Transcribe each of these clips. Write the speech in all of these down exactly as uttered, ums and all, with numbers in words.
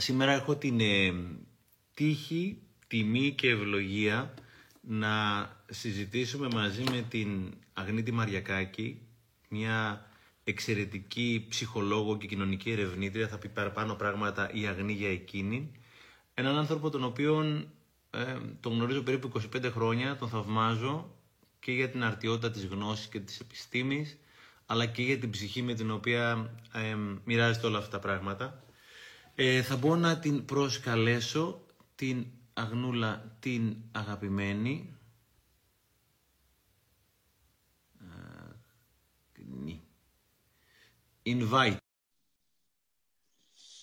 σήμερα έχω την ε, τύχη, τιμή και ευλογία να συζητήσουμε μαζί με την Αγνή τη Μαριακάκη, μια εξαιρετική ψυχολόγο και κοινωνική ερευνήτρια, θα πει παραπάνω πράγματα η Αγνή για εκείνη, έναν άνθρωπο τον οποίον ε, τον γνωρίζω περίπου είκοσι πέντε χρόνια, τον θαυμάζω και για την αρτιότητα της γνώσης και της επιστήμης, αλλά και για την ψυχή με την οποία ε, μοιράζεται όλα αυτά τα πράγματα. Ε, θα μπορώ να την προσκαλέσω, την Αγνούλα, την αγαπημένη. Αγνή. Invite.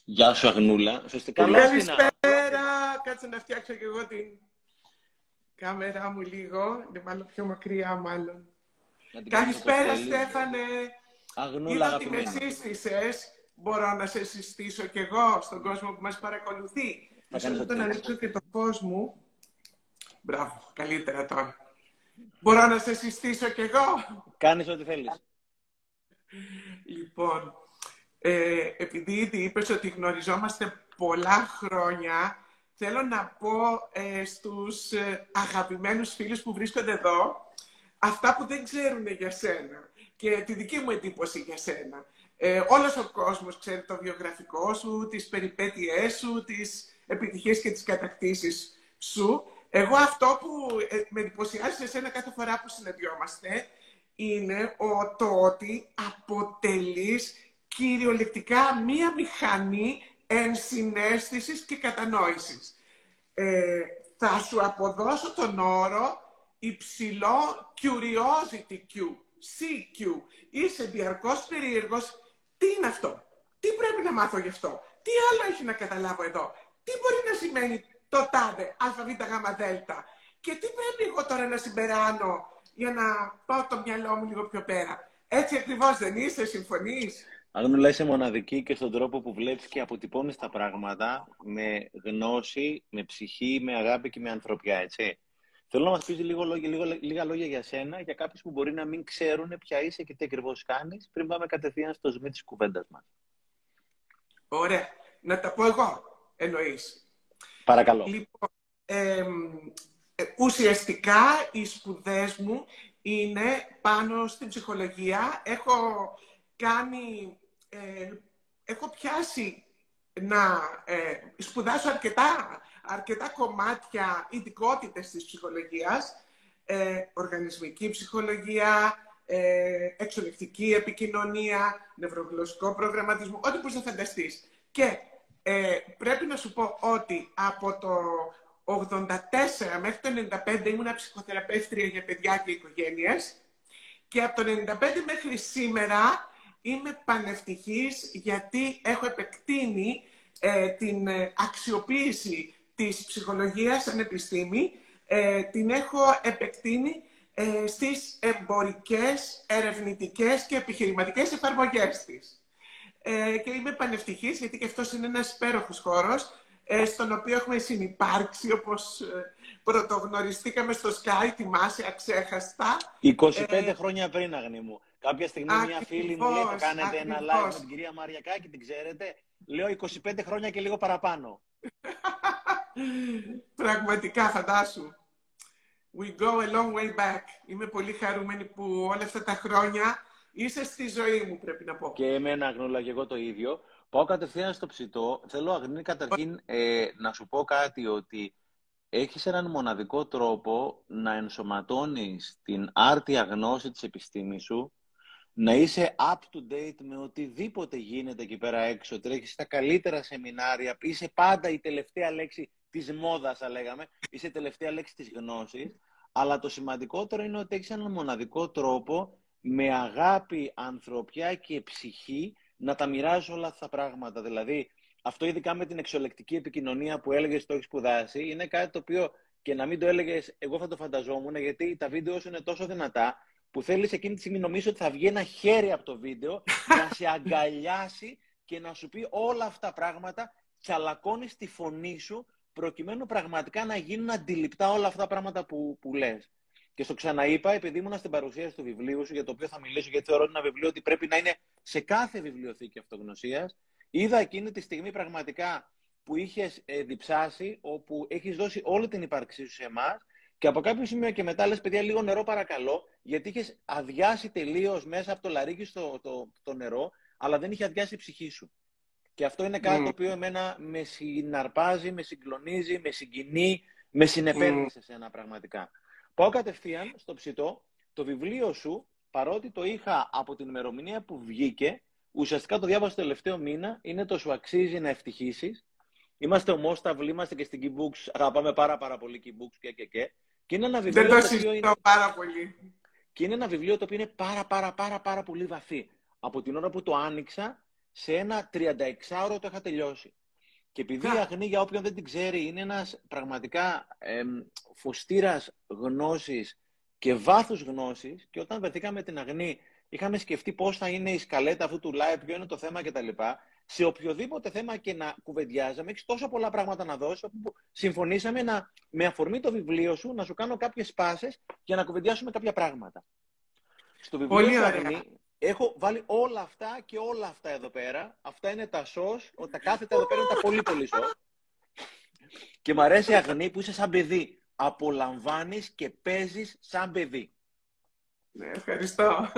Γεια σου, Αγνούλα. Καλησπέρα. Κάτσε να φτιάξω και εγώ την κάμερά μου λίγο. Είναι μάλλον πιο μακριά, μάλλον. Καλησπέρα, Στέφανε. Αγνούλα, αγαπημένη. Είδα ότι με σύστησες. Μπορώ να σε συστήσω κι εγώ στον κόσμο που μας παρακολουθεί. Θέλω να ανοίξω και το φως μου. Μπράβο, καλύτερα τώρα. Μπορώ να σε συστήσω κι εγώ. Κάνεις ό,τι θέλεις. Λοιπόν, ε, επειδή ήδη είπες ότι γνωριζόμαστε πολλά χρόνια, θέλω να πω ε, στους αγαπημένους φίλους που βρίσκονται εδώ αυτά που δεν ξέρουν για σένα και τη δική μου εντύπωση για σένα. Ε, όλος ο κόσμος ξέρει το βιογραφικό σου, τις περιπέτειές σου, τις επιτυχίες και τις κατακτήσεις σου. Εγώ αυτό που ε, με εντυπωσιάζει σε εσένα κάθε φορά που συναντιόμαστε είναι ο, το ότι αποτελείς κυριολεκτικά μία μηχανή ενσυναίσθησης και κατανόησης. Ε, θα σου αποδώσω τον όρο υψηλό curiosity Q. Σι Κιου. Είσαι διαρκώς περίεργος. Τι είναι αυτό? Τι πρέπει να μάθω γι' αυτό? Τι άλλο έχει να καταλάβω εδώ? Τι μπορεί να σημαίνει το τάδε ΑΒΓΔ? Και τι πρέπει εγώ τώρα να συμπεράνω για να πάω το μυαλό μου λίγο πιο πέρα? Έτσι ακριβώς δεν είσαι? Συμφωνείς? Αγνούλα, είσαι μοναδική και στον τρόπο που βλέπεις και αποτυπώνεις τα πράγματα με γνώση, με ψυχή, με αγάπη και με ανθρωπιά, έτσι. Θέλω να μας πεις λίγο λόγια, λίγο, λίγα λόγια για σένα, για κάποιους που μπορεί να μην ξέρουν ποια είσαι και τι ακριβώς κάνεις, πριν πάμε κατευθείαν στο ζουμί της κουβέντας μας. Ωραία. Να τα πω εγώ, εννοείς. Παρακαλώ. Λοιπόν, ε, ουσιαστικά οι σπουδές μου είναι πάνω στην ψυχολογία. Έχω κάνει, ε, έχω πιάσει να ε, σπουδάσω αρκετά αρκετά κομμάτια, ειδικότητες της ψυχολογίας, ε, οργανισμική ψυχολογία, ε, εξωτερική επικοινωνία, νευρογλωσσικό προγραμματισμό, ό,τι μπορείς να φανταστείς. Και ε, πρέπει να σου πω ότι από το ογδόντα τέσσερα μέχρι το ενενήντα πέντε ήμουν ψυχοθεραπεύτρια για παιδιά και οικογένειες και από το ενενήντα πέντε μέχρι σήμερα είμαι πανευτυχής γιατί έχω επεκτείνει ε, την ε, αξιοποίηση της ψυχολογίας σαν επιστήμη, ε, την έχω επεκτείνει ε, στις εμπορικές, ερευνητικές και επιχειρηματικές εφαρμογές της. Ε, και είμαι πανευτυχής, γιατί και αυτός είναι ένας υπέροχος χώρος, ε, στον οποίο έχουμε συνυπάρξει, όπως ε, πρωτογνωριστήκαμε στο Sky, θυμάσαι, αξέχαστα. είκοσι πέντε ε, χρόνια πριν, Αγνή μου. Κάποια στιγμή ακριβώς, μια φίλη μου λέει, θα κάνετε ακριβώς. ένα live με την κυρία Μαριακάκη, την ξέρετε. Λέω είκοσι πέντε χρόνια και λίγο παραπάνω. Πραγματικά, φαντάσου. We go a long way back. Είμαι πολύ χαρούμενη που όλα αυτά τα χρόνια είσαι στη ζωή μου, πρέπει να πω. Και εμένα, Αγνούλα, και εγώ το ίδιο. Πάω κατευθείαν στο ψητό. Θέλω, Αγνή, καταρχήν ε, να σου πω κάτι, ότι έχεις έναν μοναδικό τρόπο να ενσωματώνεις την άρτια γνώση της επιστήμης σου, να είσαι up-to-date με οτιδήποτε γίνεται εκεί πέρα έξω, τρέχεις τα καλύτερα σεμινάρια, είσαι πάντα η τελευταία λέξη της μόδας, θα λέγαμε, είσαι η τελευταία λέξη της γνώσης, αλλά το σημαντικότερο είναι ότι έχεις έναν μοναδικό τρόπο με αγάπη, ανθρωπιά και ψυχή να τα μοιράζεις όλα αυτά τα πράγματα. Δηλαδή, αυτό ειδικά με την εξωλεκτική επικοινωνία που έλεγες το έχεις σπουδάσει, είναι κάτι το οποίο και να μην το έλεγες, εγώ θα το φανταζόμουν, γιατί τα βίντεο σου είναι τόσο δυνατά, που θέλεις εκείνη τη στιγμή νομίζω ότι θα βγει ένα χέρι από το βίντεο να σε αγκαλιάσει και να σου πει όλα αυτά τα πράγματα, τσαλακώνεις τη φωνή σου προκειμένου πραγματικά να γίνουν αντιληπτά όλα αυτά τα πράγματα που, που λες. Και στο ξαναείπα, επειδή ήμουν στην παρουσίαση του βιβλίου σου, για το οποίο θα μιλήσω, γιατί θεωρώ ένα βιβλίο ότι πρέπει να είναι σε κάθε βιβλιοθήκη αυτογνωσίας, είδα εκείνη τη στιγμή πραγματικά που είχες ε, διψάσει, όπου έχεις δώσει όλη την ύπαρξή σου σε εμάς και από κάποιο σημείο και μετά λες, παιδιά, λίγο νερό παρακαλώ, γιατί είχες αδειάσει τελείως μέσα από το λαρίκι στο το, το νερό, αλλά δεν είχε αδειάσει η ψυχή σου. Και αυτό είναι κάτι mm. το οποίο εμένα με συναρπάζει, με συγκλονίζει, με συγκινεί, με συνεπέρνει mm. σε σένα πραγματικά. Πάω κατευθείαν στο ψητό. Το βιβλίο σου, παρότι το είχα από την ημερομηνία που βγήκε, ουσιαστικά το διάβασα το τελευταίο μήνα, είναι το «Σου αξίζει να ευτυχήσεις». Είμαστε ομόσταυλοι, είμαστε και στην Keybooks, αγαπάμε πάρα πάρα πολύ Keybooks και και και. Και είναι ένα βιβλίο. Δεν το συζητώ είναι... πάρα πολύ. Και είναι ένα βιβλίο το οποίο είναι πάρα πάρα πάρα πάρα πολύ βαθύ. Από την ώρα που το άνοιξα, σε ένα τριανταεξάωρο το είχα τελειώσει. Και επειδή η Αγνή, για όποιον δεν την ξέρει, είναι ένας πραγματικά εμ, φωστήρας γνώσης και βάθους γνώσης, και όταν βρεθήκαμε την Αγνή, είχαμε σκεφτεί πώς θα είναι η σκαλέτα αυτού του live, ποιο είναι το θέμα κτλ. Σε οποιοδήποτε θέμα και να κουβεντιάζαμε, έχεις τόσο πολλά πράγματα να δώσεις, όπου συμφωνήσαμε να, με αφορμή το βιβλίο σου, να σου κάνω κάποιες πάσες για να κουβεντιάσουμε κάποια πράγματα. Στο βιβλίο σου, Αγνή, έχω βάλει όλα αυτά και όλα αυτά εδώ πέρα. Αυτά είναι τα σως, τα κάθετα εδώ πέρα είναι τα πολύ πολύ σως. Και μ' αρέσει, Αγνή, που είσαι σαν παιδί. Απολαμβάνεις και παίζεις σαν παιδί. Ναι, ευχαριστώ.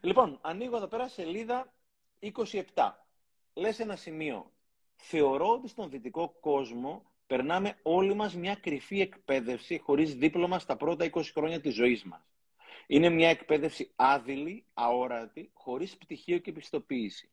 Λοιπόν, ανοίγω εδώ πέρα σελίδα είκοσι επτά. Λες ένα σημείο. Θεωρώ ότι στον δυτικό κόσμο περνάμε όλοι μας μια κρυφή εκπαίδευση χωρίς δίπλωμα στα πρώτα είκοσι χρόνια της ζωής μας. Είναι μια εκπαίδευση άδειλη, αόρατη, χωρίς πτυχίο και πιστοποίηση.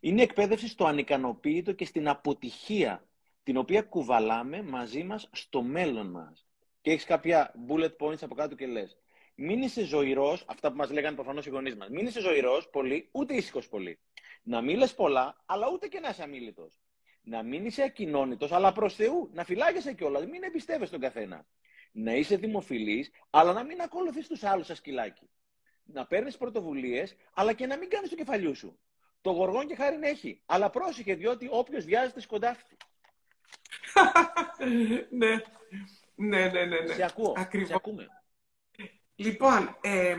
Είναι εκπαίδευση στο ανικανοποίητο και στην αποτυχία, την οποία κουβαλάμε μαζί μας στο μέλλον μας. Και έχεις κάποια bullet points από κάτω και λες: μην είσαι ζωηρός, αυτά που μας λέγανε προφανώς οι γονείς μας, μην είσαι ζωηρός πολύ, ούτε ήσυχος πολύ. Να μην λες πολλά, αλλά ούτε και να είσαι αμίλητος. Να μην είσαι ακοινώνητος, αλλά προς Θεού, να φυλάγεσαι κιόλας, μην εμπιστεύεσαι τον καθένα. Να είσαι δημοφιλής, αλλά να μην ακολουθείς τους άλλους σαν σκυλάκι. Να παίρνεις πρωτοβουλίες, αλλά και να μην κάνεις το κεφαλιού σου. Το γοργόν και χάριν έχει, αλλά πρόσεχε, διότι όποιος βιάζεται σκοντάφτει. ναι. ναι, ναι, ναι, ναι. Σε ακούω. Ακριβώς. Σε ακούμε. Λοιπόν, ε,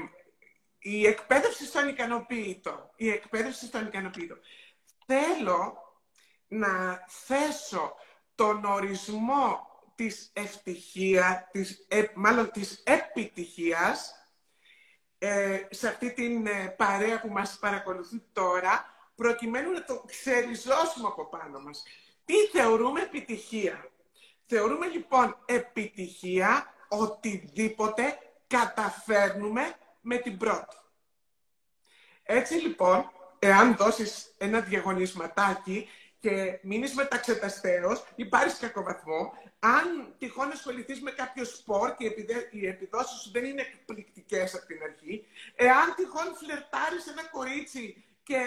η εκπαίδευση στον ικανοποίητο. Η εκπαίδευση στον ικανοποίητο. Θέλω να θέσω τον ορισμό της ευτυχίας, της, μάλλον της επιτυχίας, ε, σε αυτή την ε, παρέα που μας παρακολουθεί τώρα, προκειμένου να το ξεριζώσουμε από πάνω μας. Τι θεωρούμε επιτυχία? Θεωρούμε λοιπόν επιτυχία οτιδήποτε καταφέρνουμε με την πρώτη. Έτσι λοιπόν, εάν δώσεις ένα διαγωνισματάκι και μείνεις μεταξεταστέως ή πάρεις κακό βαθμό, αν τυχόν ασχοληθείς με κάποιο σπορ και οι επιδόσεις σου δεν είναι εκπληκτικές από την αρχή, εάν τυχόν φλερτάρεις ένα κορίτσι και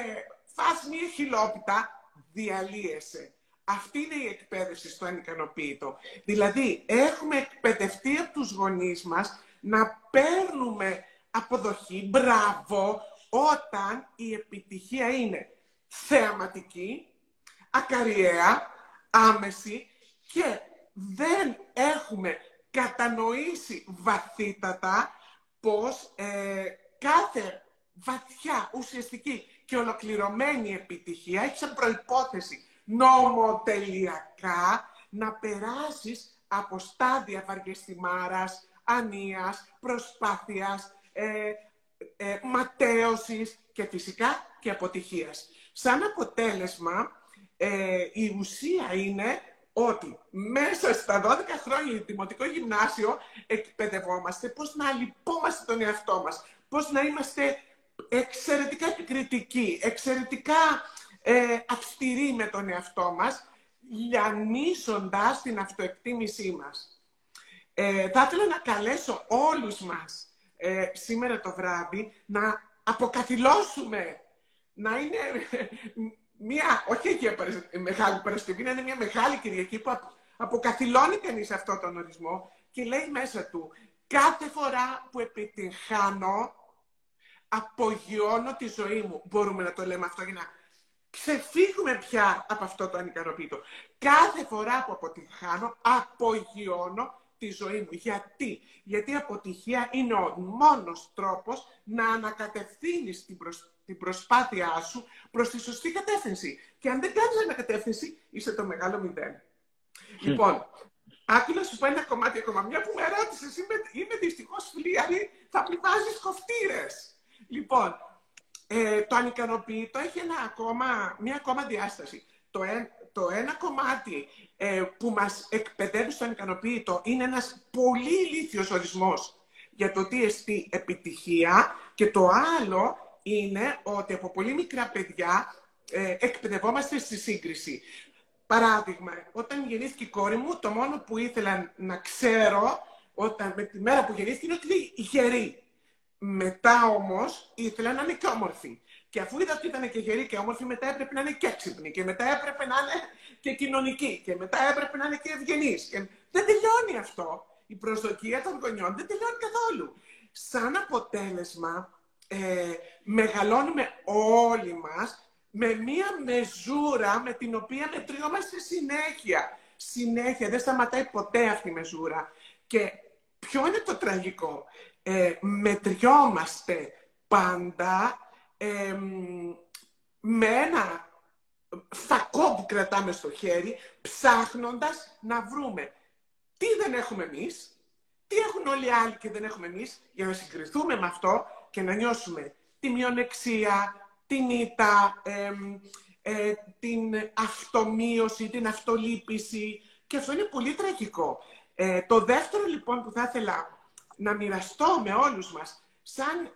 φας μία χυλόπιτα, διαλύεσαι. Αυτή είναι η εκπαίδευση στο ανικανοποίητο. Δηλαδή, έχουμε εκπαιδευτεί από τους γονείς μας να παίρνουμε αποδοχή, μπράβο, όταν η επιτυχία είναι θεαματική, ακαριαία, άμεση, και δεν έχουμε κατανοήσει βαθύτατα πως ε, κάθε βαθιά, ουσιαστική και ολοκληρωμένη επιτυχία έχει σαν προϋπόθεση νομοτελειακά να περάσεις από στάδια βαριεστημάρας, ανίας, προσπάθειας, ε, ε, ματέωσης και φυσικά και αποτυχίας. Σαν αποτέλεσμα, ε, η ουσία είναι ότι μέσα στα δώδεκα χρόνια δημοτικό γυμνάσιο εκπαιδευόμαστε πώς να λυπόμαστε τον εαυτό μας, πώς να είμαστε εξαιρετικά επικριτικοί, εξαιρετικά Ε, αυστηροί με τον εαυτό μας, λιανίζοντας την αυτοεκτίμησή μας. Ε, θα ήθελα να καλέσω όλους μας ε, σήμερα το βράδυ να αποκαθυλώσουμε, να είναι μια, όχι και μεγάλη Παρασκευή, να είναι μια μεγάλη Κυριακή που αποκαθυλώνει κανείς αυτόν τον ορισμό και λέει μέσα του: κάθε φορά που επιτυγχάνω, απογειώνω τη ζωή μου. Μπορούμε να το λέμε αυτό για να ξεφύγουμε πια από αυτό το ανικανοποίητο. Κάθε φορά που αποτυγχάνω, απογειώνω τη ζωή μου. Γιατί? Γιατί η αποτυχία είναι ο μόνος τρόπος να ανακατευθύνεις την, προσ... την προσπάθειά σου προς τη σωστή κατεύθυνση. Και αν δεν κάνεις ανακατεύθυνση, είσαι το μεγάλο μηδέν. Λοιπόν, άκου να σου πω ένα κομμάτι ακόμα. Μια που με ρώτησες, είμαι, είμαι δυστυχώς φλίαρη, θα πλημάζεις κοφτήρες. Λοιπόν, ε, το ανικανοποιητό έχει ένα ακόμα, μια ακόμα διάσταση. Το, ε, το ένα κομμάτι ε, που μας εκπαιδεύει στο ανικανοποιητό είναι ένας πολύ ηλίθιος ορισμός για το τι εστί επιτυχία, και το άλλο είναι ότι από πολύ μικρά παιδιά ε, εκπαιδευόμαστε στη σύγκριση. Παράδειγμα, όταν γεννήθηκε η κόρη μου, το μόνο που ήθελα να ξέρω όταν, με τη μέρα που γεννήθηκε, είναι ότι είναι γερή. Μετά όμως ήθελα να είναι και όμορφη. Και αφού είδα ότι ήταν και γερή και όμορφη, μετά έπρεπε να είναι και έξυπνη. Και μετά έπρεπε να είναι και κοινωνική. Και μετά έπρεπε να είναι και ευγενής. Και... δεν τελειώνει αυτό. Η προσδοκία των γονιών δεν τελειώνει καθόλου. Σαν αποτέλεσμα, ε, μεγαλώνουμε όλοι μας με μία μεζούρα με την οποία μετριόμαστε συνέχεια. Συνέχεια, δεν σταματάει ποτέ αυτή η μεζούρα. Και ποιο είναι το τραγικό? Ε, μετριόμαστε πάντα ε, με ένα φακό που κρατάμε στο χέρι, ψάχνοντας να βρούμε τι δεν έχουμε εμείς, τι έχουν όλοι οι άλλοι και δεν έχουμε εμείς, για να συγκριθούμε με αυτό και να νιώσουμε τη μειονεξία, την ήττα, ε, ε, την αυτομείωση, την αυτολύπηση, και αυτό είναι πολύ τραγικό. Ε, το δεύτερο λοιπόν που θα ήθελα να μοιραστώ με όλους μας σαν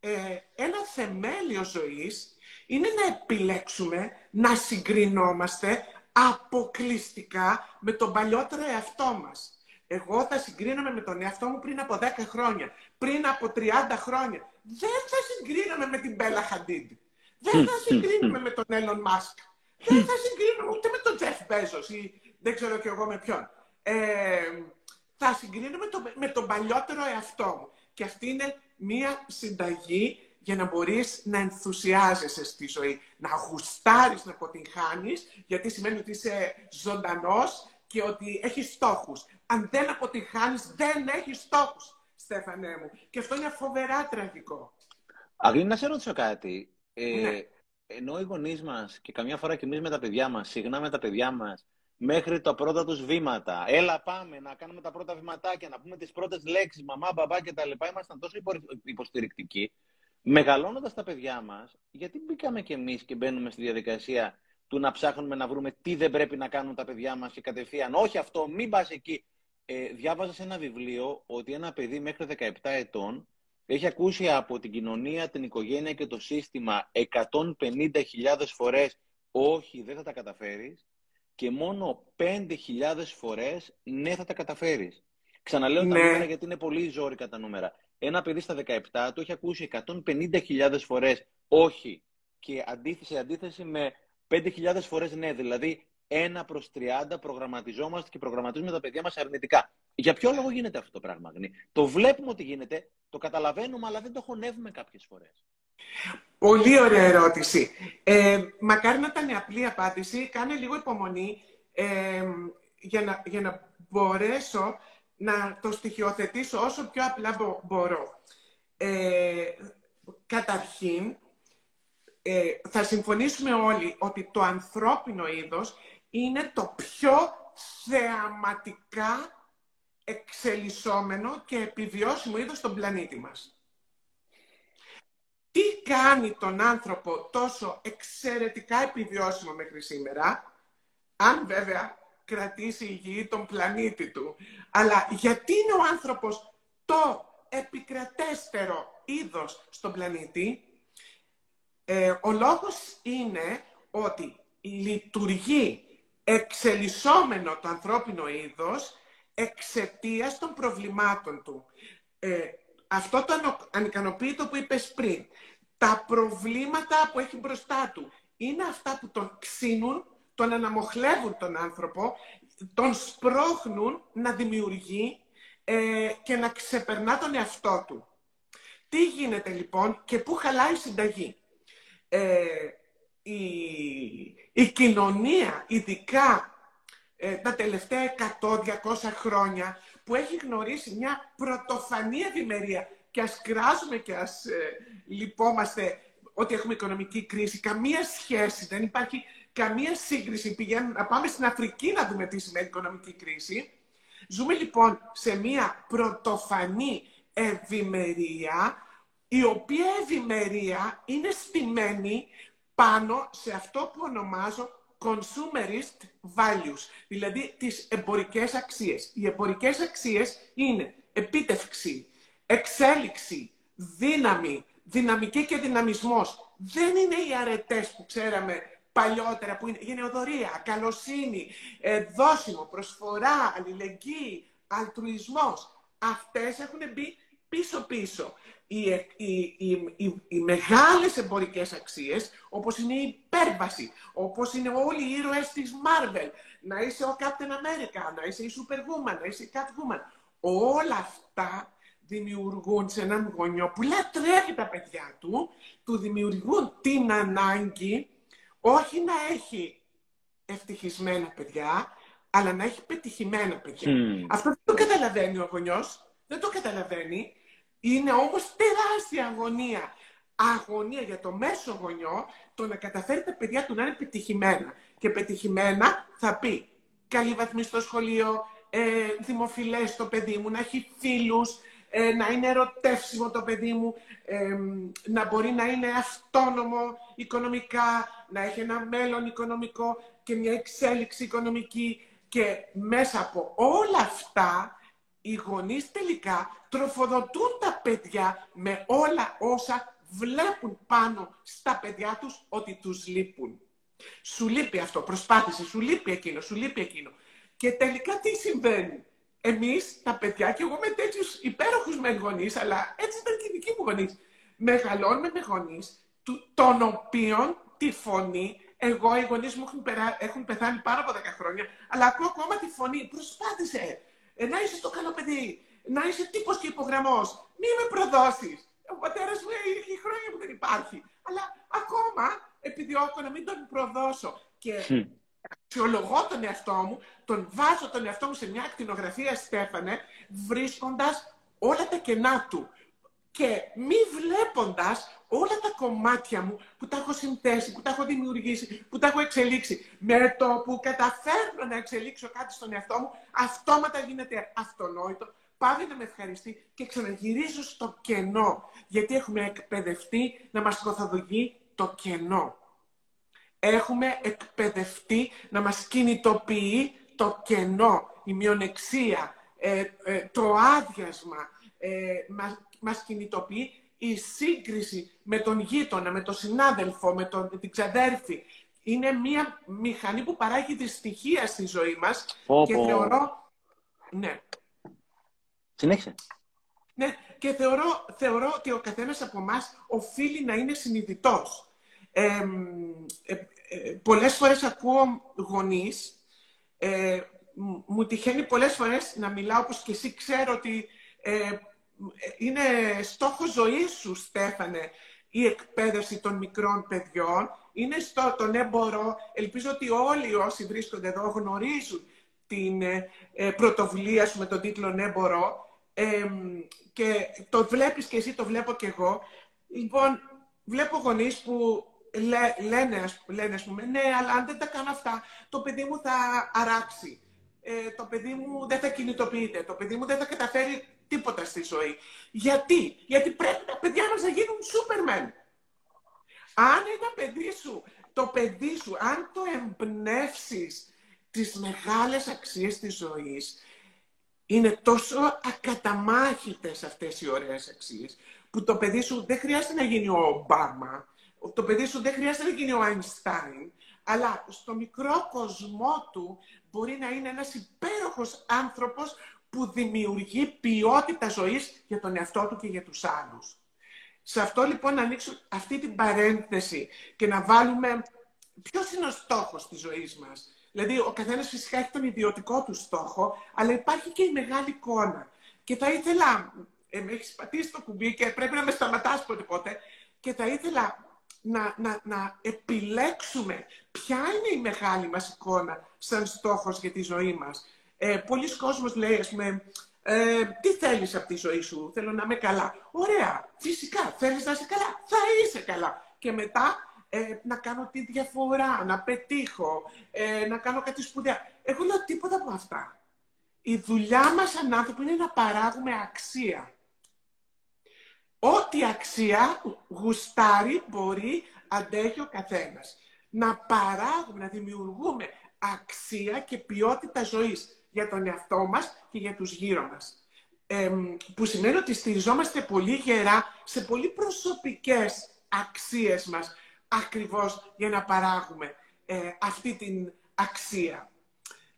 ε, ένα θεμέλιο ζωής είναι να επιλέξουμε να συγκρινόμαστε αποκλειστικά με τον παλιότερο εαυτό μας. Εγώ θα συγκρίνομαι με τον εαυτό μου πριν από δέκα χρόνια, πριν από τριάντα χρόνια. Δεν θα συγκρίνομαι με την Bella Hadid. Δεν θα συγκρίνομαι με τον Elon Musk. Δεν θα συγκρίνομαι ούτε με τον Jeff Bezos ή δεν ξέρω κι εγώ με ποιον. Ε, θα συγκρίνομαι με, το, με τον παλιότερο εαυτό μου. Και αυτή είναι μία συνταγή για να μπορείς να ενθουσιάζεσαι στη ζωή. Να γουστάρεις, να αποτυγχάνεις, γιατί σημαίνει ότι είσαι ζωντανός και ότι έχεις στόχους. Αν δεν αποτυγχάνεις, δεν έχεις στόχους, Στέφανέ μου. Και αυτό είναι φοβερά τραγικό. Αγνή, να σε ρωτήσω κάτι. Ε, ναι. Ενώ οι γονείς μας και καμιά φορά και εμείς με τα παιδιά μας, συχνά με τα παιδιά μας, μέχρι τα πρώτα τους βήματα, έλα πάμε να κάνουμε τα πρώτα βηματάκια, να πούμε τις πρώτες λέξεις, μαμά, μπαμπά και τα λοιπά, ήμασταν τόσο υποστηρικτικοί. Μεγαλώνοντας τα παιδιά μας, γιατί μπήκαμε κι εμείς και μπαίνουμε στη διαδικασία του να ψάχνουμε να βρούμε τι δεν πρέπει να κάνουν τα παιδιά μας και κατευθείαν, όχι αυτό, μην πας εκεί. Ε, διάβαζα σε ένα βιβλίο ότι ένα παιδί μέχρι δεκαεπτά ετών έχει ακούσει από την κοινωνία, την οικογένεια και το σύστημα εκατόν πενήντα χιλιάδες φορές όχι, δεν θα τα καταφέρεις, και μόνο πέντε χιλιάδες φορές ναι, θα τα καταφέρεις. Ξαναλέω ναι. Τα νούμερα γιατί είναι πολύ ζόρικα τα νούμερα. Ένα παιδί στα δεκαεπτά το έχει ακούσει εκατόν πενήντα χιλιάδες φορές όχι, και αντίθεση, αντίθεση με πέντε χιλιάδες φορές ναι, δηλαδή ένα προς τριάντα προγραμματιζόμαστε και προγραμματίζουμε τα παιδιά μας αρνητικά. Για ποιο λόγο γίνεται αυτό το πράγμα, Αγνή? Το βλέπουμε ότι γίνεται, το καταλαβαίνουμε, αλλά δεν το χωνεύουμε κάποιες φορές. Πολύ ωραία ερώτηση. Ε, μακάρι να ήταν απλή απάντηση. Κάνε λίγο υπομονή ε, για, να, για να μπορέσω να το στοιχειοθετήσω όσο πιο απλά μπορώ. Ε, καταρχήν, ε, θα συμφωνήσουμε όλοι ότι το ανθρώπινο είδος είναι το πιο θεαματικά εξελισσόμενο και επιβιώσιμο είδος στον πλανήτη μας. Τι κάνει τον άνθρωπο τόσο εξαιρετικά επιβιώσιμο μέχρι σήμερα, αν βέβαια κρατήσει η γη τον πλανήτη του? Αλλά γιατί είναι ο άνθρωπος το επικρατέστερο είδος στον πλανήτη? Ε, ο λόγος είναι ότι λειτουργεί εξελισσόμενο το ανθρώπινο είδος εξαιτίας των προβλημάτων του. Ε, Αυτό το ανικανοποίητο που είπες πριν, τα προβλήματα που έχει μπροστά του, είναι αυτά που τον ξύνουν, τον αναμοχλεύουν τον άνθρωπο, τον σπρώχνουν να δημιουργεί ε, και να ξεπερνά τον εαυτό του. Τι γίνεται λοιπόν και πού χαλάει η συνταγή? Ε, η, η κοινωνία, ειδικά ε, τα τελευταία εκατό διακόσια χρόνια, που έχει γνωρίσει μια πρωτοφανή ευημερία. Και ας κράζουμε και ας ε, λυπόμαστε ότι έχουμε οικονομική κρίση. Καμία σχέση, δεν υπάρχει καμία σύγκριση. Πηγαίνουμε να πάμε στην Αφρική να δούμε τι σημαίνει οικονομική κρίση. Ζούμε λοιπόν σε μια πρωτοφανή ευημερία, η οποία ευημερία είναι στημένη πάνω σε αυτό που ονομάζω consumerist values, δηλαδή τις εμπορικές αξίες. Οι εμπορικές αξίες είναι επίτευξη, εξέλιξη, δύναμη, δυναμική και δυναμισμός. Δεν είναι οι αρετές που ξέραμε παλιότερα, που είναι γενεοδωρία, καλοσύνη, δώσιμο, προσφορά, αλληλεγγύη, αλτρουισμός. Αυτές έχουν μπει πίσω-πίσω. Οι, οι, οι, οι, οι μεγάλες εμπορικές αξίες, όπως είναι η υπέρβαση, όπως είναι όλοι οι ήρωες της Marvel, να είσαι ο Captain America, να είσαι η Superwoman, να είσαι η Catwoman, όλα αυτά δημιουργούν σε έναν γονιό που λατρεύει τα παιδιά του, του δημιουργούν την ανάγκη όχι να έχει ευτυχισμένα παιδιά, αλλά να έχει πετυχημένα παιδιά. Mm. Αυτό δεν το καταλαβαίνει ο γονιός, δεν το καταλαβαίνει. Είναι όμως τεράστια αγωνία. Αγωνία για το μέσο γονιό, το να καταφέρει τα παιδιά του να είναι πετυχημένα. Και πετυχημένα θα πει καλή βαθμή στο σχολείο, ε, δημοφιλές το παιδί μου, να έχει φίλους, ε, να είναι ερωτεύσιμο το παιδί μου, ε, να μπορεί να είναι αυτόνομο οικονομικά, να έχει ένα μέλλον οικονομικό και μια εξέλιξη οικονομική. Και μέσα από όλα αυτά, οι γονείς τελικά τροφοδοτούν τα παιδιά με όλα όσα βλέπουν πάνω στα παιδιά τους ότι τους λείπουν. Σου λείπει αυτό, προσπάθησε, σου λείπει εκείνο, σου λείπει εκείνο. Και τελικά τι συμβαίνει? Εμείς τα παιδιά, και εγώ με τέτοιους υπέροχους με γονείς, αλλά έτσι ήταν και οι δικοί μου γονείς, μεγαλώνουμε με γονείς, των οποίων τη φωνή, εγώ οι γονείς μου έχουν, περά, έχουν πεθάνει πάρα από δέκα χρόνια, αλλά ακούω ακόμα τη φωνή, προσπάθησε, ε, να είσαι το καλό παιδί, να είσαι τύπος και υπογραμμός, μη με προδώσεις. Ο πατέρας μου έχει χρόνια που δεν υπάρχει. Αλλά ακόμα επιδιώκω να μην τον προδώσω. Και αξιολογώ τον εαυτό μου, τον βάζω τον εαυτό μου σε μια ακτινογραφία, Στέφανε, βρίσκοντας όλα τα κενά του. Και μη βλέποντας όλα τα κομμάτια μου που τα έχω συνθέσει, που τα έχω δημιουργήσει, που τα έχω εξελίξει. Με το που καταφέρνω να εξελίξω κάτι στον εαυτό μου, αυτόματα γίνεται αυτονόητο. Πάβει να με ευχαριστεί και ξαναγυρίζω στο κενό. Γιατί έχουμε εκπαιδευτεί να μας κωθοδηγεί το κενό. Έχουμε εκπαιδευτεί να μας κινητοποιεί το κενό, η μειονεξία, ε, ε, το άδειασμα. Ε, μας, μας κινητοποιεί η σύγκριση με τον γείτονα, με τον συνάδελφο, με, τον, με την ξαδέρφη. Είναι μία μηχανή που παράγει δυστυχία στη ζωή μας. Oh, και θεωρώ... Oh. Ναι. Συνέχισε. Ναι, και θεωρώ, θεωρώ ότι ο καθένας από εμάς οφείλει να είναι συνειδητός. Ε, ε, ε, πολλές φορές ακούω γονείς, ε, μου τυχαίνει πολλές φορές να μιλάω, όπως και εσύ ξέρω ότι ε, είναι στόχος ζωής σου, Στέφανε, η εκπαίδευση των μικρών παιδιών. Είναι στο τον έμπορο, ελπίζω ότι όλοι όσοι βρίσκονται εδώ γνωρίζουν την ε, πρωτοβουλία σου με τον τίτλο «Ναι μπορώ», ε, και το βλέπεις και εσύ, το βλέπω και εγώ. Λοιπόν, βλέπω γονείς που λέ, λένε, λένε ας πούμε, ναι, αλλά αν δεν τα κάνω αυτά, το παιδί μου θα αράξει, ε, το παιδί μου δεν θα κινητοποιείται, το παιδί μου δεν θα καταφέρει τίποτα στη ζωή. Γιατί? Γιατί πρέπει τα παιδιά μας να γίνουν Superman. Αν ένα παιδί σου, το παιδί σου, αν το εμπνεύσεις τις μεγάλες αξίες της ζωής, είναι τόσο ακαταμάχητες αυτές οι ωραίες αξίες, που το παιδί σου δεν χρειάζεται να γίνει ο Ομπάμα, το παιδί σου δεν χρειάζεται να γίνει ο Einstein, αλλά στο μικρό κοσμό του μπορεί να είναι ένας υπέροχος άνθρωπος που δημιουργεί ποιότητα ζωής για τον εαυτό του και για τους άλλους. Σε αυτό λοιπόν να ανοίξουμε αυτή την παρένθεση και να βάλουμε ποιος είναι ο στόχος της ζωής μας. Δηλαδή, ο καθένας φυσικά έχει τον ιδιωτικό του στόχο, αλλά υπάρχει και η μεγάλη εικόνα. Και θα ήθελα, ε, με έχεις πατήσει το κουμπί και πρέπει να με σταματάς πότε-πότε, και θα ήθελα να, να, να επιλέξουμε ποια είναι η μεγάλη μας εικόνα σαν στόχος για τη ζωή μας. Ε, πολλοί κόσμος λέει, ας πούμε, Ε, τι θέλεις από τη ζωή σου, θέλω να είμαι καλά. Ωραία, φυσικά, θέλεις να είσαι καλά, θα είσαι καλά. Και μετά ε, να κάνω τη διαφορά, να πετύχω, ε, να κάνω κάτι σπουδαία. Εγώ λέω τίποτα από αυτά. Η δουλειά μας σαν άνθρωποι είναι να παράγουμε αξία. Ό,τι αξία γουστάρει, μπορεί, αντέχει ο καθένας. Να παράγουμε, να δημιουργούμε αξία και ποιότητα ζωής για τον εαυτό μας και για τους γύρω μας. Ε, που σημαίνει ότι στηριζόμαστε πολύ γερά σε πολύ προσωπικές αξίες μας, ακριβώς για να παράγουμε ε, αυτή την αξία.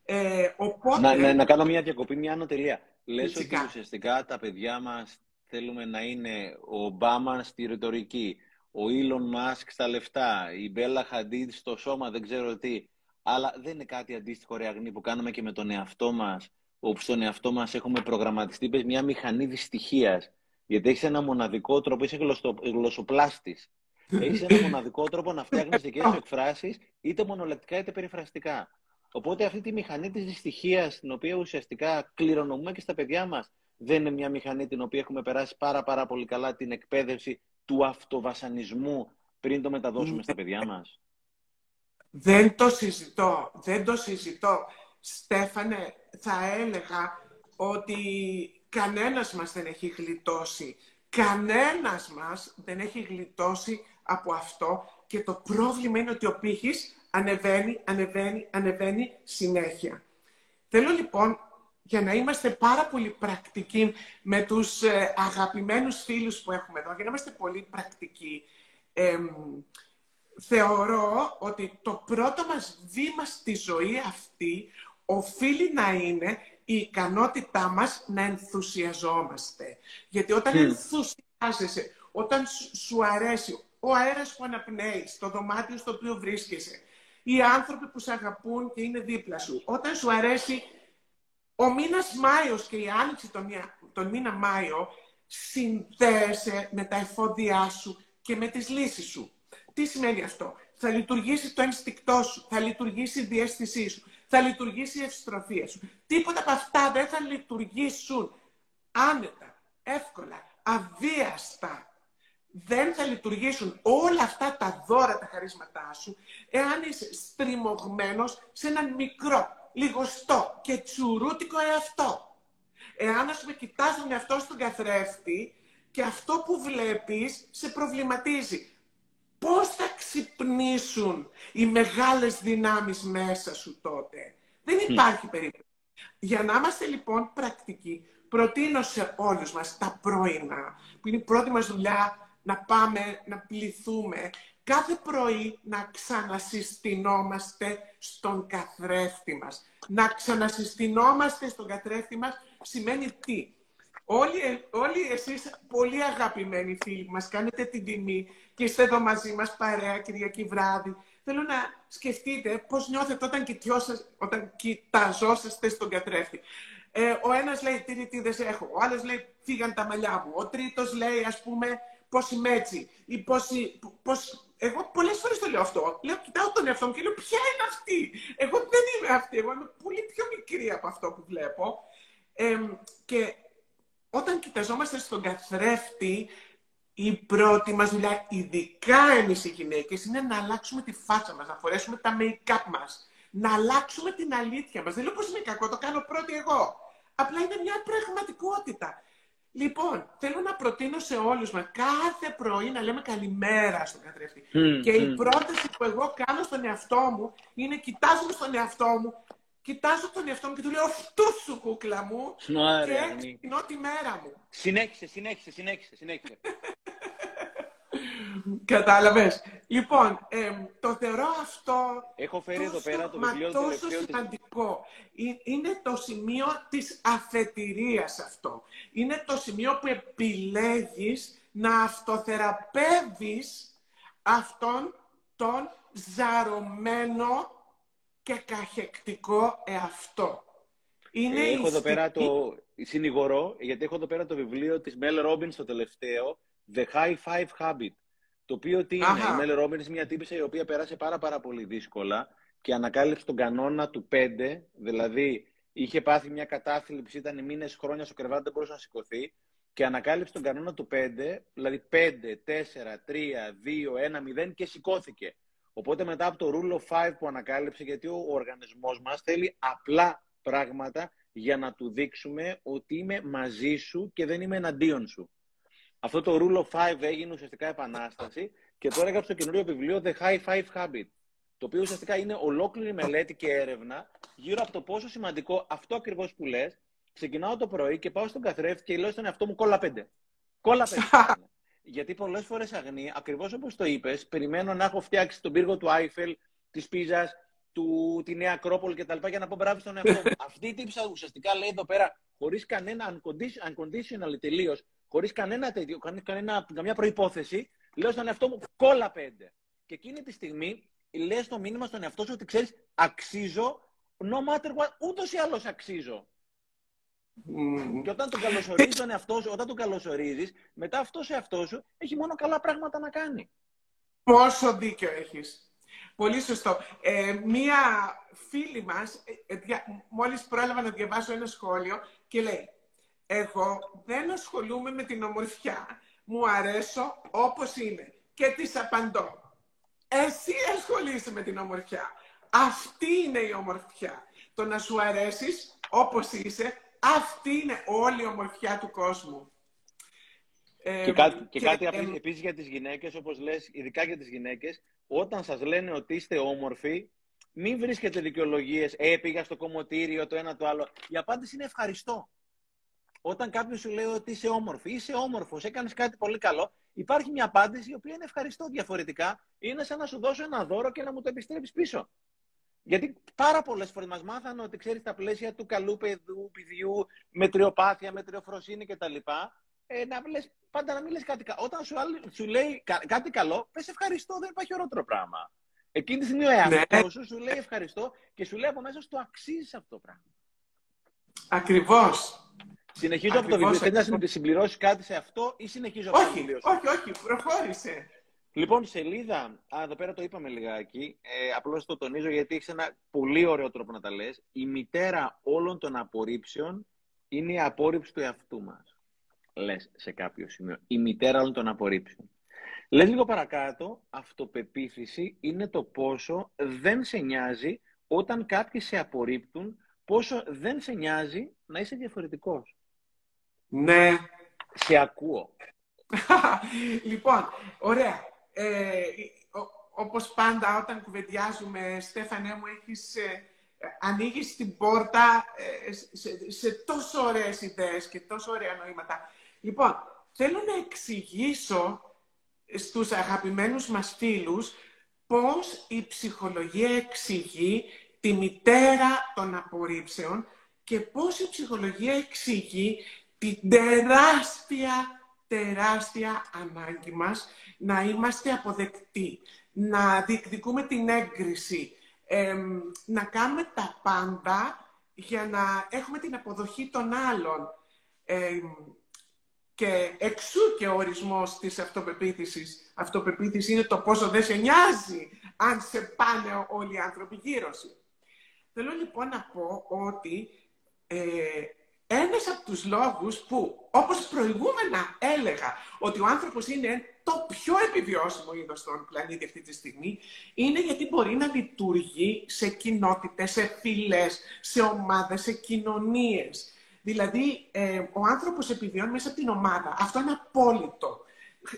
Ε, οπότε... να, να, να κάνω μια διακοπή, μια ανωτελεία. Λες ότι ουσιαστικά τα παιδιά μας θέλουμε να είναι ο Ομπάμα στη ρητορική, ο Elon Musk στα λεφτά, η Bella Hadid στο σώμα, δεν ξέρω τι. Αλλά δεν είναι κάτι αντίστοιχο, ρε Αγνή, που κάνουμε και με τον εαυτό μας, όπου στον εαυτό μας έχουμε προγραμματιστεί, πες, μια μηχανή δυστυχίας. Γιατί έχεις ένα μοναδικό τρόπο, είσαι γλωσσοπλάστης. Έχεις ένα μοναδικό τρόπο να φτιάχνεις δικές σου εκφράσεις, είτε μονολεκτικά είτε περιφραστικά. Οπότε αυτή τη μηχανή της δυστυχίας, την οποία ουσιαστικά κληρονομούμε και στα παιδιά μας, δεν είναι μια μηχανή την οποία έχουμε περάσει πάρα, πάρα πολύ καλά την εκπαίδευση του αυτοβασανισμού πριν το μεταδώσουμε στα παιδιά μας. Δεν το συζητώ, δεν το συζητώ. Στέφανε, θα έλεγα ότι κανένας μας δεν έχει γλιτώσει. Κανένας μας δεν έχει γλιτώσει από αυτό και το πρόβλημα είναι ότι ο πύχης ανεβαίνει, ανεβαίνει, ανεβαίνει συνέχεια. Θέλω λοιπόν, για να είμαστε πάρα πολύ πρακτικοί με τους αγαπημένους φίλους που έχουμε εδώ, για να είμαστε πολύ πρακτικοί, εμ, θεωρώ ότι το πρώτο μας βήμα στη ζωή αυτή οφείλει να είναι η ικανότητά μας να ενθουσιαζόμαστε. Γιατί όταν mm. ενθουσιάζεσαι, όταν σου αρέσει ο αέρας που αναπνέεις, το δωμάτιο στο οποίο βρίσκεσαι, οι άνθρωποι που σε αγαπούν και είναι δίπλα σου, όταν σου αρέσει ο μήνας Μάιος και η άνοιξη τον, τον μήνα Μάιο, συνδέεσαι με τα εφόδια σου και με τις λύσεις σου. Τι σημαίνει αυτό? Θα λειτουργήσει το ένστικτό σου, θα λειτουργήσει η διαίσθησή σου, θα λειτουργήσει η ευστροφία σου. Τίποτα από αυτά δεν θα λειτουργήσουν άνετα, εύκολα, αβίαστα. Δεν θα λειτουργήσουν όλα αυτά τα δώρα, τα χαρίσματά σου, εάν είσαι στριμωγμένος σε έναν μικρό, λιγοστό και τσουρούτικο εαυτό. Εάν, ας πούμε, κοιτάς τον εαυτό στον καθρέφτη και αυτό που βλέπεις σε προβληματίζει. Πώς θα ξυπνήσουν οι μεγάλες δυνάμεις μέσα σου τότε? Δεν υπάρχει περίπτωση. Για να είμαστε λοιπόν πρακτικοί, προτείνω σε όλους μας τα πρωινά, που είναι η πρώτη μας δουλειά, να πάμε, να πληθούμε. Κάθε πρωί να ξανασυστηνόμαστε στον καθρέφτη μας. Να ξανασυστηνόμαστε στον καθρέφτη μας σημαίνει τι? Όλοι, όλοι εσείς, πολύ αγαπημένοι φίλοι μας, κάνετε την τιμή και είστε εδώ μαζί μας παρέα Κυριακή βράδυ. Θέλω να σκεφτείτε πώς νιώθετε όταν, όταν κοιταζόσαστε στον καθρέφτη. Ε, ο ένας λέει τι ρητίδες έχω, ο άλλος λέει φύγαν τα μαλλιά μου, ο τρίτος λέει ας πούμε πώς είμαι έτσι ή πώς... Εγώ πολλές φορές το λέω αυτό. Λέω, κοιτάω τον εαυτό μου και λέω ποια είναι αυτή? Εγώ δεν είμαι αυτή, εγώ είμαι πολύ πιο μικρή από αυτό που βλέπω. Ε, και... Όταν κοιταζόμαστε στον καθρέφτη, η πρώτη μας δουλειά, ειδικά εμείς οι γυναίκες, είναι να αλλάξουμε τη φάτσα μας, να φορέσουμε τα make-up μας, να αλλάξουμε την αλήθεια μας. Δεν λέω πως είναι κακό, το κάνω πρώτη εγώ. Απλά είναι μια πραγματικότητα. Λοιπόν, θέλω να προτείνω σε όλους μας κάθε πρωί να λέμε καλημέρα στον καθρέφτη. Mm, και mm. η πρόταση που εγώ κάνω στον εαυτό μου είναι κοιτάζομαι στον εαυτό μου, κοιτάζω τον εαυτό μου και του λέω αυτού σου κούκλα μου Άρα, και έξυπνω τη μέρα μου. Συνέχισε, συνέχισε, συνέχισε, συνέχισε. Κατάλαβες. Λοιπόν, ε, το θεωρώ αυτό Έχω φέρει τόσο, εδώ πέρα το βιβλίο, τόσο τελευταίο σημαντικό. Της... Είναι το σημείο της αφετηρίας αυτό. Είναι το σημείο που επιλέγεις να αυτοθεραπεύεις αυτόν τον ζαρωμένο και καχεκτικό εαυτό. Είναι έχω η... εδώ πέρα το συνηγορό, γιατί έχω εδώ πέρα το βιβλίο της Mel Robbins, το τελευταίο, The High Five Habit, το οποίο τι είναι? Αχα. Η Mel Robbins είναι μια τύπισσα η οποία πέρασε πάρα πάρα πολύ δύσκολα και ανακάλυψε τον κανόνα του πέντε, δηλαδή είχε πάθει μια κατάθλιψη, ήταν μήνες, χρόνια στο κρεβάτι, δεν μπορούσε να σηκωθεί και ανακάλυψε τον κανόνα του πέντε, δηλαδή πέντε, τέσσερα, τρία, δύο, ένα, μηδέν και σηκώθηκε. Οπότε μετά από το Rule of πέντε που ανακάλυψε, γιατί ο οργανισμός μας θέλει απλά πράγματα για να του δείξουμε ότι είμαι μαζί σου και δεν είμαι εναντίον σου. Αυτό το Rule of πέντε έγινε ουσιαστικά επανάσταση και τώρα έγραψε το καινούριο βιβλίο The High Five Habit, το οποίο ουσιαστικά είναι ολόκληρη μελέτη και έρευνα γύρω από το πόσο σημαντικό αυτό ακριβώς που λες. Ξεκινάω το πρωί και πάω στον καθρέφτη και λέω στον εαυτό μου κόλλα πέντε. Κόλλα πέντε. Γιατί πολλές φορές, Αγνή, ακριβώς όπως το είπες, περιμένω να έχω φτιάξει τον πύργο του Άιφελ, της Πίζας, του, τη Νέα Ακρόπολη κτλ. Για να πω μπράβο στον εαυτό μου. Αυτή η τύψα ουσιαστικά λέει εδώ πέρα, χωρίς κανένα unconditional τελείως, χωρίς κανένα τέτοιο, κανένα, καμιά προϋπόθεση, λέω στον εαυτό μου κόλλα πέντε. Και εκείνη τη στιγμή λες το μήνυμα στον εαυτό σου ότι ξέρεις, αξίζω, no matter what, ούτως ή άλλως αξίζω. Mm. Και όταν τον καλωσορίζεις τον εαυτό σου, όταν τον καλωσορίζεις, μετά αυτός ο εαυτός σου έχει μόνο καλά πράγματα να κάνει. Πόσο δίκιο έχεις. Πολύ σωστό. Ε, μία φίλη μας, ε, δια, μόλις πρόλαβα να διαβάσω ένα σχόλιο και λέει «Εγώ δεν ασχολούμαι με την ομορφιά. Μου αρέσω όπως είμαι». Και της απαντώ «Εσύ ασχολείσαι με την ομορφιά. Αυτή είναι η ομορφιά. Το να σου αρέσεις όπως είσαι, αυτή είναι όλη η ομορφιά του κόσμου». Και κάτι, και και κάτι ε... επίσης για τις γυναίκες, όπως λες, ειδικά για τις γυναίκες, όταν σας λένε ότι είστε όμορφοι, μην βρίσκετε δικαιολογίες. Ε, πήγα στο κομμωτήριο, το ένα το άλλο. Η απάντηση είναι ευχαριστώ. Όταν κάποιος σου λέει ότι είσαι όμορφη, είσαι όμορφος, έκανες κάτι πολύ καλό, υπάρχει μια απάντηση η οποία είναι ευχαριστώ. Διαφορετικά, είναι σαν να σου δώσω ένα δώρο και να μου το επιστρέψεις πίσω. Γιατί πάρα πολλές φορές μας μάθανε ότι, ξέρεις, τα πλαίσια του καλού παιδιού, παιδιού μετριοπάθεια, μετριοφροσύνη κτλ. Ε, να λες, πάντα να μην λες κάτι καλό. Όταν σου, άλλη, σου λέει κα, κάτι καλό, πες ευχαριστώ, δεν υπάρχει ωραίο πράγμα. Εκείνη τη στιγμή ο εαυτός σου σου λέει ευχαριστώ και σου λέει από μέσα στο αξίζει αυτό το πράγμα. Ακριβώς. Συνεχίζω από το βιβλίο. Θέλεις να συμπληρώσεις κάτι σε αυτό ή συνεχίζω από το βιβλίο? Όχι, όχι, προχώρησε. Λοιπόν, σελίδα, α, εδώ πέρα το είπαμε λιγάκι, ε, απλώς το τονίζω γιατί έχεις ένα πολύ ωραίο τρόπο να τα λες. Η μητέρα όλων των απορρίψεων είναι η απόρριψη του εαυτού μας. Λες σε κάποιο σημείο. Η μητέρα όλων των απορρίψεων. Λες λίγο παρακάτω, αυτοπεποίθηση είναι το πόσο δεν σε νοιάζει όταν κάποιοι σε απορρίπτουν, πόσο δεν σε νοιάζει να είσαι διαφορετικός. Ναι. Σε ακούω. Λοιπόν, ωραία. Ε, όπως πάντα όταν κουβεντιάζουμε, Στέφανε μου, έχεις, ε, ανοίγεις την πόρτα ε, σε, σε τόσο ωραίες ιδέες και τόσο ωραία νοήματα. Λοιπόν, θέλω να εξηγήσω στους αγαπημένους μας φίλους πώς η ψυχολογία εξηγεί τη μητέρα των απορρίψεων και πώς η ψυχολογία εξηγεί την τεράστια τεράστια ανάγκη μας να είμαστε αποδεκτοί, να διεκδικούμε την έγκριση, ε, να κάνουμε τα πάντα για να έχουμε την αποδοχή των άλλων. Ε, και εξού και ο ορισμός της αυτοπεποίθησης. Αυτοπεποίθηση είναι το πόσο δεν σε νοιάζει αν σε πάνε όλοι οι άνθρωποι γύρω σου. Θέλω λοιπόν να πω ότι ε, ένας από τους λόγους που, όπως προηγούμενα έλεγα, ότι ο άνθρωπος είναι το πιο επιβιώσιμο είδος στον πλανήτη αυτή τη στιγμή, είναι γιατί μπορεί να λειτουργεί σε κοινότητες, σε φυλές, σε ομάδες, σε κοινωνίες. Δηλαδή, ε, ο άνθρωπος επιβιώνει μέσα από την ομάδα. Αυτό είναι απόλυτο.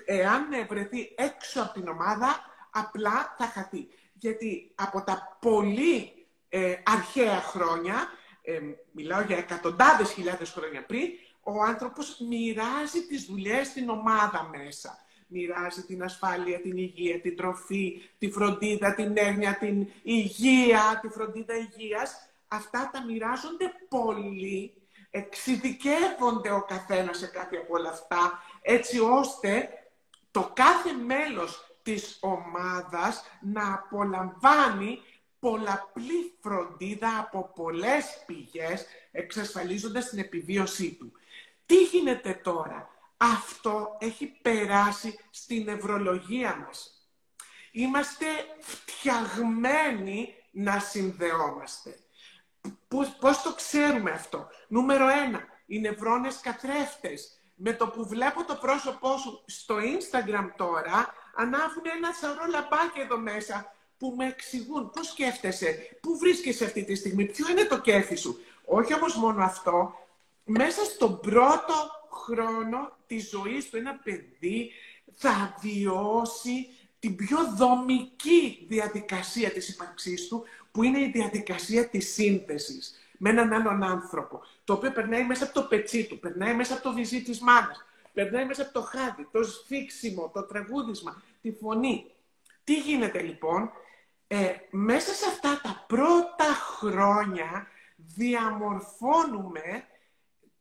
Εάν βρεθεί έξω από την ομάδα, απλά θα χαθεί. Γιατί από τα πολύ ε, αρχαία χρόνια, Ε, μιλάω για εκατοντάδες χιλιάδες χρόνια πριν, ο άνθρωπος μοιράζει τις δουλειές στην ομάδα μέσα. Μοιράζει την ασφάλεια, την υγεία, την τροφή, τη φροντίδα, την έγνοια, την υγεία, τη φροντίδα υγείας. Αυτά τα μοιράζονται πολύ, εξειδικεύονται ο καθένας σε κάποια από όλα αυτά, έτσι ώστε το κάθε μέλος της ομάδας να απολαμβάνει πολλαπλή φροντίδα από πολλές πηγές, εξασφαλίζοντας την επιβίωσή του. Τι γίνεται τώρα? Αυτό έχει περάσει στην νευρολογία μας. Είμαστε φτιαγμένοι να συνδεόμαστε. Πώς, πώς το ξέρουμε αυτό? Νούμερο ένα, οι νευρώνες καθρέφτες. Με το που βλέπω το πρόσωπό σου στο Instagram τώρα, ανάβουν ένα σωρό λαμπάκια εδώ μέσα που με εξηγούν πώς σκέφτεσαι, πού βρίσκεσαι αυτή τη στιγμή, ποιο είναι το κέφι σου. Όχι όμως μόνο αυτό, μέσα στον πρώτο χρόνο της ζωής του ένα παιδί θα βιώσει την πιο δομική διαδικασία της ύπαρξής του, που είναι η διαδικασία της σύνθεσης με έναν άλλον άνθρωπο, το οποίο περνάει μέσα από το πετσί του, περνάει μέσα από το βυζί της μάνας, περνάει μέσα από το χάδι, το σφίξιμο, το τραγούδισμα, τη φωνή. Τι γίνεται λοιπόν? Ε, μέσα σε αυτά τα πρώτα χρόνια διαμορφώνουμε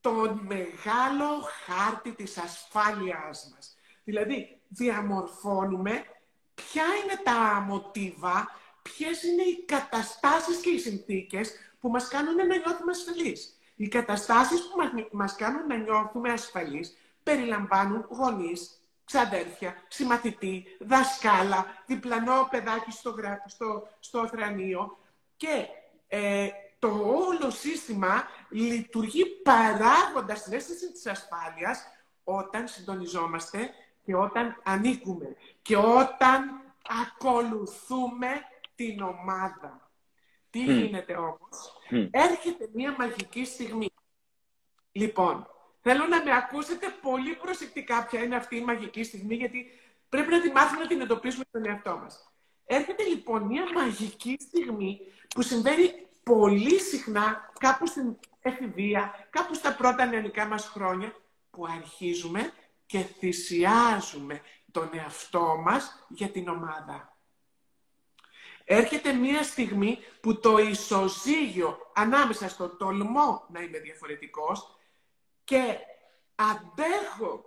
τον μεγάλο χάρτη της ασφάλειάς μας. Δηλαδή, διαμορφώνουμε ποια είναι τα μοτίβα, ποιες είναι οι καταστάσεις και οι συνθήκες που μας κάνουν να νιώθουμε ασφαλείς. Οι καταστάσεις που μας κάνουν να νιώθουμε ασφαλείς περιλαμβάνουν γονείς, ξαδέρφια, συμμαθητή, δασκάλα, διπλανό παιδάκι στο, γρα... στο... στο θρανείο και ε, το όλο σύστημα λειτουργεί παράγοντας την αίσθηση της ασφάλειας όταν συντονιζόμαστε και όταν ανήκουμε και όταν ακολουθούμε την ομάδα. Τι mm. γίνεται όμως? Mm. Έρχεται μία μαγική στιγμή. Λοιπόν, θέλω να με ακούσετε πολύ προσεκτικά ποια είναι αυτή η μαγική στιγμή, γιατί πρέπει να τη μάθουμε να την εντοπίσουμε στον εαυτό μας. Έρχεται λοιπόν μία μαγική στιγμή που συμβαίνει πολύ συχνά κάπου στην εφηβεία, κάπου στα πρώτα νεανικά μας χρόνια, που αρχίζουμε και θυσιάζουμε τον εαυτό μας για την ομάδα. Έρχεται μία στιγμή που το ισοζύγιο ανάμεσα στο τολμώ να είμαι διαφορετικός και αντέχω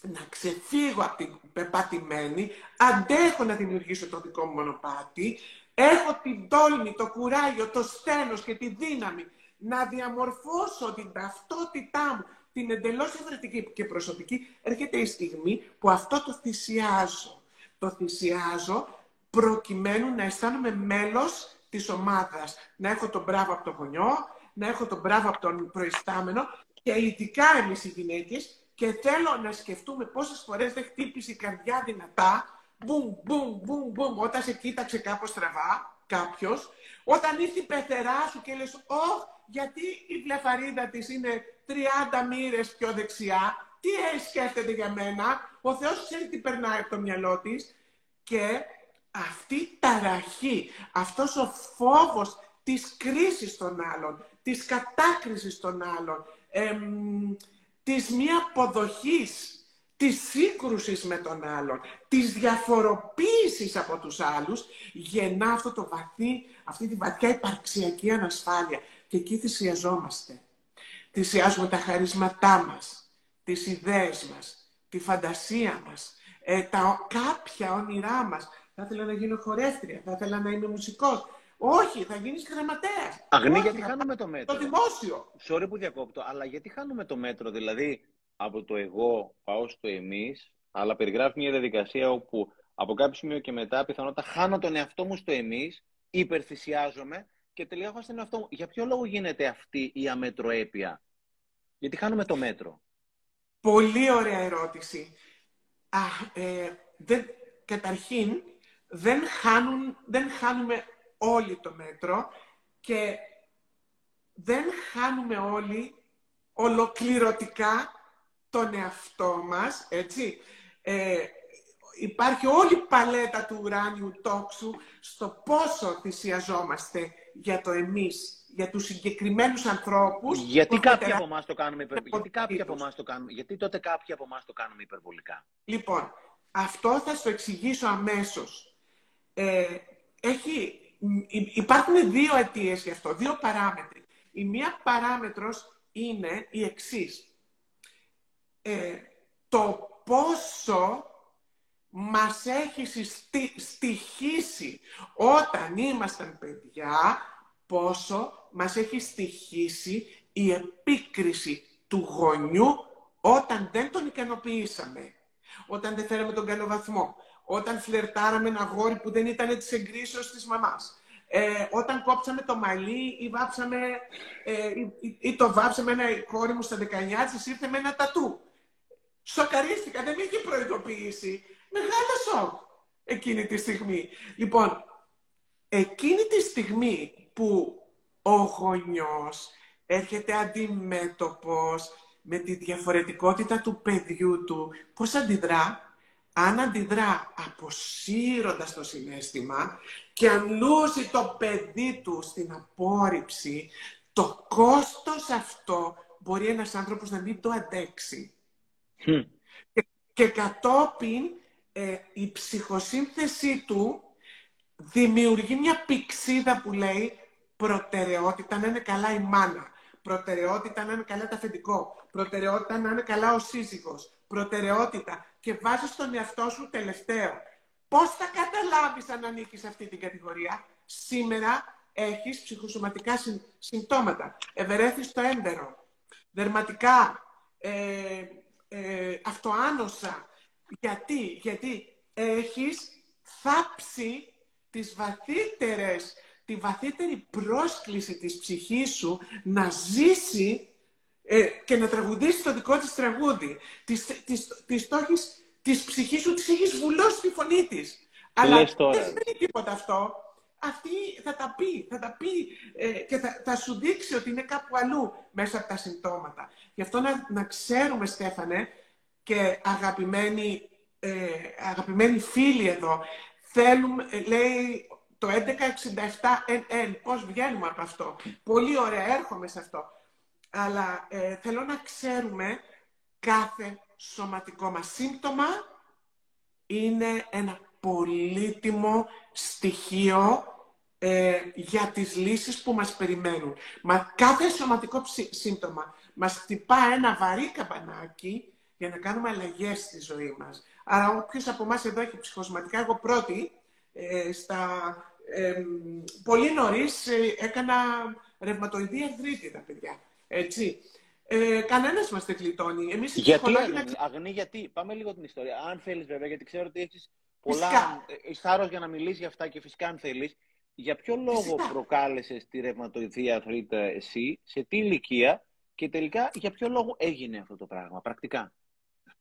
να ξεφύγω από την πεπατημένη, αντέχω να δημιουργήσω το δικό μου μονοπάτι, έχω την τόλμη, το κουράγιο, το στένος και τη δύναμη να διαμορφώσω την ταυτότητά μου, την εντελώς διαφορετική και προσωπική. Έρχεται η στιγμή που αυτό το θυσιάζω. Το θυσιάζω προκειμένου να αισθάνομαι μέλος της ομάδας. Να έχω τον μπράβο από τον γονιό, να έχω τον μπράβο από τον προϊστάμενο και ειδικά εμείς οι γυναίκες, και θέλω να σκεφτούμε πόσες φορές δεν χτύπησε η καρδιά δυνατά, μπουμ, μπουμ, μπουμ, μπουμ, όταν σε κοίταξε κάπως στραβά κάποιος, όταν ήρθε η πεθερά σου και λες, «Ωχ, γιατί η βλεφαρίδα της είναι τριάντα μοίρες πιο δεξιά, τι σκέφτεται για μένα, ο Θεός ξέρει τι περνάει από το μυαλό της». Και αυτή η ταραχή, αυτός ο φόβος της κρίσης των άλλων, της κατάκρισης των άλλων, εμ, της μη αποδοχής, της σύγκρουσης με τον άλλον, της διαφοροποίησης από τους άλλους, γεννά αυτό το βαθύ, αυτή τη βαθιά υπαρξιακή ανασφάλεια. Και εκεί θυσιαζόμαστε. Θυσιάζουμε τα χαρίσματά μας, τις ιδέες μας, τη φαντασία μας, ε, τα κάποια όνειρά μας. Θα ήθελα να γίνω χορεύτρια, θα ήθελα να είμαι μουσικός. Όχι, θα γίνεις γραμματέας. Αγνή, όχι, γιατί χάνουμε το μέτρο? Το δημόσιο. Sorry που διακόπτω, αλλά γιατί χάνουμε το μέτρο? Δηλαδή, από το εγώ πάω στο εμείς, αλλά περιγράφει μια διαδικασία όπου από κάποιο σημείο και μετά πιθανότατα χάνω τον εαυτό μου στο εμείς, υπερθυσιάζομαι και τελικά έχω στον εαυτό μου. Για ποιο λόγο γίνεται αυτή η αμετροέπεια? Γιατί χάνουμε το μέτρο. Πολύ ωραία ερώτηση. Α, ε, δεν, καταρχήν, δεν, χάνουν, δεν χάνουμε όλοι το μέτρο και δεν χάνουμε όλοι ολοκληρωτικά τον εαυτό μας, έτσι. Ε, υπάρχει όλη η παλέτα του ουράνιου τόξου στο πόσο θυσιαζόμαστε για το εμείς, για τους συγκεκριμένους ανθρώπους. Γιατί κάποιοι από εμάς το κάνουμε υπερβολικά. Γιατί, κάποιοι από εμάς το κάνουμε... Γιατί τότε κάποιοι από εμάς το κάνουμε υπερβολικά. Λοιπόν, αυτό θα σου εξηγήσω αμέσως. Ε, έχει... Υπάρχουν δύο αιτίες γι' αυτό, δύο παράμετροι. Η μία παράμετρος είναι η εξής. Ε, το πόσο μας έχει στι, στοιχήσει όταν ήμασταν παιδιά, πόσο μας έχει στοιχήσει η επίκριση του γονιού όταν δεν τον ικανοποιήσαμε, όταν δεν φέραμε τον καλό βαθμό, όταν φλερτάραμε ένα αγόρι που δεν ήταν της εγκρίσεως της μαμάς, Ε, όταν κόψαμε το μαλλί ή, βάψαμε, ε, ή, ή το βάψαμε ένα κόρη μου στα δεκαεννιά, τη ήρθε με ένα τατού. Σοκαρίστηκα, δεν με είχε προειδοποιήσει. Μεγάλο σοκ εκείνη τη στιγμή. Λοιπόν, εκείνη τη στιγμή που ο γονιός έρχεται αντιμέτωπος με τη διαφορετικότητα του παιδιού του, πώς αντιδρά? Αν αντιδρά αποσύροντας το συναίσθημα και αν λούζει το παιδί του στην απόρριψη, το κόστος αυτό μπορεί ένας άνθρωπος να μην το αντέξει. Mm. Και, και κατόπιν ε, η ψυχοσύνθεσή του δημιουργεί μια πηξίδα που λέει προτεραιότητα να είναι καλά η μάνα, προτεραιότητα να είναι καλά το αφεντικό, προτεραιότητα να είναι καλά ο σύζυγος, προτεραιότητα, και βάζεις τον εαυτό σου τελευταίο. Πώς θα καταλάβεις αν ανήκεις σε αυτή την κατηγορία? Σήμερα έχεις ψυχοσωματικά συν, συμπτώματα. Ευερέθεις το έντερο, δερματικά, ε, ε, αυτοάνοσα. Γιατί? Γιατί έχεις θάψει τις βαθύτερες, τη βαθύτερη πρόσκληση της ψυχής σου να ζήσει και να τραγουδήσει το δικό της τραγούδι. Της, της, της, στόχης, της ψυχής σου της έχεις βουλώσει τη φωνή της. Αλλά δεν σημαίνει τίποτα αυτό. Αυτή θα τα πει, θα τα πει ε, και θα, θα σου δείξει ότι είναι κάπου αλλού μέσα από τα συμπτώματα. Γι' αυτό να, να ξέρουμε, Στέφανε, και αγαπημένοι, ε, αγαπημένοι φίλοι εδώ, θέλουμε, ε, λέει το χίλια εκατόν εξήντα επτά εν εν, πώς βγαίνουμε από αυτό. Πολύ ωραία, έρχομαι σε αυτό. Αλλά ε, θέλω να ξέρουμε, κάθε σωματικό μας σύμπτωμα είναι ένα πολύτιμο στοιχείο ε, για τις λύσεις που μας περιμένουν. Μα κάθε σωματικό σύμπτωμα μας χτυπά ένα βαρύ καμπανάκι για να κάνουμε αλλαγές στη ζωή μας. Άρα όποιος από εμάς εδώ έχει ψυχοσωματικά, εγώ πρώτη, ε, στα, ε, πολύ νωρίς ε, έκανα ρευματοειδή αρθρίτη τα παιδιά. Έτσι. Ε, Κανένας μας δεν γλιτώνει. Εμείς οι ψυχολόγοι να... Αγνή, γιατί. Πάμε λίγο την ιστορία. Αν θέλεις, βέβαια, γιατί ξέρω ότι έχεις πολλά. Έχεις θάρρος για να μιλήσεις για αυτά και φυσικά αν θέλεις. Για ποιο λόγο φυσικά προκάλεσες τη ρευματοειδή αρθρίτη εσύ, σε τι ηλικία και τελικά για ποιο λόγο έγινε αυτό το πράγμα, πρακτικά?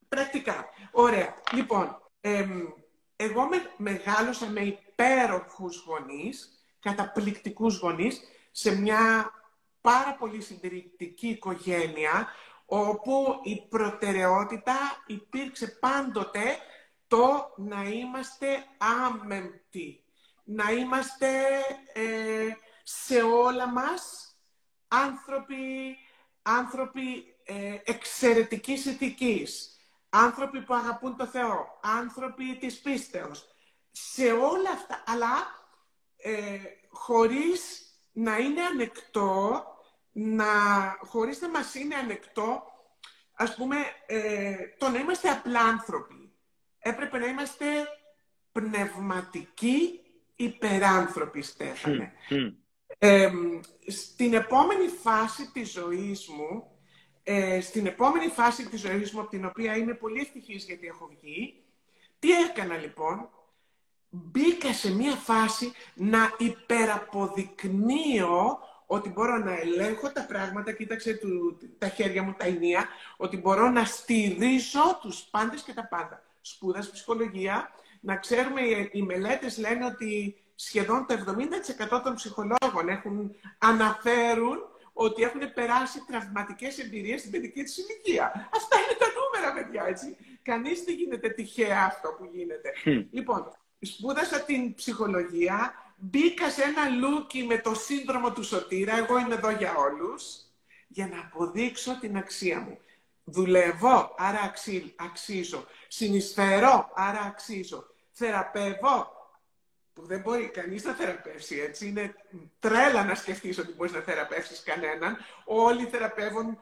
Πρακτικά. Ωραία. Λοιπόν, εμ, εγώ με, μεγάλωσα με υπέροχους γονείς, καταπληκτικούς γονείς, σε μια πάρα πολύ συντηρητική οικογένεια, όπου η προτεραιότητα υπήρξε πάντοτε το να είμαστε άμεμπτοι, να είμαστε ε, σε όλα μας άνθρωποι, άνθρωποι ε, εξαιρετικής ηθικής, άνθρωποι που αγαπούν το Θεό, άνθρωποι της πίστεως, σε όλα αυτά, αλλά ε, χωρίς να είναι ανεκτό, να, χωρίς να μας είναι ανεκτό, ας πούμε, ε, το να είμαστε απλά άνθρωποι. Έπρεπε να είμαστε πνευματικοί υπεράνθρωποι, Στέφανε. Ε, στην επόμενη φάση της ζωής μου, ε, στην επόμενη φάση της ζωής μου, από την οποία είμαι πολύ ευτυχής γιατί έχω βγει, τι έκανα λοιπόν? Μπήκα σε μία φάση να υπεραποδεικνύω ότι μπορώ να ελέγχω τα πράγματα, κοίταξε του, τα χέρια μου, τα ηνία, ότι μπορώ να στηρίζω τους πάντες και τα πάντα. Σπούδασα ψυχολογία. Να ξέρουμε, οι μελέτες λένε ότι σχεδόν το εβδομήντα τοις εκατό των ψυχολόγων έχουν, αναφέρουν ότι έχουν περάσει τραυματικές εμπειρίες στην παιδική τους ηλικία. Αυτά είναι τα νούμερα, παιδιά, έτσι. Κανείς δεν γίνεται τυχαία αυτό που γίνεται. Mm. Λοιπόν, σπούδασα την ψυχολογία, μπήκα σε ένα λούκι με το σύνδρομο του σωτήρα, εγώ είμαι εδώ για όλους, για να αποδείξω την αξία μου. Δουλεύω, άρα αξί, αξίζω. Συνεισφέρω, άρα αξίζω. Θεραπεύω, που δεν μπορεί κανείς να θεραπεύσει, έτσι. Είναι τρέλα να σκεφτείς ότι μπορείς να θεραπεύσεις κανέναν. Όλοι θεραπεύουν,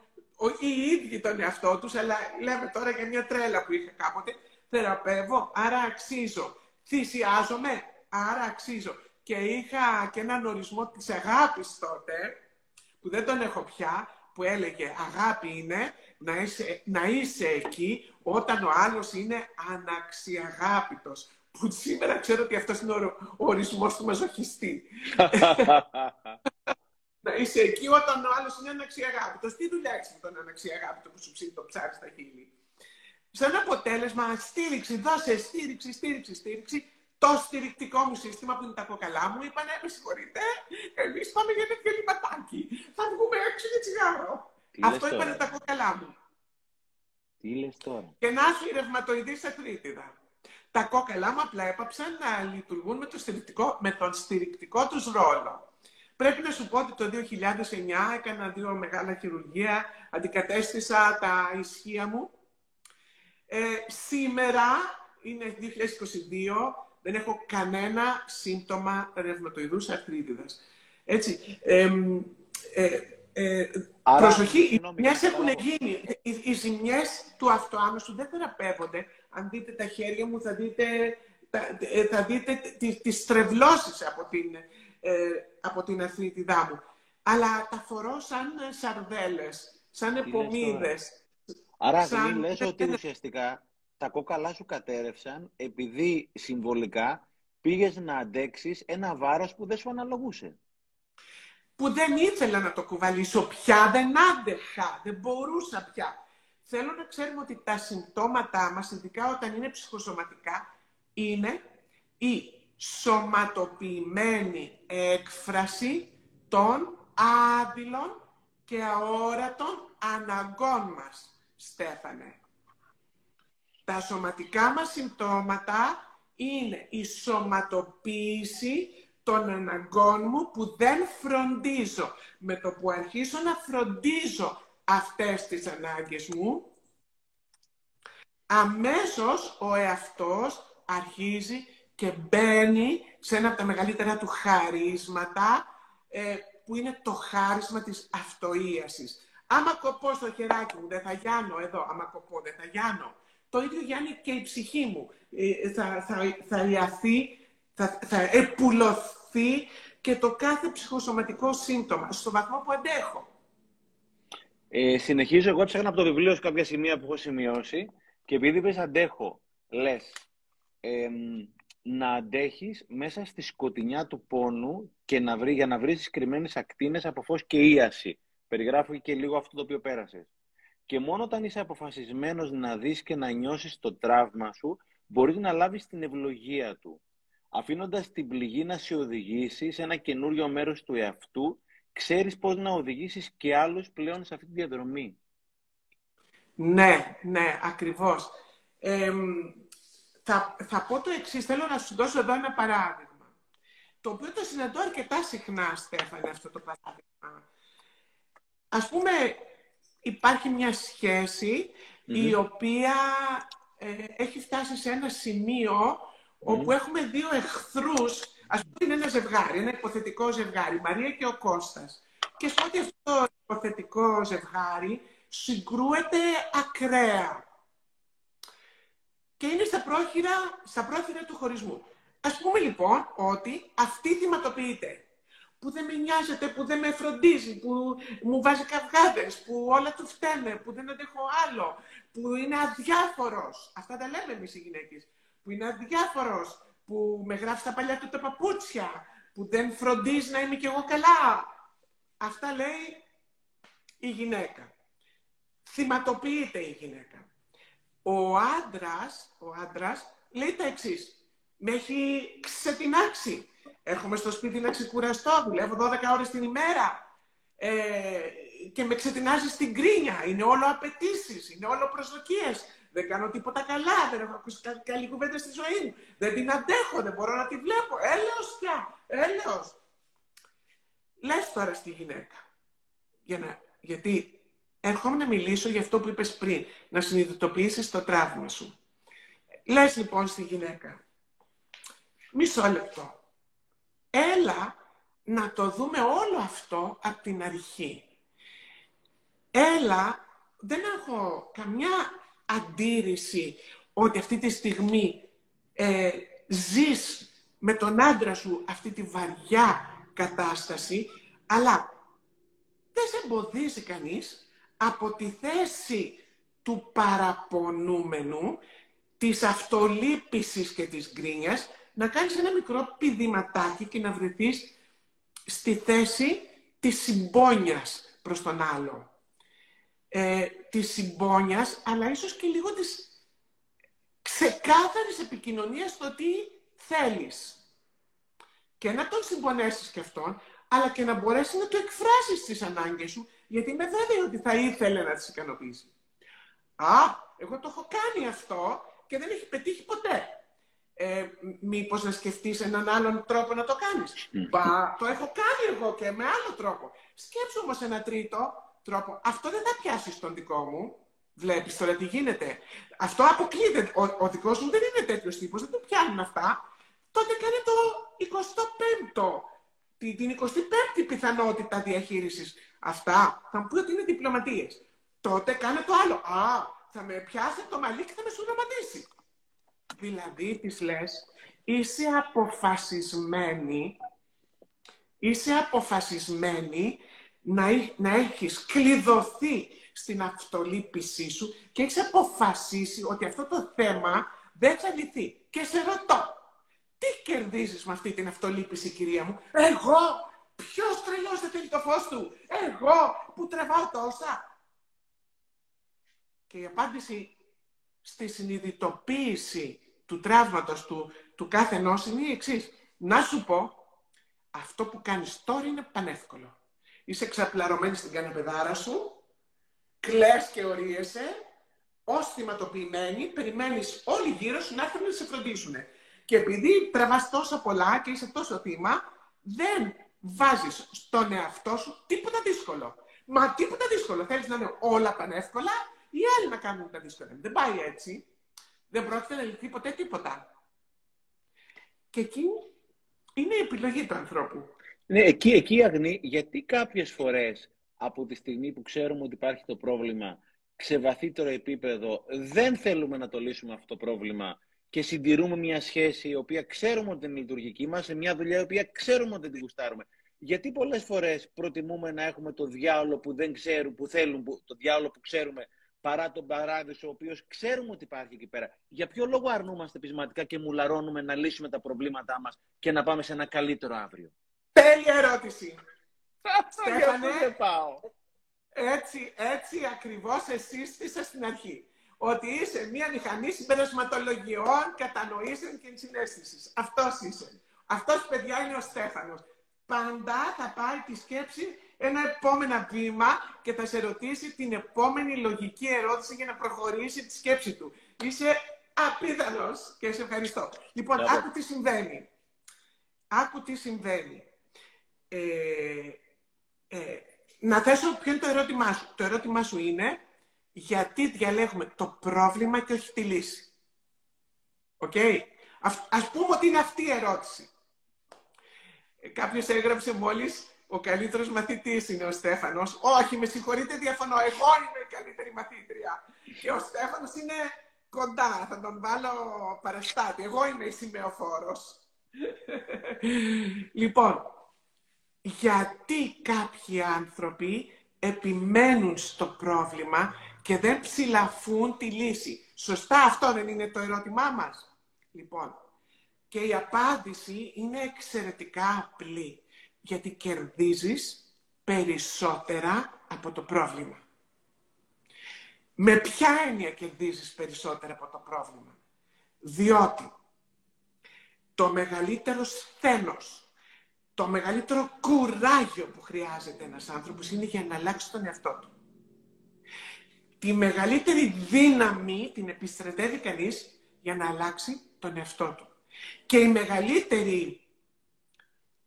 οι ίδιοι τον εαυτό τους, αλλά λέμε τώρα για μια τρέλα που είχα κάποτε. Θεραπεύω, άρα αξίζω. Θυσιάζομαι, άρα αξίζω. Και είχα και έναν ορισμό της αγάπης τότε, που δεν τον έχω πια, που έλεγε αγάπη είναι να είσαι, να είσαι εκεί όταν ο άλλος είναι αναξιαγάπητος. που σήμερα ξέρω ότι αυτός είναι ο ορισμός του μαζοχιστή. Να είσαι εκεί όταν ο άλλος είναι αναξιαγάπητος. Τι δουλειά έχεις με τον αναξιαγάπητο που σου ψήνει το ψάρι στα χείλη? Σαν αποτέλεσμα, στήριξη, δώσε στήριξη, στήριξη, στήριξη. Το στηρικτικό μου σύστημα που είναι τα κοκαλά μου είπανε, με συγχωρείτε, εμείς πάμε για τέτοιο λιμπατάκι. Θα βγούμε έξω για τσιγάρο. Αυτό είπανε τα κοκαλά μου. Τι λες τώρα? Και να σου η ρευματοειδή σε τρίτιδα. Τα κόκαλά μου απλά έπαψαν να λειτουργούν με, το στηρικτικό, με τον στηρικτικό τους ρόλο. Πρέπει να σου πω ότι το δύο χιλιάδες εννιά έκανα δύο μεγάλα χειρουργία, αντικατέστησα τα ισχύα μου. Ε, σήμερα είναι δύο χιλιάδες είκοσι δύο, δεν έχω κανένα σύμπτωμα ρευματοειδούς αρτρίτιδας. Έτσι, ε, ε, ε, άρα, προσοχή, οι ζημιές έχουν γίνει. Οι, οι ζημιές του αυτοάμεσου δεν θεραπεύονται. Αν δείτε τα χέρια μου, θα δείτε, τα, θα δείτε τις, τις στρεβλώσεις από την, ε, από την αρθρίτιδά μου. Αλλά τα φορώ σαν σαρδέλες, σαν επομίδες. Άρα σαν... δεν λες ότι ουσιαστικά τα κόκαλά σου κατέρευσαν επειδή συμβολικά πήγες να αντέξεις ένα βάρος που δεν σου αναλογούσε. Που δεν ήθελα να το κουβαλήσω πια, δεν άντεχα, δεν μπορούσα πια. Θέλω να ξέρουμε ότι τα συμπτώματά μας, ειδικά όταν είναι ψυχοσωματικά, είναι η σωματοποιημένη έκφραση των άδειλων και αόρατων αναγκών μας, Στέφανε. Τα σωματικά μας συμπτώματα είναι η σωματοποίηση των αναγκών μου που δεν φροντίζω. Με το που αρχίσω να φροντίζω αυτές τις ανάγκες μου, αμέσως ο εαυτός αρχίζει και μπαίνει σε ένα από τα μεγαλύτερα του χαρίσματα, ε, που είναι το χάρισμα της αυτοίασης. Άμα κοπώ στο χεράκι μου, δεν θα γιάνω εδώ, άμα κοπώ, δεν θα γιάνω. Το ίδιο γιάνει και η ψυχή μου. Ε, θα, θα, θα λιαθεί, θα, θα επουλωθεί και το κάθε ψυχοσωματικό σύμπτωμα, στο βαθμό που αντέχω. Ε, συνεχίζω, εγώ ψάχνα από το βιβλίο σου κάποια σημεία που έχω σημειώσει και επειδή πες αντέχω, λες ε, να αντέχεις μέσα στη σκοτεινιά του πόνου και να βρει, για να βρεις κρυμμένες ακτίνες από φως και ίαση. Περιγράφω και λίγο αυτό το οποίο πέρασες. Και μόνο όταν είσαι αποφασισμένος να δεις και να νιώσεις το τραύμα σου, μπορείς να λάβεις την ευλογία του, αφήνοντας την πληγή να σε οδηγήσει σε ένα καινούριο μέρος του εαυτού. Ξέρεις πώς να οδηγήσεις και άλλους πλέον σε αυτή τη διαδρομή. Ναι, ναι, ακριβώς. Ε, θα, θα πω το εξής, θέλω να σου δώσω εδώ ένα παράδειγμα, το οποίο το συναντώ αρκετά συχνά, Στέφανε, αυτό το παράδειγμα. Ας πούμε, υπάρχει μια σχέση mm-hmm. η οποία ε, έχει φτάσει σε ένα σημείο mm-hmm. όπου έχουμε δύο εχθρούς. Ας πούμε, είναι ένα ζευγάρι, ένα υποθετικό ζευγάρι, η Μαρία και ο Κώστας. Και στο ότι αυτό το υποθετικό ζευγάρι συγκρούεται ακραία. Και είναι στα πρόχειρα, στα πρόχειρα του χωρισμού. Ας πούμε λοιπόν ότι αυτή θυματοποιείται. Που δεν με νοιάζεται, που δεν με φροντίζει, που μου βάζει καυγάδες, που όλα του φταίνε, που δεν αντέχω άλλο, που είναι αδιάφορος. Αυτά τα λέμε εμείς οι γυναίκες. Που είναι αδιάφορος, που με γράφει τα παλιά του τα παπούτσια, που δεν φροντίζει να είμαι κι εγώ καλά. Αυτά λέει η γυναίκα. Θυματοποιείται η γυναίκα. Ο άντρας, ο άντρας λέει τα εξής. Με έχει ξετινάξει. Έρχομαι στο σπίτι να ξεκουραστώ, δουλεύω δώδεκα ώρες την ημέρα ε, και με ξετινάζει στην κρίνια. Είναι όλο απαιτήσεις, είναι όλο προσδοκίες. Δεν κάνω τίποτα καλά, δεν έχω ακούσει καλή κουβέντα στη ζωή μου. Δεν την αντέχω, δεν μπορώ να τη βλέπω. Έλεος πια, έλεος. Λες τώρα στη γυναίκα. Για να... Γιατί έρχομαι να μιλήσω για αυτό που είπες πριν, να συνειδητοποιήσεις το τραύμα σου. Λες λοιπόν στη γυναίκα. Μισό λεπτό. Έλα να το δούμε όλο αυτό από την αρχή. Έλα, δεν έχω καμιά αντίρρηση ότι αυτή τη στιγμή ε, ζεις με τον άντρα σου αυτή τη βαριά κατάσταση, αλλά δεν σε εμποδίζει κανείς από τη θέση του παραπονούμενου της αυτολύπησης και της γκρίνιας, να κάνεις ένα μικρό πηδηματάκι και να βρεθείς στη θέση της συμπόνιας προς τον άλλο. Ε, της συμπόνιας, αλλά ίσως και λίγο της ξεκάθαρης επικοινωνίας στο τι θέλεις. Και να τον συμπονέσεις κι αυτόν, αλλά και να μπορέσεις να του εκφράσεις τις ανάγκες σου, γιατί είμαι βέβαιη ότι θα ήθελε να τις ικανοποιήσει. Α, εγώ το έχω κάνει αυτό και δεν έχει πετύχει ποτέ. Ε, μήπως να σκεφτείς έναν άλλον τρόπο να το κάνεις. Μπα, το έχω κάνει εγώ και με άλλο τρόπο. Σκέψου όμως ένα τρίτο τρόπο. Αυτό δεν θα πιάσεις τον δικό μου. Βλέπεις τώρα τι γίνεται. Αυτό αποκλείεται. Ο, ο δικός μου δεν είναι τέτοιος τύπος, δεν του πιάνουν αυτά. Τότε κάνε το εικοστό πέμπτο. Την εικοστή πέμπτη πιθανότητα διαχείρισης. Αυτά θα μου πει ότι είναι διπλωματίες. Τότε κάνε το άλλο. Α, θα με πιάσει το μαλλί και θα με σουραματίσει. Δηλαδή, της λες, είσαι αποφασισμένη, είσαι αποφασισμένη να, να έχεις κλειδωθεί στην αυτολύπησή σου και έχεις αποφασίσει ότι αυτό το θέμα δεν θα λυθεί. Και σε ρωτώ, τι κερδίζεις με αυτή την αυτολύπηση, κυρία μου? Εγώ, ποιος τρελός δεν θέλει το φως του? Εγώ, που τρεβάω τόσα? Και η απάντηση στη συνειδητοποίηση του τραύματος του, του κάθε ενός είναι η εξής. Να σου πω, αυτό που κάνεις τώρα είναι πανεύκολο. Είσαι ξαπλαρωμένη στην καναπεδάρα σου, κλαις και ορίεσαι, ως θυματοποιημένη, περιμένεις όλοι γύρω σου να έρθουν να σε φροντίσουν. Και επειδή τραβάς τόσα πολλά και είσαι τόσο θύμα, δεν βάζεις στον εαυτό σου τίποτα δύσκολο. Μα τίποτα δύσκολο. Θέλεις να είναι όλα πανεύκολα, οι άλλοι να κάνουν τα δύσκολα. Δεν πάει έτσι. Δεν πρόκειται να λυθεί ποτέ τίποτα. Και εκεί είναι η επιλογή του ανθρώπου. Ναι, εκεί, εκεί Αγνή, γιατί κάποιες φορές από τη στιγμή που ξέρουμε ότι υπάρχει το πρόβλημα σε βαθύτερο επίπεδο, δεν θέλουμε να το λύσουμε αυτό το πρόβλημα και συντηρούμε μια σχέση η οποία ξέρουμε ότι είναι λειτουργική μας, σε μια δουλειά η οποία ξέρουμε ότι την γουστάρουμε? Γιατί πολλές φορές προτιμούμε να έχουμε το διάολο που δεν ξέρουμε, που θέλουν, που, το διάολο που ξέρουμε, παρά τον παράδεισο, ο οποίος ξέρουμε ότι υπάρχει εκεί πέρα? Για ποιο λόγο αρνούμαστε πεισματικά και μουλαρώνουμε να λύσουμε τα προβλήματά μας και να πάμε σε ένα καλύτερο αύριο? Τέλεια ερώτηση! Στέφανε, έτσι, έτσι ακριβώς εσύ στήσα στην αρχή. Ότι είσαι μία μηχανή συμπερασματολογιών, κατανοήσεων και συνέστησης. Αυτός είσαι. Αυτός, παιδιά, είναι ο Στέφανος. Πάντα θα πάει τη σκέψη ένα επόμενο βήμα και θα σε ρωτήσει την επόμενη λογική ερώτηση για να προχωρήσει τη σκέψη του. Είσαι απίθανος και σε ευχαριστώ. Λοιπόν, yeah. άκου τι συμβαίνει. Άκου τι συμβαίνει. Ε, ε, να θέσω ποιο είναι το ερώτημά σου. Το ερώτημά σου είναι γιατί διαλέγουμε το πρόβλημα και όχι τη λύση. Οκ. Okay? Ας πούμε ότι είναι αυτή η ερώτηση. Κάποιος έγραψε μόλις, ο καλύτερος μαθητής είναι ο Στέφανος. Όχι, με συγχωρείτε, διαφωνώ. Εγώ είμαι η καλύτερη μαθήτρια. Και ο Στέφανος είναι κοντά. Θα τον βάλω παραστάτη. Εγώ είμαι η σημεοφόρος. Λοιπόν, γιατί κάποιοι άνθρωποι επιμένουν στο πρόβλημα και δεν ψηλαφούν τη λύση? Σωστά, αυτό δεν είναι το ερώτημά μας? Λοιπόν, και η απάντηση είναι εξαιρετικά απλή. Γιατί κερδίζεις περισσότερα από το πρόβλημα. Με ποια έννοια κερδίζεις περισσότερα από το πρόβλημα? Διότι το μεγαλύτερο σθένος, το μεγαλύτερο κουράγιο που χρειάζεται ένας άνθρωπος είναι για να αλλάξει τον εαυτό του. Τη μεγαλύτερη δύναμη την επιστρατεύει κανείς για να αλλάξει τον εαυτό του. Και η μεγαλύτερη,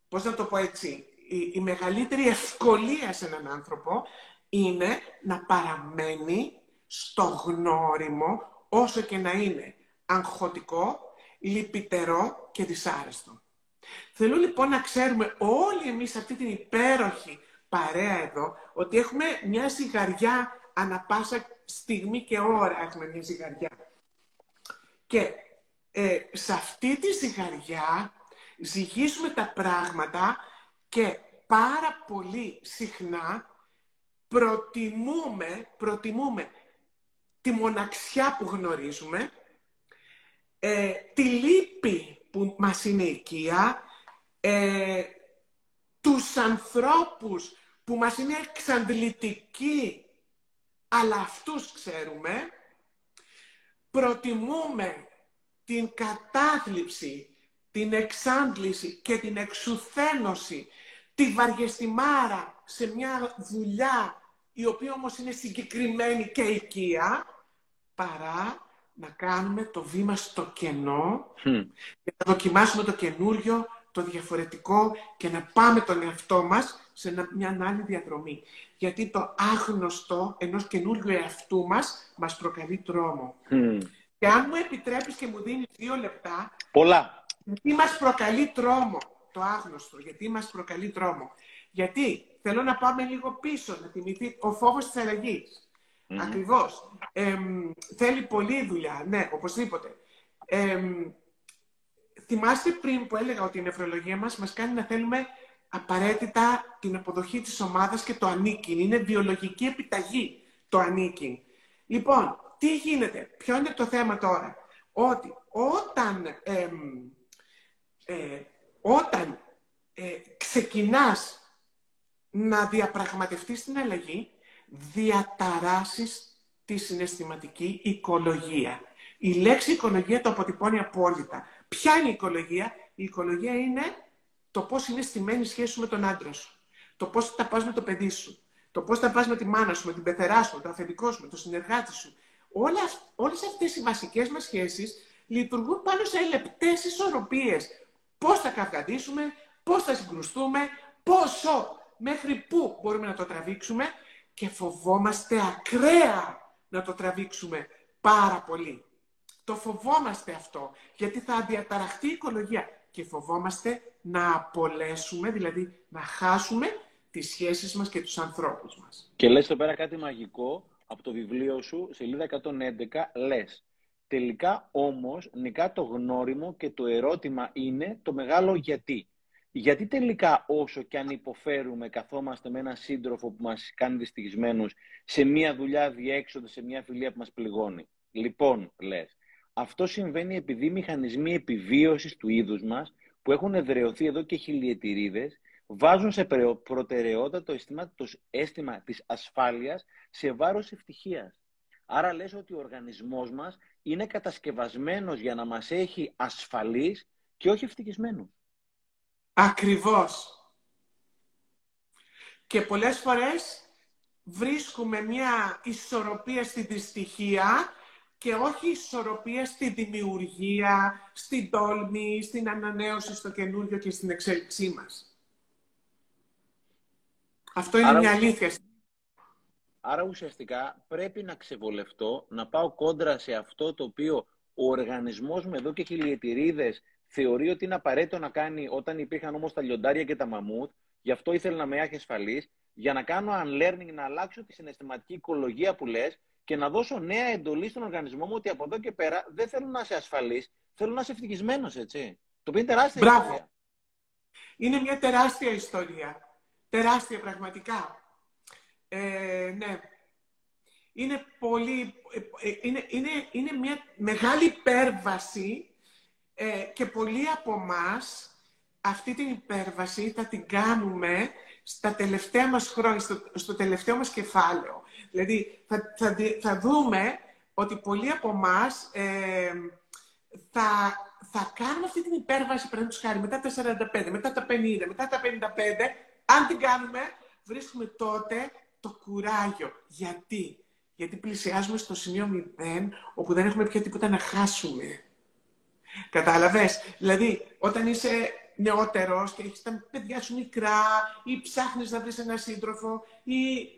πώς να το πω έτσι, η, η μεγαλύτερη ευκολία σε έναν άνθρωπο είναι να παραμένει στο γνώριμο, όσο και να είναι αγχωτικό, λυπητερό και δυσάρεστο. Θέλω λοιπόν να ξέρουμε όλοι εμείς αυτή την υπέροχη παρέα εδώ, ότι έχουμε μια ζυγαριά ανά πάσα στιγμή και ώρα, έχουμε μια ζυγαριά. Και ε, σε αυτή τη ζυγαριά ζυγίζουμε τα πράγματα και πάρα πολύ συχνά προτιμούμε, προτιμούμε τη μοναξιά που γνωρίζουμε ε, τη λύπη που μας είναι οικία, ε, τους ανθρώπους που μας είναι εξαντλητικοί, αλλά αυτούς ξέρουμε, προτιμούμε την κατάθλιψη, την εξάντληση και την εξουθένωση, τη βαριεστημάρα σε μια δουλειά η οποία όμως είναι συγκεκριμένη και οικία, παρά να κάνουμε το βήμα στο κενό mm. και να δοκιμάσουμε το καινούριο, το διαφορετικό και να πάμε τον εαυτό μας σε μια άλλη διαδρομή. Γιατί το άγνωστο ενός καινούριου εαυτού μας μας προκαλεί τρόμο. Mm. Και αν μου επιτρέπεις και μου δίνεις δύο λεπτά... Πολλά. Γιατί μας προκαλεί τρόμο το άγνωστο, γιατί μας προκαλεί τρόμο. Γιατί θέλω να πάμε λίγο πίσω, να θυμηθεί ο φόβος της αλλαγής. Mm. Ακριβώς. Ε, θέλει πολλή δουλειά, ναι, οπωσδήποτε. Ε, θυμάστε πριν που έλεγα ότι η νευρολογία μας μας κάνει να θέλουμε απαραίτητα την αποδοχή της ομάδας και το ανήκειν. Είναι βιολογική επιταγή το ανήκειν. Λοιπόν, τι γίνεται, ποιο είναι το θέμα τώρα. Ότι όταν, ε, ε, όταν ε, ξεκινάς να διαπραγματευτείς την αλλαγή, διαταράσεις τη συναισθηματική οικολογία. Η λέξη οικολογία το αποτυπώνει απόλυτα. Ποια είναι η οικολογία? Η οικολογία είναι το πώς είναι στημένη η σχέση σου με τον άντρα σου. Το πώς τα πας με το παιδί σου. Το πώς τα πας με τη μάνα σου, με την πεθερά σου, με τον αφεντικό σου, με τον συνεργάτη σου. Όλα, όλες αυτές οι βασικές μας σχέσεις λειτουργούν πάνω σε λεπτές ισορροπίες. Πώς θα καυγαντήσουμε, πώς θα συγκρουστούμε, πόσο, μέχρι πού μπορούμε να το τραβήξουμε, και φοβόμαστε ακραία να το τραβήξουμε πάρα πολύ. Το φοβόμαστε αυτό, γιατί θα διαταραχθεί η οικολογία και φοβόμαστε να απολέσουμε, δηλαδή να χάσουμε τις σχέσεις μας και τους ανθρώπους μας. Και λες εδώ πέρα κάτι μαγικό από το βιβλίο σου, σελίδα εκατόν έντεκα, λες «Τελικά όμως νικά το γνώριμο και το ερώτημα είναι το μεγάλο γιατί». Γιατί τελικά όσο και αν υποφέρουμε, καθόμαστε με έναν σύντροφο που μας κάνει δυστυχισμένους, σε μια δουλειά διέξοδο, σε μια φιλία που μας πληγώνει. Λοιπόν, λες, αυτό συμβαίνει επειδή οι μηχανισμοί επιβίωσης του είδους μας, που έχουν εδραιωθεί εδώ και χιλιετηρίδες, βάζουν σε προτεραιότητα το αίσθημα, το αίσθημα της ασφάλειας σε βάρος ευτυχίας. Άρα λες ότι ο οργανισμός μας είναι κατασκευασμένος για να μας έχει ασφαλείς και όχι ευτυχισμένους. Ακριβώς. Και πολλές φορές βρίσκουμε μια ισορροπία στη δυστυχία και όχι ισορροπία στη δημιουργία, στην τόλμη, στην ανανέωση, στο καινούριο και στην εξέλιξή μας. Αυτό είναι άρα, μια αλήθεια. Άρα ουσιαστικά πρέπει να ξεβολευτώ, να πάω κόντρα σε αυτό το οποίο ο οργανισμός με εδώ και χιλιετηρίδες θεωρεί ότι είναι απαραίτητο να κάνει όταν υπήρχαν όμως τα λιοντάρια και τα μαμούτ, γι' αυτό ήθελε να με έχει ασφαλής, για να κάνω unlearning, να αλλάξω τη συναισθηματική οικολογία που λες και να δώσω νέα εντολή στον οργανισμό μου ότι από εδώ και πέρα δεν θέλω να είσαι ασφαλής, θέλω να είσαι ευτυχισμένος, έτσι. Το οποίο είναι τεράστια Μπράβο. Ιστορία. Είναι μια τεράστια ιστορία. Τεράστια πραγματικά. Ε, ναι. Είναι, πολύ, είναι, είναι, είναι μια μεγάλη υπέρβαση. Ε, και πολλοί από εμάς αυτή την υπέρβαση θα την κάνουμε στα τελευταία μας χρόνια, στο, στο τελευταίο μας κεφάλαιο. Δηλαδή θα, θα, θα δούμε ότι πολλοί από εμάς ε, θα, θα κάνουν αυτή την υπέρβαση, παραδείγματος χάρη, μετά τα σαράντα πέντε, μετά τα πενήντα, μετά τα πενήντα πέντε. Αν την κάνουμε, βρίσκουμε τότε το κουράγιο. Γιατί? Γιατί πλησιάζουμε στο σημείο μηδέν, όπου δεν έχουμε πια τίποτα να χάσουμε. Κατάλαβες? Δηλαδή, όταν είσαι νεότερος και έχεις τα παιδιά σου μικρά ή ψάχνεις να βρεις έναν σύντροφο ή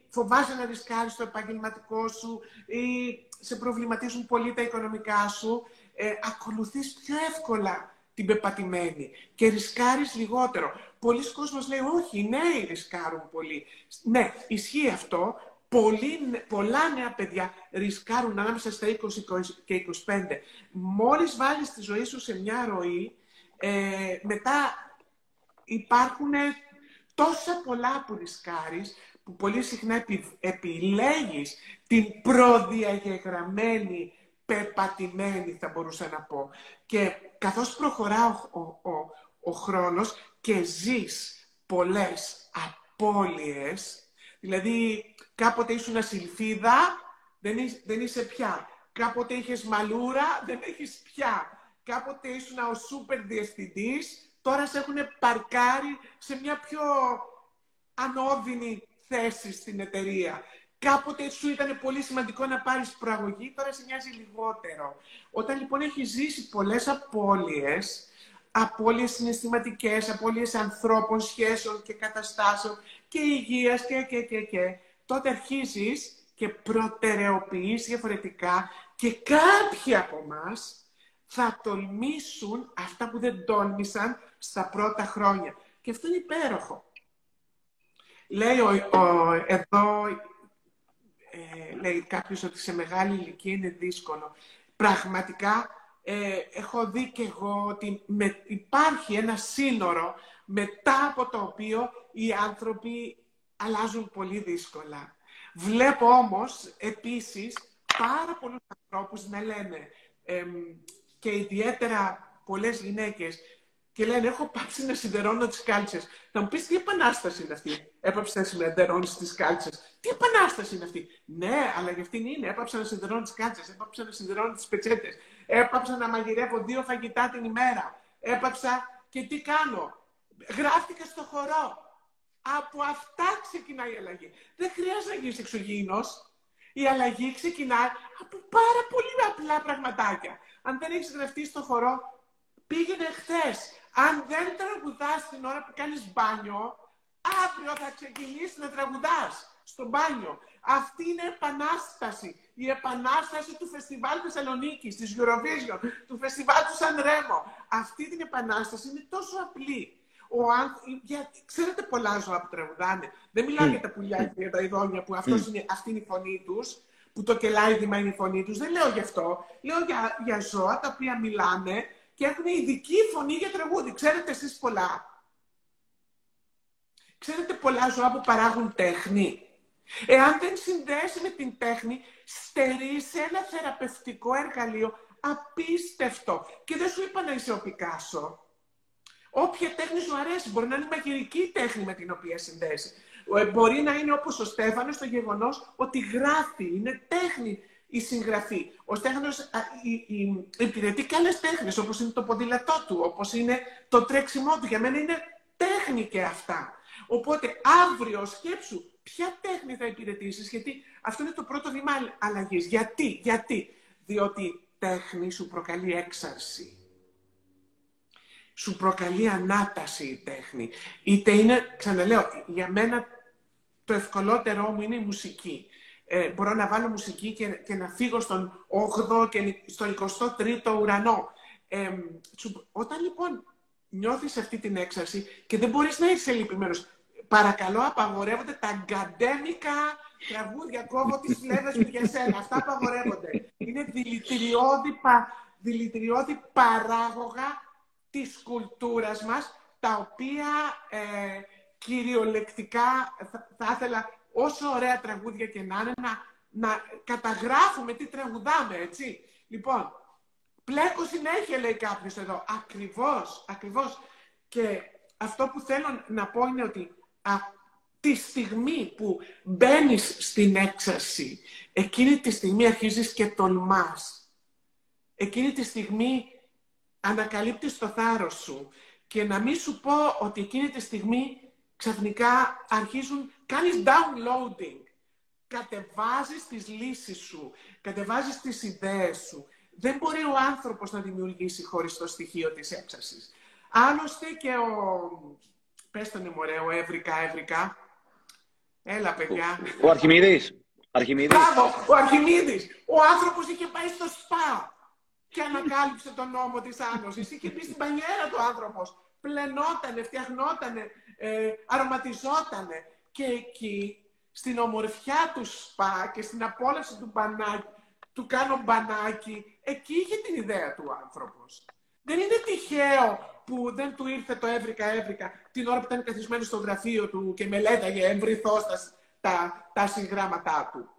φοβάσαι να ρισκάρεις το επαγγελματικό σου ή σε προβληματίζουν πολύ τα οικονομικά σου, ε, ακολουθείς πιο εύκολα την πεπατημένη και ρισκάρεις λιγότερο. Πολλοί κόσμος λέει, όχι, ναι, ρισκάρουν πολύ. Ναι, ισχύει αυτό. Πολύ, πολλά νέα παιδιά ρισκάρουν ανάμεσα στα είκοσι και είκοσι πέντε. Μόλις βάλεις τη ζωή σου σε μια ροή, ε, μετά υπάρχουν τόσα πολλά που ρισκάρεις, που πολύ συχνά επι, επιλέγεις την προδιαγεγραμμένη πεπατημένη, θα μπορούσα να πω. Και καθώς προχωρά ο, ο, ο, ο χρόνος και ζεις πολλές απώλειες, δηλαδή κάποτε ήσουν σιλφίδα, δεν, δεν είσαι πια. Κάποτε είχες μαλούρα, δεν έχεις πια. Κάποτε ήσουν ο σούπερ διευθυντής, τώρα σε έχουν παρκάρει σε μια πιο ανώδυνη θέση στην εταιρεία. Κάποτε σου ήταν πολύ σημαντικό να πάρεις προαγωγή, τώρα σε νοιάζει λιγότερο. Όταν λοιπόν έχεις ζήσει πολλές απώλειες, απώλειες συναισθηματικές, απώλειες ανθρώπων, σχέσεων και καταστάσεων και υγείας και, και, και, και, τότε αρχίζεις και προτεραιοποιείς διαφορετικά και κάποιοι από εμάς θα τολμήσουν αυτά που δεν τόλμησαν στα πρώτα χρόνια. Και αυτό είναι υπέροχο. Λέει ο, ο, εδώ... Ε, λέει κάποιος ότι σε μεγάλη ηλικία είναι δύσκολο. Πραγματικά ε, έχω δει και εγώ ότι με, υπάρχει ένα σύνορο μετά από το οποίο οι άνθρωποι αλλάζουν πολύ δύσκολα. Βλέπω όμως επίσης πάρα πολλούς ανθρώπους να λένε ε, και ιδιαίτερα πολλές γυναίκες και λένε έχω πάψει να σιδερώνω τις κάλτσες. Να μου πεις τι επανάσταση είναι αυτή. Έπαψε να σιδερώνεις τις κάλτσες. Τι επανάσταση είναι αυτή. Ναι, αλλά για αυτήν είναι. Έπαψα να σιδερώνω τις κάλτσες. Έπαψα να σιδερώνω τις πετσέτες. Έπαψα να μαγειρεύω δύο φαγητά την ημέρα. Έπαψα και τι κάνω. Γράφτηκα στο χορό. Από αυτά ξεκινάει η αλλαγή. Δεν χρειάζεται να γίνεις εξωγήινος. Η αλλαγή ξεκινάει από πάρα πολύ απλά πραγματάκια. Αν δεν έχεις γραφτεί στο χορό, πήγαινε χθες. Αν δεν τραγουδάς την ώρα που κάνεις μπάνιο, αύριο θα ξεκινήσεις να τραγουδάς στο μπάνιο. Αυτή είναι επανάσταση. Η επανάσταση του Φεστιβάλ Θεσσαλονίκης, της Eurovision, του Φεστιβάλ του Σαν Ρέμο. Αυτή την επανάσταση είναι τόσο απλή. Ο αν... για... Ξέρετε πολλά ζώα που τραγουδάνε. Δεν μιλάω mm. για τα πουλιά και για τα ειδόνια που αυτός mm. είναι... αυτή είναι η φωνή τους, που το κελάιδημα είναι η φωνή τους. Δεν λέω γι' αυτό. Λέω για, για ζώα τα οποία μιλάνε και έχουν ειδική φωνή για τραγούδι. Ξέρετε εσείς πολλά. Ξέρετε πολλά ζώα που παράγουν τέχνη. Εάν δεν συνδέσει με την τέχνη, στερεί σε ένα θεραπευτικό εργαλείο απίστευτο. Και δεν σου είπα να είσαι ο Πικάσο. Όποια τέχνη σου αρέσει. Μπορεί να είναι μαγειρική τέχνη με την οποία συνδέσει. Μπορεί να είναι όπως ο Στέφανος το γεγονός ότι γράφει. Είναι τέχνη η συγγραφή. Ο Στέφανος υπηρετεί και άλλες τέχνες, όπως είναι το ποδήλατό του, όπως είναι το τρέξιμό του. Για μένα είναι τέχνη και αυτά. Οπότε αύριο σκέψου ποια τέχνη θα υπηρετήσεις, γιατί αυτό είναι το πρώτο βήμα αλλαγής. Γιατί, γιατί, διότι τέχνη σου προκαλεί έξαρση. Σου προκαλεί ανάταση η τέχνη. Είτε είναι, ξαναλέω, για μένα το ευκολότερό μου είναι η μουσική. Ε, μπορώ να βάλω μουσική και, και να φύγω στον όγδοο και στον εικοστό τρίτο ουρανό. Ε, σου, όταν λοιπόν νιώθεις αυτή την έξαρση και δεν μπορείς να είσαι λυπημένος, παρακαλώ απαγορεύονται τα αγκαντέμικα τραγούδια, κόβω τις λέδες μου για σένα. Αυτά απαγορεύονται. Είναι δηλητηριώδη, πα, δηλητηριώδη παράγωγα της κουλτούρας μας, τα οποία ε, κυριολεκτικά θα, θα ήθελα όσο ωραία τραγούδια και να είναι, να, να καταγράφουμε τι τραγουδάμε, έτσι. Λοιπόν, πλέκω συνέχεια, λέει κάποιος εδώ. Ακριβώς, ακριβώς. Και αυτό που θέλω να πω είναι ότι α, τη στιγμή που μπαίνεις στην έξαρση, εκείνη τη στιγμή αρχίζεις και τολμάς. Εκείνη τη στιγμή ανακαλύπτεις το θάρρος σου και να μην σου πω ότι εκείνη τη στιγμή ξαφνικά αρχίζουν, κάνεις downloading, κατεβάζεις τις λύσεις σου, κατεβάζεις τις ιδέες σου. Δεν μπορεί ο άνθρωπος να δημιουργήσει χωρίς το στοιχείο της έξαρσης. Άλλωστε και ο... Πες τον εμωραίο, έβρικα, έβρικα. Έλα, παιδιά. Ο, ο Αρχιμίδης. Αρχιμίδης. Μπράβο, ο Αρχιμίδης. Ο άνθρωπος είχε πάει στο σπα και ανακάλυψε τον νόμο της άνοσης. Είχε μπει στην πανιέρα του άνθρωπος. Πλενότανε, φτιαχνότανε, ε, αρωματιζότανε. Και εκεί, στην ομορφιά του σπα και στην απόλαυση του μπανάκι, του κάνω μπανάκι, εκεί είχε την ιδέα του άνθρωπος. Δεν είναι τυχαίο που δεν του ήρθε το έβρικα έβρικα την ώρα που ήταν καθισμένο στο γραφείο του και μελέταγε εμβριθώς τα, τα, τα συγγράμματά του.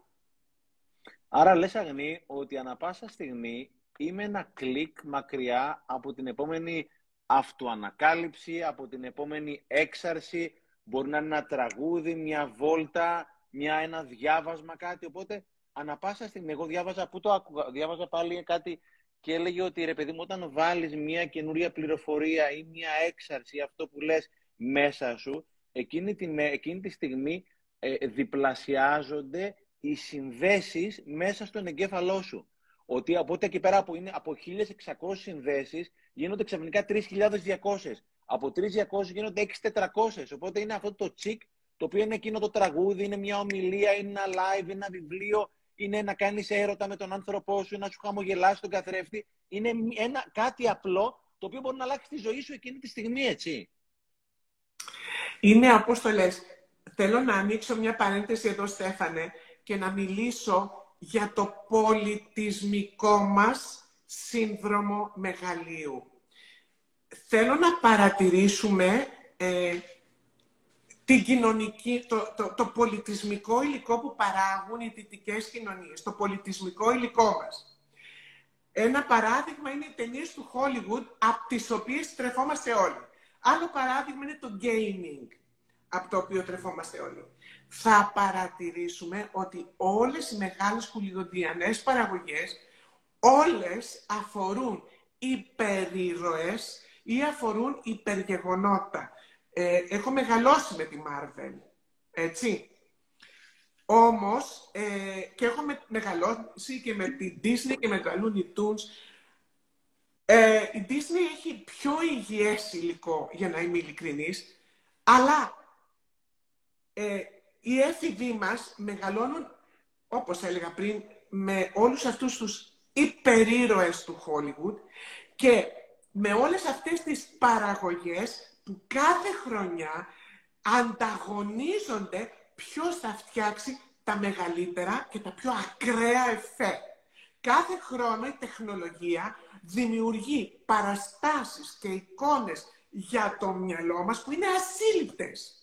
Άρα λες, Αγνή, ότι ανα πάσα στιγμή είμαι ένα κλικ μακριά από την επόμενη αυτοανακάλυψη, από την επόμενη έξαρση. Μπορεί να είναι ένα τραγούδι, μια βόλτα, μια, ένα διάβασμα, κάτι. Οπότε, ανα πάσα στιγμή, εγώ διάβαζα, που το άκουγα, διάβαζα πάλι κάτι και έλεγε ότι ρε παιδί μου, όταν βάλεις μια καινούρια πληροφορία ή μια έξαρση, αυτό που λες μέσα σου, εκείνη τη, εκείνη τη στιγμή ε, διπλασιάζονται οι συνδέσεις μέσα στον εγκέφαλό σου. Ότι από εκεί πέρα που είναι από χίλιες εξακόσιες συνδέσεις γίνονται ξαφνικά τρεις χιλιάδες διακόσιες. Από τρεις χιλιάδες διακόσιες γίνονται έξι χιλιάδες τετρακόσιες. Οπότε είναι αυτό το τσικ, το οποίο είναι εκείνο το τραγούδι, είναι μια ομιλία, είναι ένα live, είναι ένα βιβλίο, είναι να κάνεις έρωτα με τον άνθρωπό σου, να σου χαμογελάσει τον καθρέφτη. Είναι ένα, κάτι απλό, το οποίο μπορεί να αλλάξει τη ζωή σου εκείνη τη στιγμή, έτσι. Είναι, Απόστολες, θέλω να ανοίξω μια παρένθεση εδώ, Στέφανε, και να μιλήσω για το πολιτισμικό μας σύνδρομο μεγαλείου. Θέλω να παρατηρήσουμε ε, την κοινωνική, το, το, το πολιτισμικό υλικό που παράγουν οι δυτικές κοινωνίες, το πολιτισμικό υλικό μας. Ένα παράδειγμα είναι οι ταινίες του Hollywood, από τις οποίες στρεφόμαστε όλοι. Άλλο παράδειγμα είναι το gaming, από το οποίο τρεφόμαστε όλοι. Θα παρατηρήσουμε ότι όλες οι μεγάλες χουλιδοντιανές παραγωγές, όλες αφορούν υπερήρωες ή αφορούν υπεργεγονότα. Ε, έχω μεγαλώσει με τη Marvel, έτσι. Όμως, ε, και έχω μεγαλώσει και με τη Disney και με τα Looney Tunes. Ε, η Disney έχει πιο υγιές υλικό, για να είμαι ειλικρινής, αλλά Ε, οι έφηβοι μας μεγαλώνουν, όπως έλεγα πριν, με όλους αυτούς τους υπερήρωες του Hollywood και με όλες αυτές τις παραγωγές που κάθε χρονιά ανταγωνίζονται ποιος θα φτιάξει τα μεγαλύτερα και τα πιο ακραία εφέ. Κάθε χρόνο η τεχνολογία δημιουργεί παραστάσεις και εικόνες για το μυαλό μας που είναι ασύλληπτες.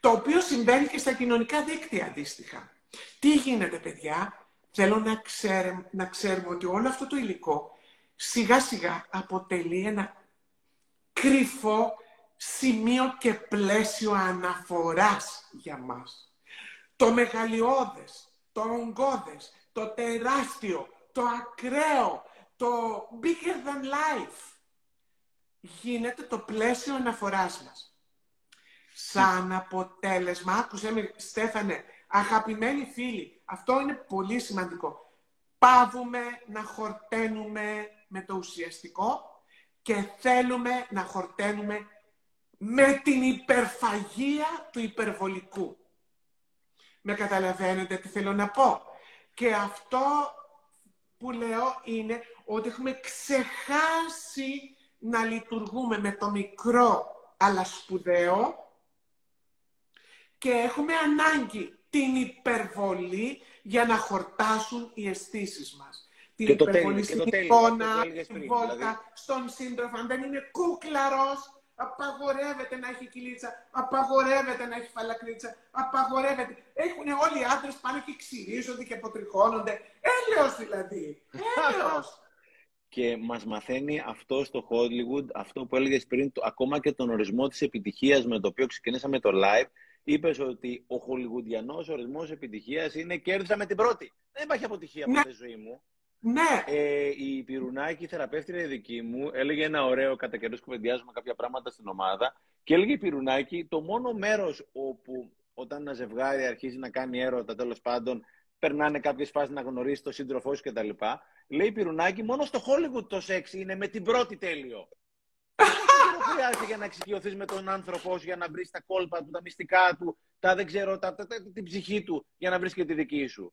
Το οποίο συμβαίνει και στα κοινωνικά δίκτυα αντίστοιχα. Τι γίνεται, παιδιά? Θέλω να, ξέρε, να ξέρουμε ότι όλο αυτό το υλικό σιγά σιγά αποτελεί ένα κρυφό σημείο και πλαίσιο αναφοράς για μας. Το μεγαλειώδες, το ογκώδες, το τεράστιο, το ακραίο, το bigger than life γίνεται το πλαίσιο αναφοράς μας. Σαν αποτέλεσμα, άκουσέ με, Στέφανε, αγαπημένοι φίλοι, αυτό είναι πολύ σημαντικό. Πάβουμε να χορταίνουμε με το ουσιαστικό και θέλουμε να χορταίνουμε με την υπερφαγία του υπερβολικού. Με καταλαβαίνετε τι θέλω να πω? Και αυτό που λέω είναι ότι έχουμε ξεχάσει να λειτουργούμε με το μικρό αλλά σπουδαίο. Και έχουμε ανάγκη την υπερβολή για να χορτάσουν οι αισθήσεις μας. Την υπερβολή στην εικόνα, στην βόλτα, δηλαδή στον σύντροφο. Αν δεν είναι κούκλαρος, απαγορεύεται να έχει κυλίτσα, απαγορεύεται να έχει φαλακρίτσα, απαγορεύεται. Έχουν όλοι οι άντρες πάνω και ξυρίζονται και αποτριχώνονται. Έλεος δηλαδή. Έλεος. Και μας μαθαίνει αυτό στο Hollywood, αυτό που έλεγες πριν, το, ακόμα και τον ορισμό της επιτυχίας με το οποίο ξεκινήσαμε το live. Είπες ότι ο χολιγουντιανός ορισμός επιτυχίας είναι κέρδισα με την πρώτη. Δεν υπάρχει αποτυχία ναι. από τη ζωή μου. Ναι. Ε, η Πυρουνάκη, η θεραπεύτρια η δική μου, έλεγε ένα ωραίο, κατά καιρούς κουβεντιάζουμε κάποια πράγματα στην ομάδα, και έλεγε η Πυρουνάκη, το μόνο μέρος όπου όταν ένα ζευγάρι αρχίζει να κάνει έρωτα, τέλος πάντων, περνάνε κάποιες φάσεις να γνωρίσει τον σύντροφό σου κτλ. Λέει η Πυρουνάκη, μόνο στο Hollywood το σεξ είναι με την πρώτη τέλειο. Δεν χρειάζεται για να εξοικειωθείς με τον άνθρωπό σου, για να βρεις τα κόλπα του, τα μυστικά του, τα δεν ξέρω, τα, τα, τα, την ψυχή του, για να βρεις και τη δική σου.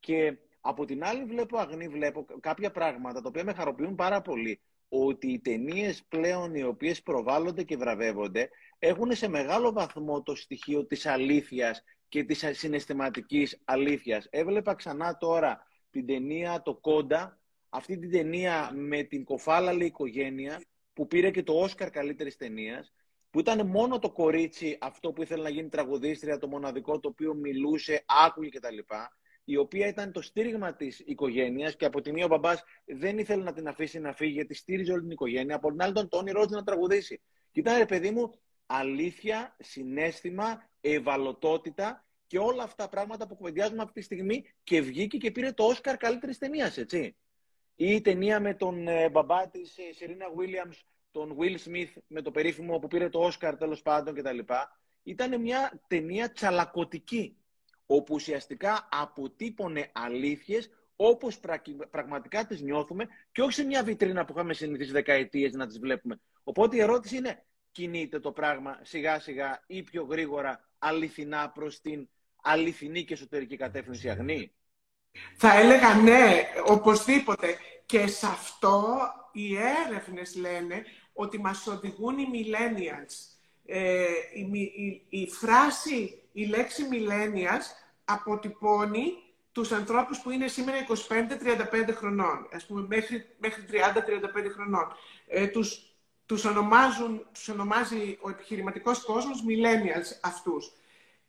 Και από την άλλη βλέπω, Αγνή, βλέπω κάποια πράγματα τα οποία με χαροποιούν πάρα πολύ. Ότι οι ταινίες πλέον οι οποίες προβάλλονται και βραβεύονται έχουν σε μεγάλο βαθμό το στοιχείο της αλήθειας και της συναισθηματικής αλήθειας. Έβλεπα ξανά τώρα την ταινία «Το Κόντα», αυτή την ταινία με την κοφάλαλη οικογένεια, που πήρε και το Όσκαρ καλύτερης ταινίας, που ήταν μόνο το κορίτσι αυτό που ήθελε να γίνει τραγουδίστρια, το μοναδικό το οποίο μιλούσε, άκουγε κτλ. η οποία ήταν το στήριγμα της οικογένειας και από τη μία ο μπαμπάς δεν ήθελε να την αφήσει να φύγει γιατί στήριζε όλη την οικογένεια, από την άλλη τον όνειρό της να τραγουδήσει. Κοίτα ρε παιδί μου, αλήθεια, συναίσθημα, ευαλωτότητα και όλα αυτά τα πράγματα που κουβεντιάζουμε αυτή τη στιγμή, και βγήκε και πήρε το Όσκαρ καλύτερης ταινίας, έτσι. Ή η ταινία με τον μπαμπά της Σερίνα Βίλιαμς, τον Will Smith, με το περίφημο που πήρε το Όσκαρ τέλος πάντων κτλ. Ήταν μια ταινία τσαλακωτική, όπου ουσιαστικά αποτύπωνε αλήθειες όπως πραγματικά τις νιώθουμε και όχι σε μια βιτρίνα που είχαμε συνηθίσει δεκαετίες να τις βλέπουμε. Οπότε η ερώτηση είναι, κινείται το πράγμα σιγά σιγά ή πιο γρήγορα αληθινά προς την αληθινή και εσωτερική κατεύθυνση, Αγνή? Θα έλεγα ναι, οπωσδήποτε. Και σε αυτό οι έρευνες λένε ότι μας οδηγούν οι millennials. Ε, η, η, η φράση, η λέξη millennials αποτυπώνει τους ανθρώπους που είναι σήμερα είκοσι πέντε με τριάντα πέντε χρονών, ας πούμε μέχρι, μέχρι τριάντα με τριάντα πέντε χρονών. Ε, τους, τους, ονομάζουν, τους ονομάζει ο επιχειρηματικός κόσμος millennials αυτούς.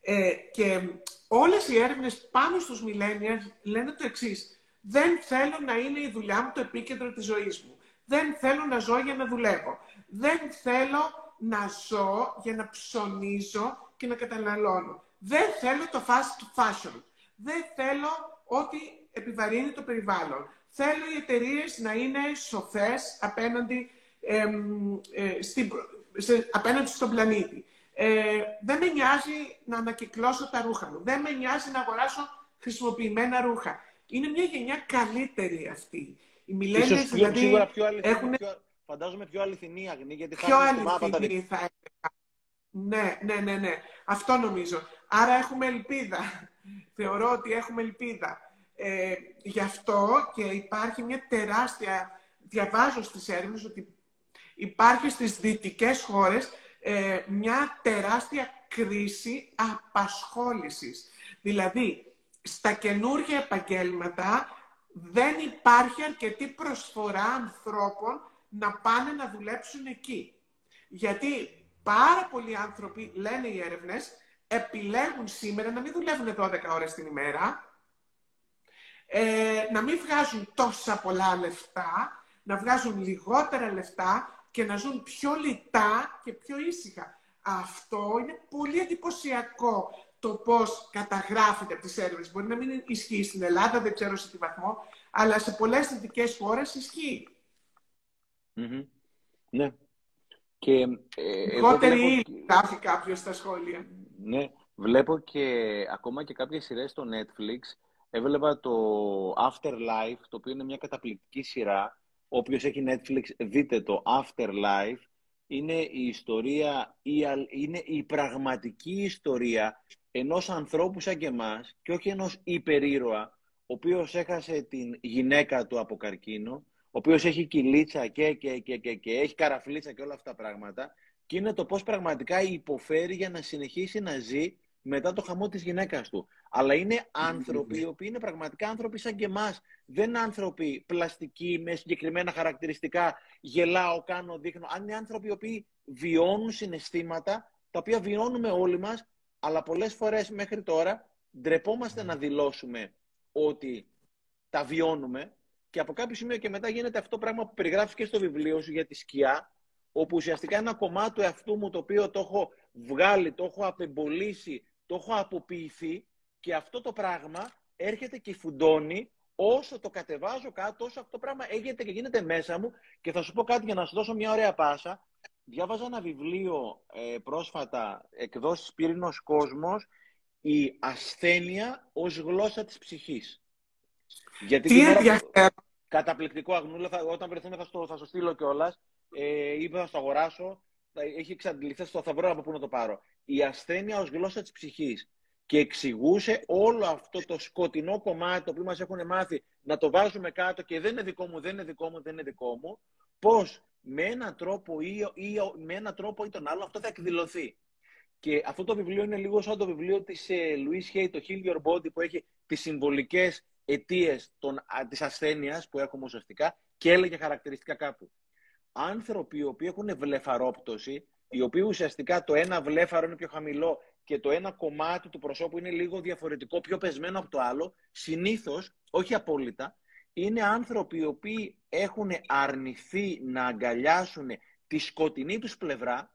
Ε, και όλες οι έρευνες πάνω στους millennials λένε το εξής: δεν θέλω να είναι η δουλειά μου το επίκεντρο της ζωής μου. Δεν θέλω να ζω για να δουλεύω. Δεν θέλω να ζω για να ψωνίζω και να καταναλώνω. Δεν θέλω το fast fashion. Δεν θέλω ό,τι επιβαρύνει το περιβάλλον. Θέλω οι εταιρείες να είναι σοφές απέναντι, εμ, ε, στην, σε, απέναντι στον πλανήτη. Ε, δεν με νοιάζει να ανακυκλώσω τα ρούχα μου. Δεν με νοιάζει να αγοράσω χρησιμοποιημένα ρούχα. Είναι μια γενιά καλύτερη αυτή. Οι millennials δηλαδή σίγουρα πιο αληθινή, έχουν... πιο, φαντάζομαι πιο αληθινή, Αγνή, γιατί πιο αληθινή θα έλεγα. Ναι, ναι, ναι, ναι. Αυτό νομίζω. Άρα έχουμε ελπίδα. Θεωρώ ότι έχουμε ελπίδα. Ε, γι' αυτό και υπάρχει μια τεράστια... Διαβάζω στις έρευνες ότι υπάρχει στις δυτικές χώρες ε, μια τεράστια κρίση απασχόλησης. Δηλαδή... στα καινούργια επαγγέλματα δεν υπάρχει αρκετή προσφορά ανθρώπων να πάνε να δουλέψουν εκεί. Γιατί πάρα πολλοί άνθρωποι, λένε οι έρευνες, επιλέγουν σήμερα να μην δουλεύουν δώδεκα ώρες την ημέρα, να μην βγάζουν τόσα πολλά λεφτά, να βγάζουν λιγότερα λεφτά και να ζουν πιο λιτά και πιο ήσυχα. Αυτό είναι πολύ εντυπωσιακό. Το πώς καταγράφεται από τις έρευνες. Μπορεί να μην ισχύει στην Ελλάδα, δεν ξέρω σε τι βαθμό, αλλά σε πολλές δυτικές χώρες ισχύει. Mm-hmm. Ναι. Και, ε, λιγότερη γράφει και... κάποιος στα σχόλια. Ναι. Βλέπω και ακόμα και κάποιες σειρές στο Netflix. Έβλεπα το Afterlife, το οποίο είναι μια καταπληκτική σειρά. Όποιος έχει Netflix, δείτε το Afterlife. Είναι η ιστορία, η, είναι η πραγματική ιστορία ενός ανθρώπου σαν και εμάς και όχι ενός υπερήρωα, ο οποίος έχασε την γυναίκα του από καρκίνο, ο οποίος έχει κυλίτσα και, και, και, και, και έχει καραφλίτσα και όλα αυτά τα πράγματα, και είναι το πώς πραγματικά υποφέρει για να συνεχίσει να ζει μετά το χαμό της γυναίκας του. Αλλά είναι άνθρωποι, οι οποίοι είναι πραγματικά άνθρωποι σαν και εμάς. Δεν είναι άνθρωποι πλαστικοί, με συγκεκριμένα χαρακτηριστικά, γελάω, κάνω, δείχνω. Αν είναι άνθρωποι οι οποίοι βιώνουν συναισθήματα, τα οποία βιώνουμε όλοι μας, αλλά πολλές φορές μέχρι τώρα ντρεπόμαστε να δηλώσουμε ότι τα βιώνουμε, και από κάποιο σημείο και μετά γίνεται αυτό πράγμα που περιγράφεις και στο βιβλίο σου για τη σκιά, όπου ουσιαστικά ένα κομμάτι του εαυτού μου το οποίο το έχω βγάλει, το έχω απεμπολίσει, το έχω αποποιηθεί, και αυτό το πράγμα έρχεται και φουντώνει όσο το κατεβάζω κάτω, όσο αυτό το πράγμα έγινε και γίνεται μέσα μου. Και θα σου πω κάτι για να σου δώσω μια ωραία πάσα. Διάβαζα ένα βιβλίο ε, πρόσφατα, εκδόσεις Πύρινος Κόσμος, «Η ασθένεια ως γλώσσα της ψυχής». Γιατί τι ενδιαφέρον. Καταπληκτικό, Αγνούλα, θα, όταν βρεθούμε θα, στο, θα σου στείλω κιόλας. Ε, είπα θα στο αγοράσω, θα, έχει εξαντληθεί, στο θα βρω από πού να το πάρω. «Η ασθένεια ως γλώσσα της ψυχής». Και εξηγούσε όλο αυτό το σκοτεινό κομμάτι το οποίο μας έχουν μάθει να το βάζουμε κάτω και δεν είναι δικό μου, δεν είναι δικό μου, δεν είναι δικό μου, πώς με έναν τρόπο ή, ή με έναν τρόπο ή τον άλλο αυτό θα εκδηλωθεί. Και αυτό το βιβλίο είναι λίγο σαν το βιβλίο της ε, Louise Hay, το Heal Your Body, που έχει τις συμβολικές αιτίες των, της ασθένειας που έχουμε ουσιαστικά, και έλεγε χαρακτηριστικά κάπου. Άνθρωποι οι οποίοι έχουν βλεφαρόπτωση, οι οποίοι ουσιαστικά το ένα βλέφαρο είναι πιο χαμηλό, και το ένα κομμάτι του προσώπου είναι λίγο διαφορετικό, πιο πεσμένο από το άλλο, συνήθως, όχι απόλυτα, είναι άνθρωποι οι οποίοι έχουν αρνηθεί να αγκαλιάσουν τη σκοτεινή τους πλευρά,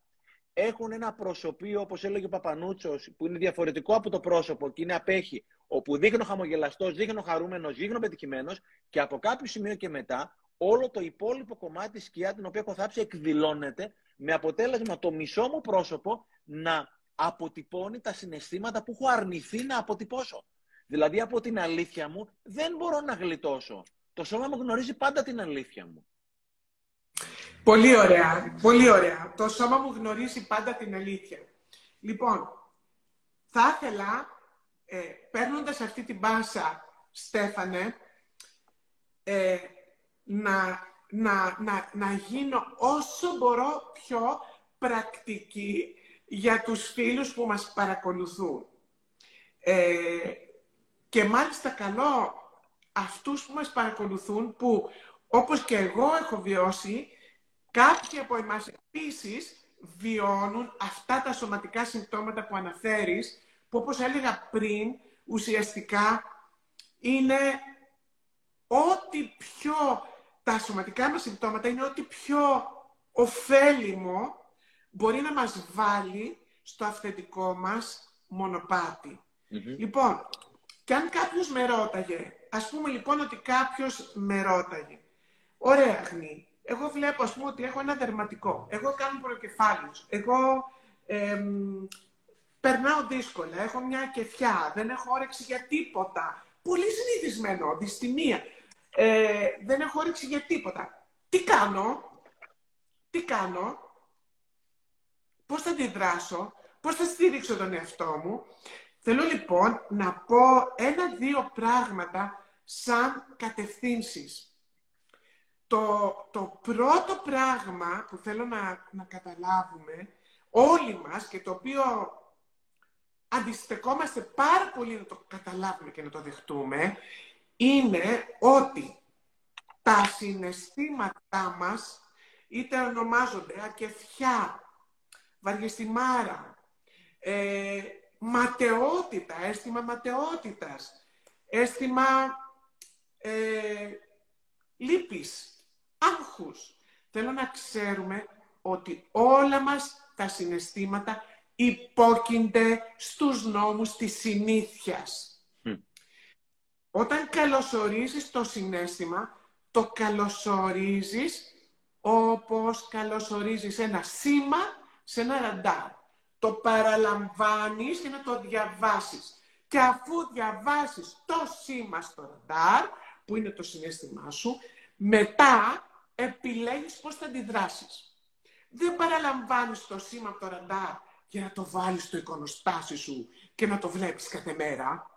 έχουν ένα προσωπείο, όπως έλεγε ο Παπανούτσος, που είναι διαφορετικό από το πρόσωπο και είναι απέχει, όπου δείχνω χαμογελαστός, δείχνω χαρούμενος, δείχνω πετυχημένος, και από κάποιο σημείο και μετά όλο το υπόλοιπο κομμάτι της σκιά την οποία έχω θάψει εκδηλώνεται, με αποτέλεσμα το μισό μου πρόσωπο να αποτυπώνει τα συναισθήματα που έχω αρνηθεί να αποτυπώσω. Δηλαδή από την αλήθεια μου δεν μπορώ να γλιτώσω. Το σώμα μου γνωρίζει πάντα την αλήθεια μου. Πολύ ωραία, πολύ ωραία. Το σώμα μου γνωρίζει πάντα την αλήθεια. Λοιπόν, θα ήθελα, ε, παίρνοντας αυτή την πάσα, Στέφανε, ε, να, να, να, να γίνω όσο μπορώ πιο πρακτική για τους φίλους που μας παρακολουθούν. Ε, και μάλιστα καλώ αυτούς που μας παρακολουθούν, που όπως και εγώ έχω βιώσει, κάποιοι από εμάς επίσης βιώνουν αυτά τα σωματικά συμπτώματα που αναφέρεις, που όπως έλεγα πριν, ουσιαστικά είναι ό,τι πιο... τα σωματικά μας συμπτώματα είναι ό,τι πιο ωφέλιμο μπορεί να μας βάλει στο αυθεντικό μας μονοπάτι. Mm-hmm. Λοιπόν, και αν κάποιος με ρώταγε, ας πούμε λοιπόν ότι κάποιος με ρώταγε, ωραία Αγνή, εγώ βλέπω, ας πούμε, ότι έχω ένα δερματικό, εγώ κάνω προκεφάλιους, εγώ εμ, περνάω δύσκολα, έχω μια κεφιά, δεν έχω όρεξη για τίποτα, πολύ συνηθισμένο, δυστημία, ε, δεν έχω όρεξη για τίποτα. Τι κάνω, τι κάνω, πώς θα αντιδράσω, πώς θα στηρίξω τον εαυτό μου. Θέλω λοιπόν να πω ένα-δύο πράγματα σαν κατευθύνσεις. Το, το πρώτο πράγμα που θέλω να, να καταλάβουμε όλοι μας, και το οποίο αντιστεκόμαστε πάρα πολύ να το καταλάβουμε και να το δεχτούμε, είναι ότι τα συναισθήματά μας, είτε ονομάζονται ακεφιά, βαριεστημάρα, ε, ματαιότητα, αίσθημα ματαιότητας, αίσθημα ε, λύπης, άγχους. Θέλω να ξέρουμε ότι όλα μας τα συναισθήματα υπόκεινται στους νόμους της συνήθειας. Mm. Όταν καλωσορίζεις το συναίσθημα, το καλωσορίζεις όπως καλωσορίζεις ένα σήμα σε ένα ραντάρ. Το παραλαμβάνεις και να το διαβάσεις. Και αφού διαβάσεις το σήμα στο ραντάρ, που είναι το συναίσθημά σου, μετά επιλέγεις πώς θα αντιδράσεις. Δεν παραλαμβάνεις το σήμα από το ραντάρ για να το βάλεις στο εικονοστάσι σου και να το βλέπεις κάθε μέρα.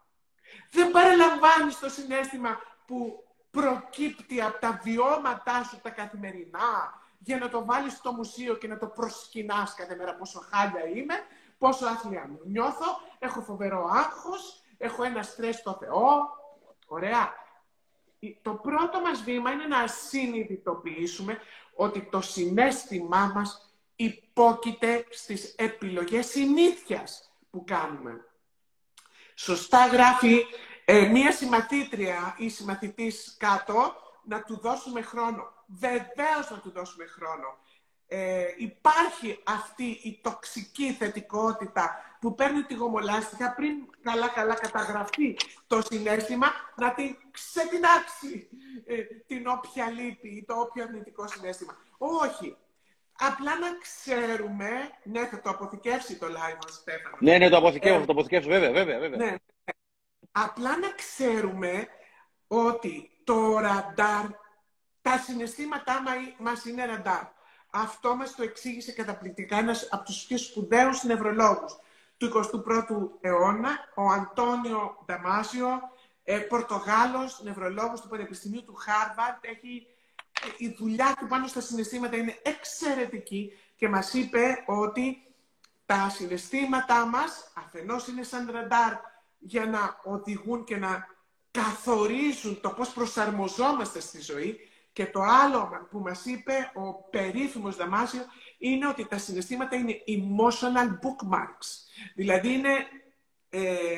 Δεν παραλαμβάνεις το συναίσθημα που προκύπτει από τα βιώματά σου τα καθημερινά για να το βάλεις στο μουσείο και να το προσκυνάς κάθε μέρα, πόσο χάλια είμαι, πόσο άθλια μου νιώθω, έχω φοβερό άγχος, έχω ένα στρες στο Θεό. Ωραία. Το πρώτο μας βήμα είναι να συνειδητοποιήσουμε ότι το συναίσθημά μας υπόκειται στις επιλογές συνήθειας που κάνουμε. Σωστά γράφει ε, μία συμμαθήτρια ή συμμαθητής κάτω, να του δώσουμε χρόνο. Βεβαίως να του δώσουμε χρόνο. Ε, υπάρχει αυτή η τοξική θετικότητα που παίρνει τη γομολάστιχα πριν καλά-καλά καταγραφεί το συναίσθημα, να την ξετινάξει ε, την όποια λύπη ή το όποιο αρνητικό συναίσθημα. Όχι. Απλά να ξέρουμε... Ναι, θα το αποθηκεύσει το live, Στέφανο. Ναι, ναι, το αποθηκεύω, ε, θα το αποθηκεύσω, βέβαια, βέβαια, βέβαια. Ναι. Απλά να ξέρουμε ότι το ραντάρ, τα συναισθήματά μας είναι ραντάρ. Αυτό μας το εξήγησε καταπληκτικά ένας από τους πιο σπουδαίους νευρολόγους του εικοστού πρώτου αιώνα, ο Αντώνιο Νταμάσιο, Πορτογάλος, νευρολόγος του Πανεπιστημίου του Harvard. Έχει, η δουλειά του πάνω στα συναισθήματα είναι εξαιρετική και μας είπε ότι τα συναισθήματά μας αφενός είναι σαν ραντάρ για να οδηγούν και να καθορίζουν το πώς προσαρμοζόμαστε στη ζωή, Και το άλλο που μας είπε ο περίφημος Δαμάσιο είναι ότι τα συναισθήματα είναι emotional bookmarks. Δηλαδή είναι, ε,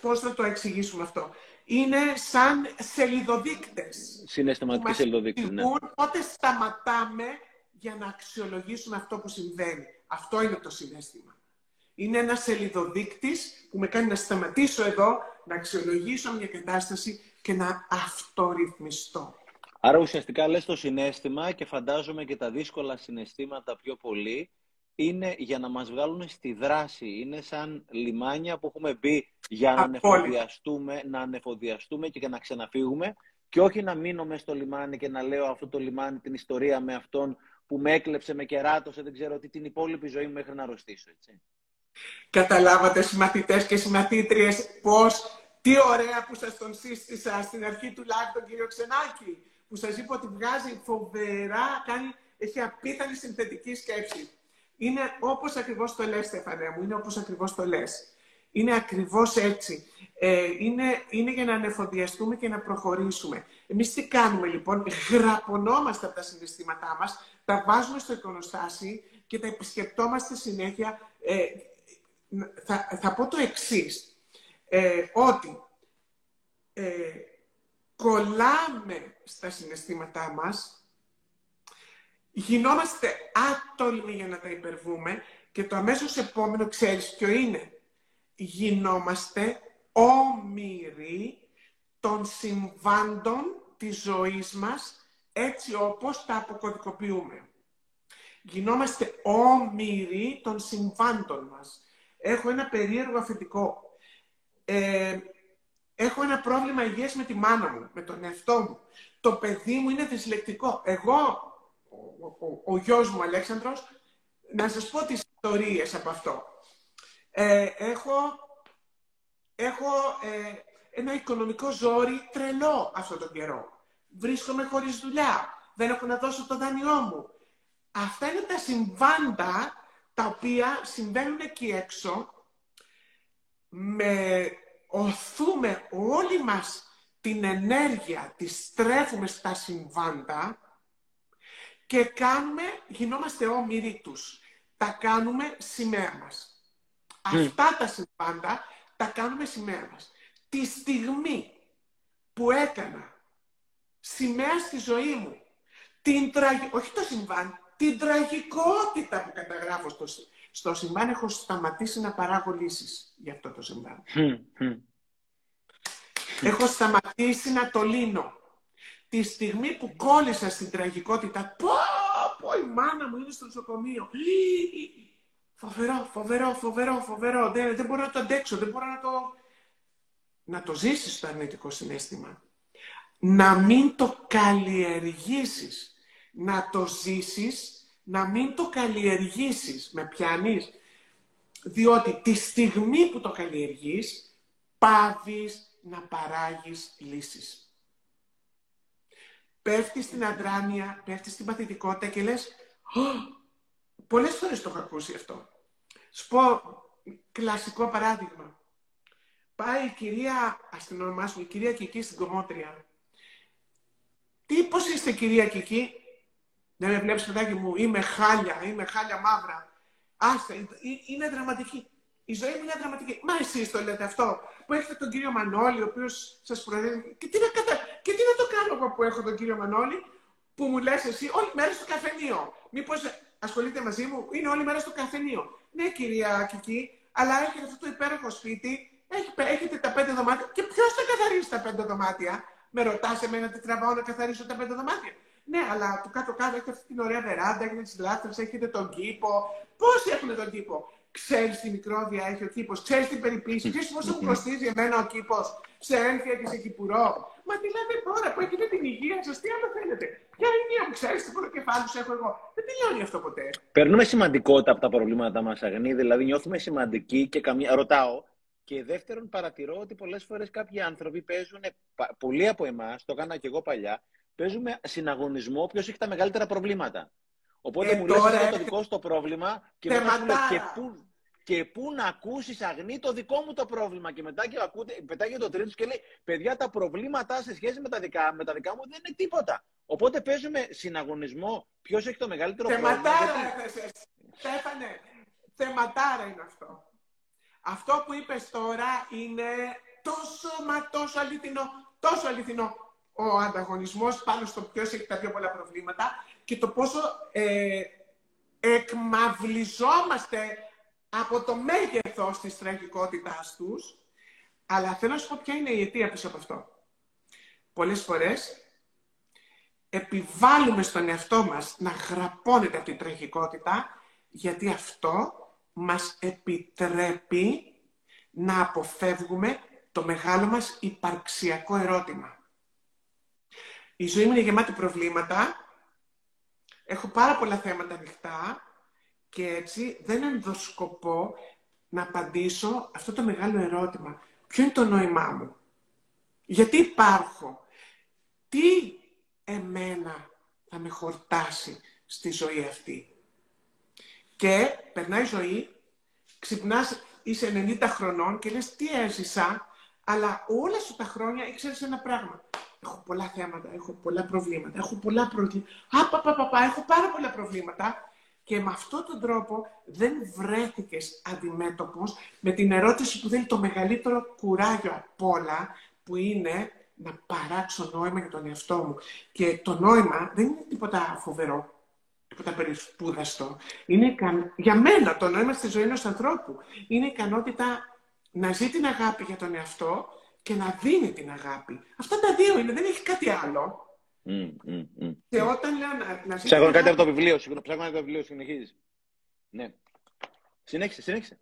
πώς θα το εξηγήσουμε αυτό, είναι σαν σελιδοδείκτες. Συναισθηματικοί σελιδοδείκτες, ναι. Πότε σταματάμε για να αξιολογήσουμε αυτό που συμβαίνει. Αυτό είναι το συναίσθημα. Είναι ένας σελιδοδείκτης που με κάνει να σταματήσω εδώ, να αξιολογήσω μια κατάσταση και να αυτορυθμιστώ. Άρα ουσιαστικά λες το συναίσθημα, και φαντάζομαι και τα δύσκολα συναισθήματα πιο πολύ, είναι για να μας βγάλουν στη δράση. Είναι σαν λιμάνια που έχουμε μπει για να ανεφοδιαστούμε, να ανεφοδιαστούμε και να ξαναφύγουμε, και όχι να μείνω μες στο λιμάνι και να λέω αυτό το λιμάνι, την ιστορία με αυτόν που με έκλεψε, με κεράτωσε, δεν ξέρω τι, την υπόλοιπη ζωή μου μέχρι να αρρωστήσω, έτσι. Καταλάβατε, συμμαθητές και συμμαθήτριες, πώς, τι ωραία που σας τον σύστησα στην αρχή του live τον κύριο Ξενάκη, που σας είπα ότι βγάζει φοβερά, κάνει, έχει απίθανη συνθετική σκέψη. Είναι όπως ακριβώς το λες, Στέφανέ μου, είναι όπως ακριβώς το λες. Είναι ακριβώς έτσι. Ε, είναι, είναι για να ανεφοδιαστούμε και να προχωρήσουμε. Εμείς τι κάνουμε λοιπόν, γραπωνόμαστε από τα συναισθήματά μας, τα βάζουμε στο εικονοστάσι και τα επισκεπτόμαστε συνέχεια. Ε, θα, θα πω το εξής, ε, ότι... Ε, κολλάμε στα συναισθήματά μας, γινόμαστε άτολμοι για να τα υπερβούμε, και το αμέσως επόμενο ξέρεις ποιο είναι. Γινόμαστε όμοιροι των συμβάντων της ζωής μας, έτσι όπως τα αποκωδικοποιούμε. Γινόμαστε όμοιροι των συμβάντων μας. Έχω ένα περίεργο αφεντικό. Ε, Έχω ένα πρόβλημα υγείας με τη μάνα μου, με τον εαυτό μου. Το παιδί μου είναι δυσλεκτικό. Εγώ, ο, ο, ο γιος μου, ο Αλέξανδρος, να σας πω τις ιστορίες από αυτό. Ε, έχω έχω ε, ένα οικονομικό ζόρι τρελό αυτόν τον καιρό. Βρίσκομαι χωρίς δουλειά. Δεν έχω να δώσω το δάνειό μου. Αυτά είναι τα συμβάντα τα οποία συμβαίνουν εκεί έξω. Με... οθούμε όλοι μας την ενέργεια, τη στρέφουμε στα συμβάντα και κάνουμε, γινόμαστε όμοιροι τους. Τα κάνουμε σημαία μας. Mm. Αυτά τα συμβάντα τα κάνουμε σημαία μας. Τη στιγμή που έκανα σημαία στη ζωή μου, την τραγ... όχι το συμβάν, την τραγικότητα που καταγράφω στο συμβάν, στο συμβάν έχω σταματήσει να παράγω λύσεις για αυτό το συμβάν. Έχω σταματήσει να το λύνω. Τη στιγμή που κόλλησα στην τραγικότητα, πω, πω, η μάνα μου είναι στο νοσοκομείο. Φοβερό, φοβερό, φοβερό, φοβερό. Δεν, δεν μπορώ να το αντέξω, δεν μπορώ να το... Να το ζήσεις το αρνητικό συναίσθημα. Να μην το καλλιεργήσεις. Να το ζήσεις... Να μην το καλλιεργήσεις, με πιάνεις, διότι τη στιγμή που το καλλιεργείς, πάβεις να παράγεις λύσεις. Πέφτεις στην αδράνεια, πέφτεις στην παθητικότητα και λες, πολλές φορές το έχω ακούσει αυτό. Σου πω κλασικό παράδειγμα. Πάει η κυρία, ας την ονομάσουμε, η κυρία Κική στην Κομμότρια. Τι, πώς είστε κυρία Κική? Δεν με βλέπεις, παιδάκι μου, είμαι χάλια, είμαι χάλια μαύρα. Άστα, είναι δραματική. Η ζωή μου είναι δραματική. Μα εσείς το λέτε αυτό, που έχετε τον κύριο Μανώλη, ο οποίος σας προεδρεύει. Και τι να, κατα... και τι να το κάνω εγώ που έχω τον κύριο Μανώλη, που μου λες εσύ όλη μέρα στο καφενείο. Μήπως ασχολείται μαζί μου, είναι όλη μέρα στο καφενείο. Ναι, κυρία Κική, αλλά έχετε αυτό το υπέροχο σπίτι, έχετε τα πέντε δωμάτια. Και ποιος θα καθαρίσει τα πέντε δωμάτια? Με ρωτάς εμένα τι τραβάω να καθαρίσω τα πέντε δωμάτια? Ναι, αλλά του κάτω-κάτω έχετε αυτή την ωραία βεράντα, έχετε τις λάστρες, έχετε τον κήπο. Πόσοι έχουν τον κήπο? Ξέρεις τι μικρόβια έχει ο κήπος, ξέρεις την περιποίηση, ξέρεις πόσο μου κοστίζει εμένα ο κήπος σε ένθια και σε κυπουρό. Μα τι λέτε τώρα που έχετε την υγεία σας, τι άλλο θέλετε? Ποια υγεία μου, ξέρεις τι πονοκεφάλι σου έχω εγώ? Δεν τελειώνει αυτό ποτέ. Περνούμε σημαντικότητα από τα προβλήματά μας, Αγνή, δηλαδή νιώθουμε σημαντικοί και καμία. Ρωτάω. Και δεύτερον, παρατηρώ ότι πολλές φορές κάποιοι άνθρωποι παίζουν, πολλοί από εμάς, το έκανα και εγώ παλιά. Παίζουμε συναγωνισμό ποιος έχει τα μεγαλύτερα προβλήματα. Οπότε ε, μου λες τώρα... το δικό σου το πρόβλημα και μετά μου λες και πού, και πού να ακούσεις, Αγνή, το δικό μου το πρόβλημα. Και μετά και ακούτε, πετάγει το τρίτο και λέει, παιδιά, τα προβλήματά σε σχέση με τα δικά, με τα δικά μου δεν είναι τίποτα. Οπότε παίζουμε συναγωνισμό ποιος έχει το μεγαλύτερο πρόβλημα. Θεματάρα, γιατί... Στέφανε, θεματάρα είναι αυτό. Αυτό που είπες τώρα είναι τόσο μα τόσο αληθινό, τόσο αληθινό. Ο ανταγωνισμός πάνω στο ποιος έχει τα πιο πολλά προβλήματα και το πόσο ε, εκμαυλιζόμαστε από το μέγεθος της τραγικότητάς τους. Αλλά θέλω να σου πω ποια είναι η αιτία πίσω από αυτό. Πολλές φορές επιβάλλουμε στον εαυτό μας να γραπώνεται αυτή η τραγικότητα, γιατί αυτό μας επιτρέπει να αποφεύγουμε το μεγάλο μας υπαρξιακό ερώτημα. Η ζωή μου είναι γεμάτη προβλήματα, έχω πάρα πολλά θέματα ανοιχτά και έτσι δεν ενδοσκοπώ να απαντήσω αυτό το μεγάλο ερώτημα. Ποιο είναι το νόημά μου, γιατί υπάρχω, τι εμένα θα με χορτάσει στη ζωή αυτή. Και περνάει η ζωή, ξυπνάς, είσαι ενενήντα χρονών και λες τι έζησα, αλλά όλα σου τα χρόνια ήξερες ένα πράγμα. Έχω πολλά θέματα, έχω πολλά προβλήματα, έχω πολλά προβλήματα, απαπαπαπα, έχω πάρα πολλά προβλήματα και με αυτόν τον τρόπο δεν βρέθηκες αντιμέτωπος με την ερώτηση που δίνει το μεγαλύτερο κουράγιο απ' όλα, που είναι να παράξω νόημα για τον εαυτό μου. Και το νόημα δεν είναι τίποτα φοβερό, τίποτα περισπούδαστο. Είναι, για μένα το νόημα στη ζωή ενός ανθρώπου είναι η ικανότητα να ζει την αγάπη για τον εαυτό και να δίνει την αγάπη. Αυτά τα δύο είναι, δεν έχει κάτι άλλο. Mm, mm, mm. Και όταν λέω να, να ζει. Ψάχνω κάτι από το βιβλίο, συγγνώμη, ψάχνω κάτι από το βιβλίο, συνεχίζεις. Ναι. Συνέχισε, συνέχισε.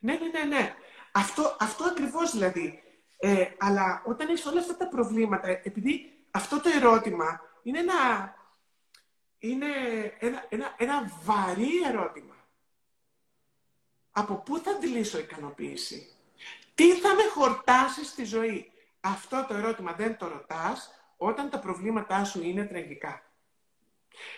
Ναι, ναι, ναι, ναι. Αυτό, αυτό ακριβώς δηλαδή. Ε, αλλά όταν έχεις όλα αυτά τα προβλήματα, επειδή αυτό το ερώτημα είναι ένα, είναι ένα, ένα, ένα βαρύ ερώτημα. Από πού θα αντιλήσω ικανοποίηση. Τι θα με χορτάσει στη ζωή. Αυτό το ερώτημα δεν το ρωτάς όταν τα προβλήματά σου είναι τραγικά.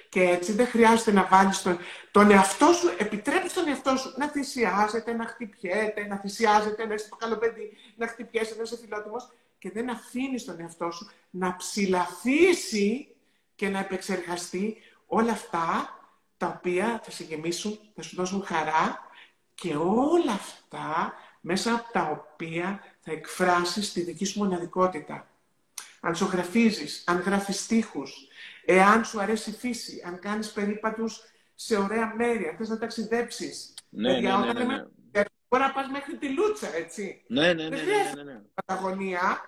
Και έτσι δεν χρειάζεται να βάλεις τον, τον εαυτό σου, επιτρέπεις τον εαυτό σου να θυσιάζεται, να χτυπιέται, να θυσιάζεται, να είσαι το καλό παιδί, να χτυπιέσαι, να είσαι φιλότιμος και δεν αφήνεις τον εαυτό σου να ψηλαθίσει και να επεξεργαστεί όλα αυτά τα οποία θα σε γεμίσουν, θα σου δώσουν χαρά και όλα αυτά μέσα από τα οποία θα εκφράσεις τη δική σου μοναδικότητα. Αν ζωγραφίζεις, αν γράφεις στίχους, εάν σου αρέσει η φύση, αν κάνεις περίπατους σε ωραία μέρη, αν θες να ταξιδέψεις. Ναι, ναι, ναι, ναι, ναι, ναι. Μπορεί να πας μέχρι τη Λούτσα, έτσι. Ναι, ναι, ναι. Παταγωνία.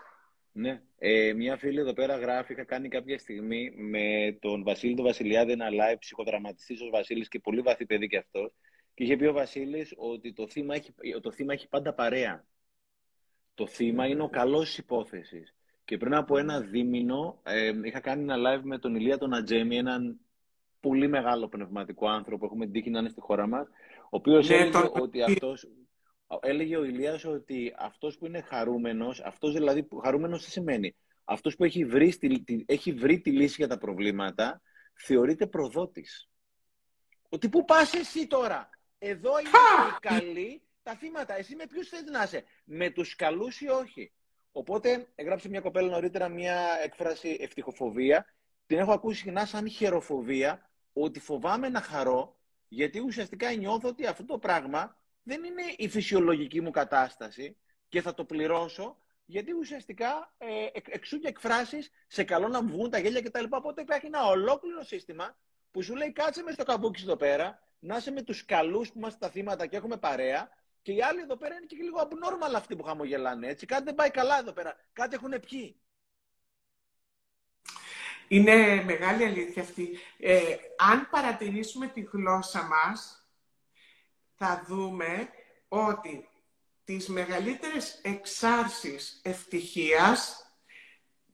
Ναι, ναι, ναι, ναι, ναι. Ε, μια φίλη εδώ πέρα γράφει, είχα κάνει κάποια στιγμή με τον Βασίλη τον Βασιλιάδη ένα live, ψυχοδραματιστής ο Βασίλης και πολύ βαθύ παιδί και αυτός. Και είχε πει ο Βασίλης ότι το θύμα έχει, το θύμα έχει πάντα παρέα. Το θύμα είναι ο καλός υπόθεσης. Και πριν από ένα δίμηνο ε, είχα κάνει ένα live με τον Ηλία τον Ατζέμι, έναν πολύ μεγάλο πνευματικό άνθρωπο, έχουμε την τύχη να είναι στη χώρα μας, ο οποίος ναι, έλεγε το... ότι αυτός, έλεγε ο Ηλίας ότι αυτός που είναι χαρούμενος, αυτός δηλαδή χαρούμενος τι σημαίνει, αυτός που έχει βρει, έχει βρει τη λύση για τα προβλήματα, θεωρείται προδότης. Ότι πού πας εσύ τώρα, εδώ είναι οι καλοί τα θύματα, εσύ με ποιους θες να είσαι, με τους καλούς ή όχι. Οπότε έγραψε μια κοπέλα νωρίτερα μια έκφραση ευτυχοφοβία. Την έχω ακούσει συχνά σαν χεροφοβία, ότι φοβάμαι να χαρώ, γιατί ουσιαστικά νιώθω ότι αυτό το πράγμα δεν είναι η φυσιολογική μου κατάσταση και θα το πληρώσω, γιατί ουσιαστικά ε, εξού και εκφράσεις σε καλό να μου βγουν τα γέλια κτλ. Οπότε υπάρχει ένα ολόκληρο σύστημα που σου λέει κάτσε με στο καμπούκι εδώ πέρα, να είσαι με τους καλούς που είμαστε τα θύματα και έχουμε παρέα. Και οι άλλοι εδώ πέρα είναι και λίγο abnormal αυτοί που χαμογελάνε, έτσι. Κάτι δεν πάει καλά εδώ πέρα. Κάτι έχουν πιει. Είναι μεγάλη αλήθεια αυτή. Ε, αν παρατηρήσουμε τη γλώσσα μας, θα δούμε ότι τις μεγαλύτερες εξάρσεις ευτυχίας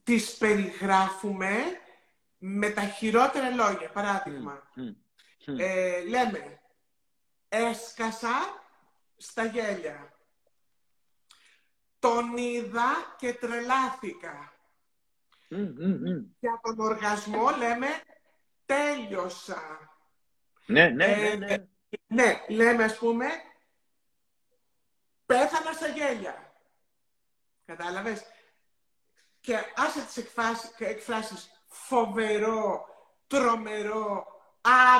τις περιγράφουμε με τα χειρότερα λόγια. Παράδειγμα, mm, mm, mm. Ε, λέμε έσκασα στα γέλια. Τον είδα και τρελάθηκα. Mm, mm, mm. Για τον οργασμό λέμε τέλειωσα. Ναι, ναι, ε, ναι, ναι. Ε, ναι, λέμε ας πούμε πέθανα στα γέλια. Κατάλαβες. Και άσε τις εκφράσεις, εκφράσεις φοβερό, τρομερό,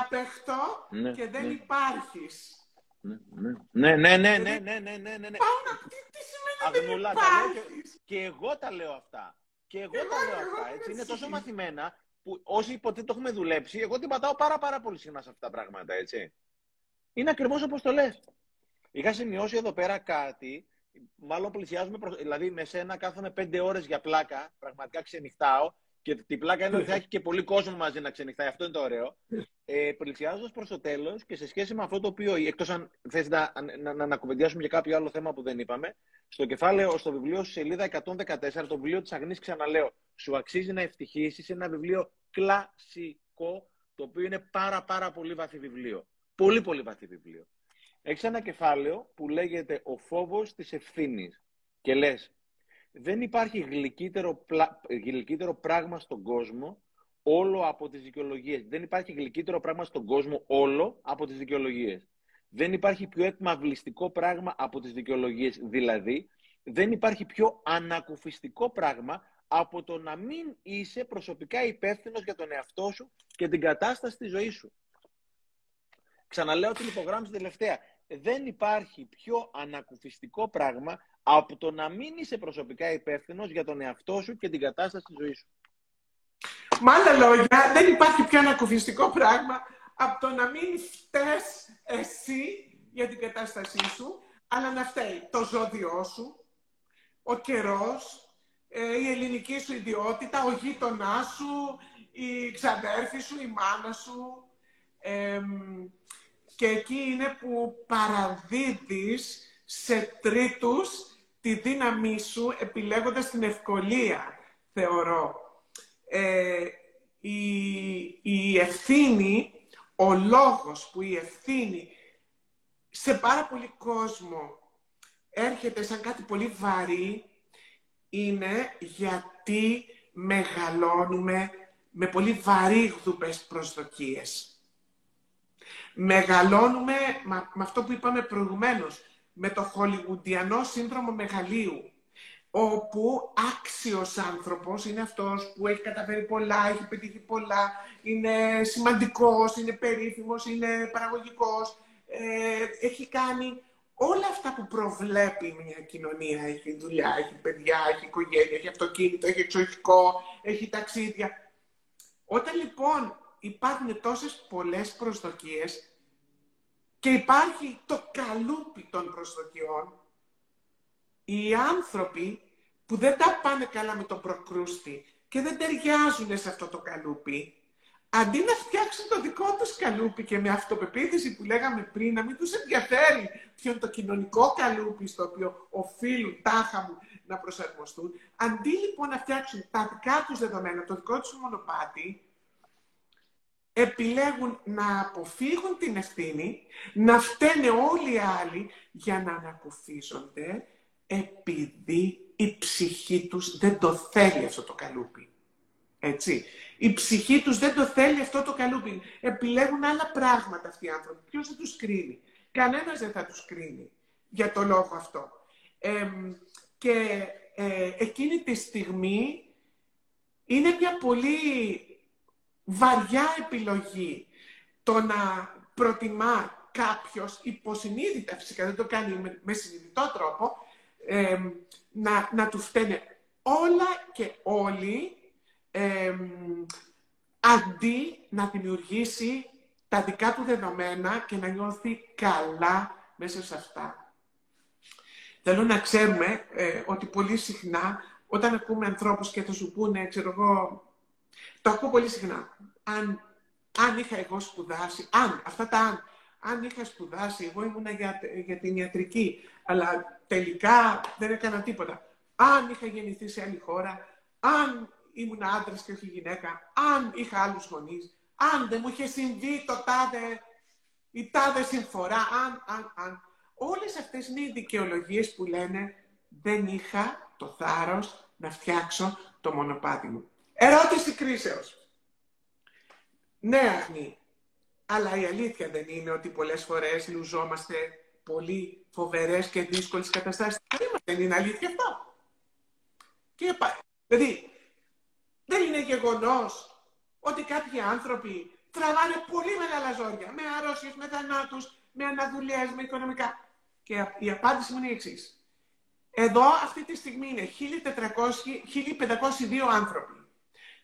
άπεχτο ναι, και δεν ναι. υπάρχεις. Ναι, ναι, ναι, ναι, ναι, ναι, ναι, ναι, ναι. Πάνω, τι, τι σημαίνει Αγνούλα, δεν υπάρχεις. Και, και εγώ τα λέω αυτά. Και εγώ, εγώ τα λέω εγώ, αυτά, έτσι. Είναι τόσο μαθημένα που όσοι υποτίθεται το έχουμε δουλέψει, εγώ την πατάω πάρα, πάρα πολύ συχνά σε αυτά τα πράγματα, έτσι. Είναι ακριβώς όπως το λες. Είχα σημειώσει εδώ πέρα κάτι, μάλλον πλησιάζουμε, προς, δηλαδή με σένα κάθομαι πέντε ώρες για πλάκα, πραγματικά ξενυχτάω και την πλάκα είναι ότι θα έχει και πολύ κόσμο μαζί να ξενυχτάει, αυτό είναι το ωραίο. Ε, πλησιάζοντας προς το τέλος και σε σχέση με αυτό το οποίο, εκτός αν θες να, να, να, να κουβεντιάσουμε για κάποιο άλλο θέμα που δεν είπαμε, στο κεφάλαιο, στο βιβλίο σου σελίδα εκατόν δεκατέσσερα, το βιβλίο της Αγνής, ξαναλέω, σου αξίζει να ευτυχίσεις, ένα βιβλίο κλασικό, το οποίο είναι πάρα πάρα πολύ βαθύ βιβλίο. Πολύ πολύ βαθύ βιβλίο. Έχεις ένα κεφάλαιο που λέγεται «Ο φόβος της ευθύνης» και λες «Δεν υπάρχει γλυκύτερο, πλα... γλυκύτερο πράγμα στον κόσμο όλο από τις δικαιολογίες». Δεν υπάρχει γλυκύτερο πράγμα στον κόσμο όλο από τις δικαιολογίες. Δεν υπάρχει πιο εκμαυλιστικό πράγμα από τις δικαιολογίες. Δηλαδή, δεν υπάρχει πιο ανακουφιστικό πράγμα από το να μην είσαι προσωπικά υπεύθυνος για τον εαυτό σου και την κατάσταση της ζωής σου. Ξαναλέω την υπογράμμιση τελευταία. Δεν υπάρχει πιο ανακουφιστικό πράγμα από το να μην είσαι προσωπικά υπεύθυνος για τον εαυτό σου και την κατάσταση της ζωής σου. Με άλλα λόγια, δεν υπάρχει πιο ανακουφιστικό πράγμα από το να μην φταίς εσύ για την κατάστασή σου, αλλά να φταίει το ζώδιό σου, ο καιρός, η ελληνική σου ιδιότητα, ο γείτονάς σου, η ξαδέρφη σου, η μάνα σου. Ε, και εκεί είναι που παραδίδεις σε τρίτους τη δύναμή σου επιλέγοντας την ευκολία, θεωρώ. Ε, η, η ευθύνη, ο λόγος που η ευθύνη σε πάρα πολύ κόσμο έρχεται σαν κάτι πολύ βαρύ είναι γιατί μεγαλώνουμε με πολύ βαρύγδουπες προσδοκίες. Μεγαλώνουμε με αυτό που είπαμε προηγουμένως, με το χολιγουντιανό σύνδρομο μεγαλείου, όπου άξιος άνθρωπος είναι αυτός που έχει καταφέρει πολλά, έχει πετύχει πολλά, είναι σημαντικός, είναι περίφημος, είναι παραγωγικός, ε, έχει κάνει όλα αυτά που προβλέπει μια κοινωνία. Έχει δουλειά, έχει παιδιά, έχει οικογένεια, έχει αυτοκίνητο, έχει εξοχικό, έχει ταξίδια. Όταν λοιπόν υπάρχουν τόσες πολλές προσδοκίες και υπάρχει το καλούπι των προσδοκιών. Οι άνθρωποι που δεν τα πάνε καλά με τον προκρούστη και δεν ταιριάζουν σε αυτό το καλούπι, αντί να φτιάξουν το δικό τους καλούπι και με αυτοπεποίθηση που λέγαμε πριν, να μην τους ενδιαφέρει ποιο είναι το κοινωνικό καλούπι στο οποίο οφείλουν τάχα μου να προσαρμοστούν, αντί λοιπόν να φτιάξουν τα δικά τους δεδομένα, το δικό τους μονοπάτι, επιλέγουν να αποφύγουν την ευθύνη, να φταίνε όλοι οι άλλοι για να ανακουφίζονται επειδή η ψυχή τους δεν το θέλει αυτό το καλούπι. Έτσι. Η ψυχή τους δεν το θέλει αυτό το καλούπι. Επιλέγουν άλλα πράγματα αυτοί οι άνθρωποι. Ποιος θα τους κρίνει? Κανένας δεν θα τους κρίνει για το λόγο αυτό. Ε, και ε, εκείνη τη στιγμή είναι μια πολύ βαριά επιλογή το να προτιμά κάποιος υποσυνείδητα, φυσικά δεν το κάνει με συνειδητό τρόπο, ε, να, να του φταίνε όλα και όλοι ε, αντί να δημιουργήσει τα δικά του δεδομένα και να νιώθει καλά μέσα σε αυτά. Θέλω να ξέρουμε ε, ότι πολύ συχνά όταν ακούμε ανθρώπους και θα σου πούνε, ξέρω εγώ, το ακούω πολύ συχνά. Αν, αν είχα εγώ σπουδάσει, αν, αυτά τα αν, αν είχα σπουδάσει, εγώ ήμουνα για, για την ιατρική, αλλά τελικά δεν έκανα τίποτα. Αν είχα γεννηθεί σε άλλη χώρα, αν ήμουνα άντρας και όχι γυναίκα, αν είχα άλλους γονείς, αν δεν μου είχε συμβεί το τάδε, η τάδε συμφορά, αν, αν, αν. Όλες αυτές είναι οι δικαιολογίες που λένε δεν είχα το θάρρος να φτιάξω το μονοπάτι μου. Ερώτηση κρίσεως. Ναι, Αγνή, αλλά η αλήθεια δεν είναι ότι πολλές φορές λουζόμαστε πολύ φοβερές και δύσκολες καταστάσεις? Δεν είναι αλήθεια αυτό? Και, δηλαδή, Δεν είναι γεγονός ότι κάποιοι άνθρωποι τραβάνε πολύ μεγάλα ζόρια, με αρρώσεις, με θανάτους, με αναδουλειές, με οικονομικά. Και η απάντηση μου είναι η εξής. Εδώ αυτή τη στιγμή είναι χίλια πεντακόσιοι δύο άνθρωποι.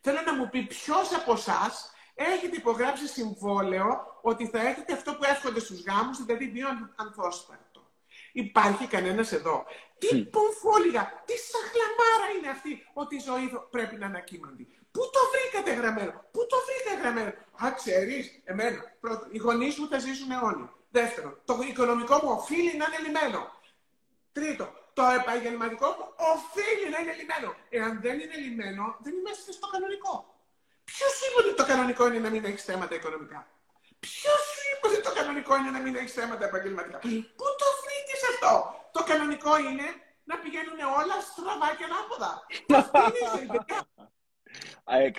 Θέλω να μου πει ποιος από εσάς έχετε υπογράψει συμβόλαιο ότι θα έχετε αυτό που εύχονται στους γάμους, δηλαδή δύο ανθόσπαρτο. Υπάρχει κανένας εδώ? Τι πομφόλιγα, τι σαχλαμάρα είναι αυτή ότι η ζωή πρέπει να ανακύμαντη. Πού το βρήκατε γραμμένο, πού το βρήκα γραμμένο. Α, ξέρεις, εμένα, πρώτον, οι γονείς μου θα ζήσουν αιώνια. Δεύτερον, το οικονομικό μου οφείλει να είναι λυμένο. Τρίτον, το επαγγελματικό μου οφείλει να είναι λυμένο. Εάν δεν είναι λυμένο, δεν είμαστε στο κανονικό. Ποιος είπε ότι το κανονικό είναι να μην έχεις θέματα οικονομικά? Ποιος είπε ότι το κανονικό είναι να μην έχεις θέματα επαγγελματικά? Πού το βρήκες αυτό? Το κανονικό είναι να πηγαίνουν όλα στραβά και ανάποδα. Αυτή είναι η ζωή.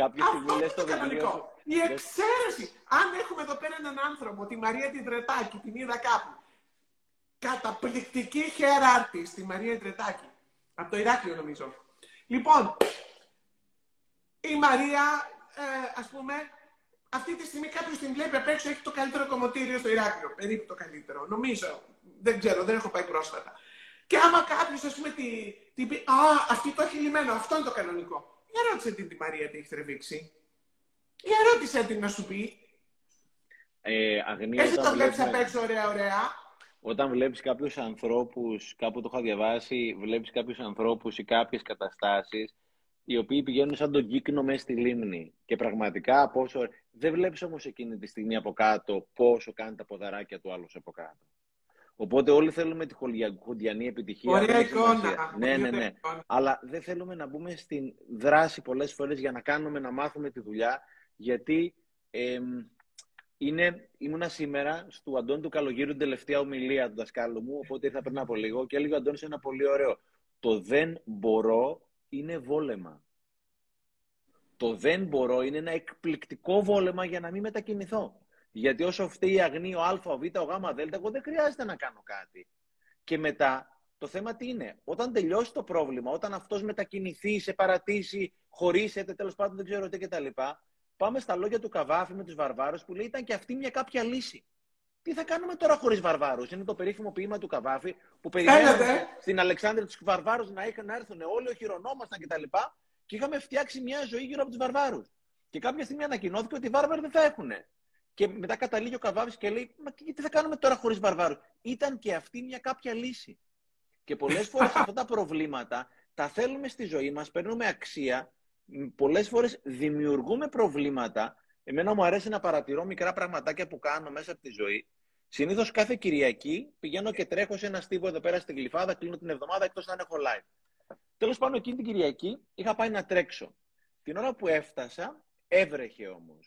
Αυτό είναι το κανονικό. Η εξαίρεση. Αν έχουμε εδώ πέρα έναν άνθρωπο, τη Μαρία Τιτρετάκη, την είδα κάπου. Καταπληκτική χεράρτη στη Μαρία Τιτρετάκη. Από το Ηράκλειο νομίζω. Λοιπόν, η Μαρία, ε, ας πούμε, αυτή τη στιγμή κάποιος την βλέπει απ' έξω, έχει το καλύτερο κομμωτήριο στο Ηράκλειο. Περίπου το καλύτερο, νομίζω. Δεν ξέρω, δεν έχω πάει πρόσφατα. Και άμα κάποιος, ας πούμε, την τη πει, α, αυτή το έχει λυμένο, αυτό είναι το κανονικό. Για ρώτησε την τη Μαρία τι έχει τρεβήξει. Για ρώτησε την να σου πει. Ε, Αγνία, εσύ το βλέπεις απ' έξω, ωραία, ωραία. Όταν βλέπεις κάποιους ανθρώπους, κάπου το είχα διαβάσει, βλέπεις κάποιους ανθρώπους ή κάποιες καταστάσεις, οι οποίοι πηγαίνουν σαν τον κύκνο μέσα στη λίμνη. Και πραγματικά πόσο... Δεν βλέπεις όμως εκείνη τη στιγμή από κάτω πόσο κάνει τα ποδαράκια του άλλου από κάτω. Οπότε όλοι θέλουμε τη χοντιανή επιτυχία. Ωραία εικόνα. Ναι, ναι, ναι. Αλλά δεν θέλουμε να μπούμε στην δράση πολλές φορές για να κάνουμε, να μάθουμε τη δουλειά, γιατί... Ε, Είναι, ήμουνα σήμερα στο Αντώνη του Καλογύρου την τελευταία ομιλία του δασκάλου μου, οπότε ήρθα πριν από λίγο και έλεγε ο Αντώνης ένα πολύ ωραίο. Το δεν μπορώ είναι βόλεμα. Το δεν μπορώ είναι ένα εκπληκτικό βόλεμα για να μην μετακινηθώ. Γιατί όσο φταίει η Αγνή, ο Α, ο Β, ο Γ, ο Δ, εγώ δεν χρειάζεται να κάνω κάτι. Και μετά το θέμα τι είναι? Όταν τελειώσει το πρόβλημα, όταν αυτός μετακινηθεί, σε παρατήσει, χωρίσετε, τέλος πάντων δεν ξέρω τι κτλ. Πάμε στα λόγια του Καβάφη με τους Βαρβάρους που λέει ήταν και αυτή μια κάποια λύση. Τι θα κάνουμε τώρα χωρίς Βαρβάρους? Είναι το περίφημο ποίημα του Καβάφη που περιμέναμε στην Αλεξάνδρεια τους Βαρβάρους να, είχαν, να έρθουν όλοι, οχυρωνόμασταν κτλ. Και είχαμε φτιάξει μια ζωή γύρω από τους Βαρβάρους. Και κάποια στιγμή ανακοινώθηκε ότι οι Βάρβαροι δεν θα έχουν. Και μετά καταλήγει ο Καβάφης και λέει: μα τι θα κάνουμε τώρα χωρίς Βαρβάρους? Ήταν και αυτή μια κάποια λύση. Και πολλές φορές αυτά τα προβλήματα τα θέλουμε στη ζωή μας, παίρνουμε αξία. Πολλές φορές δημιουργούμε προβλήματα. Εμένα μου αρέσει να παρατηρώ μικρά πραγματάκια που κάνω μέσα από τη ζωή. Συνήθως κάθε Κυριακή πηγαίνω και τρέχω σε ένα στίβο εδώ πέρα στην Γλυφάδα, κλείνω την εβδομάδα εκτός αν έχω live. Τέλος πάντων, εκείνη την Κυριακή είχα πάει να τρέξω. Την ώρα που έφτασα, έβρεχε όμως.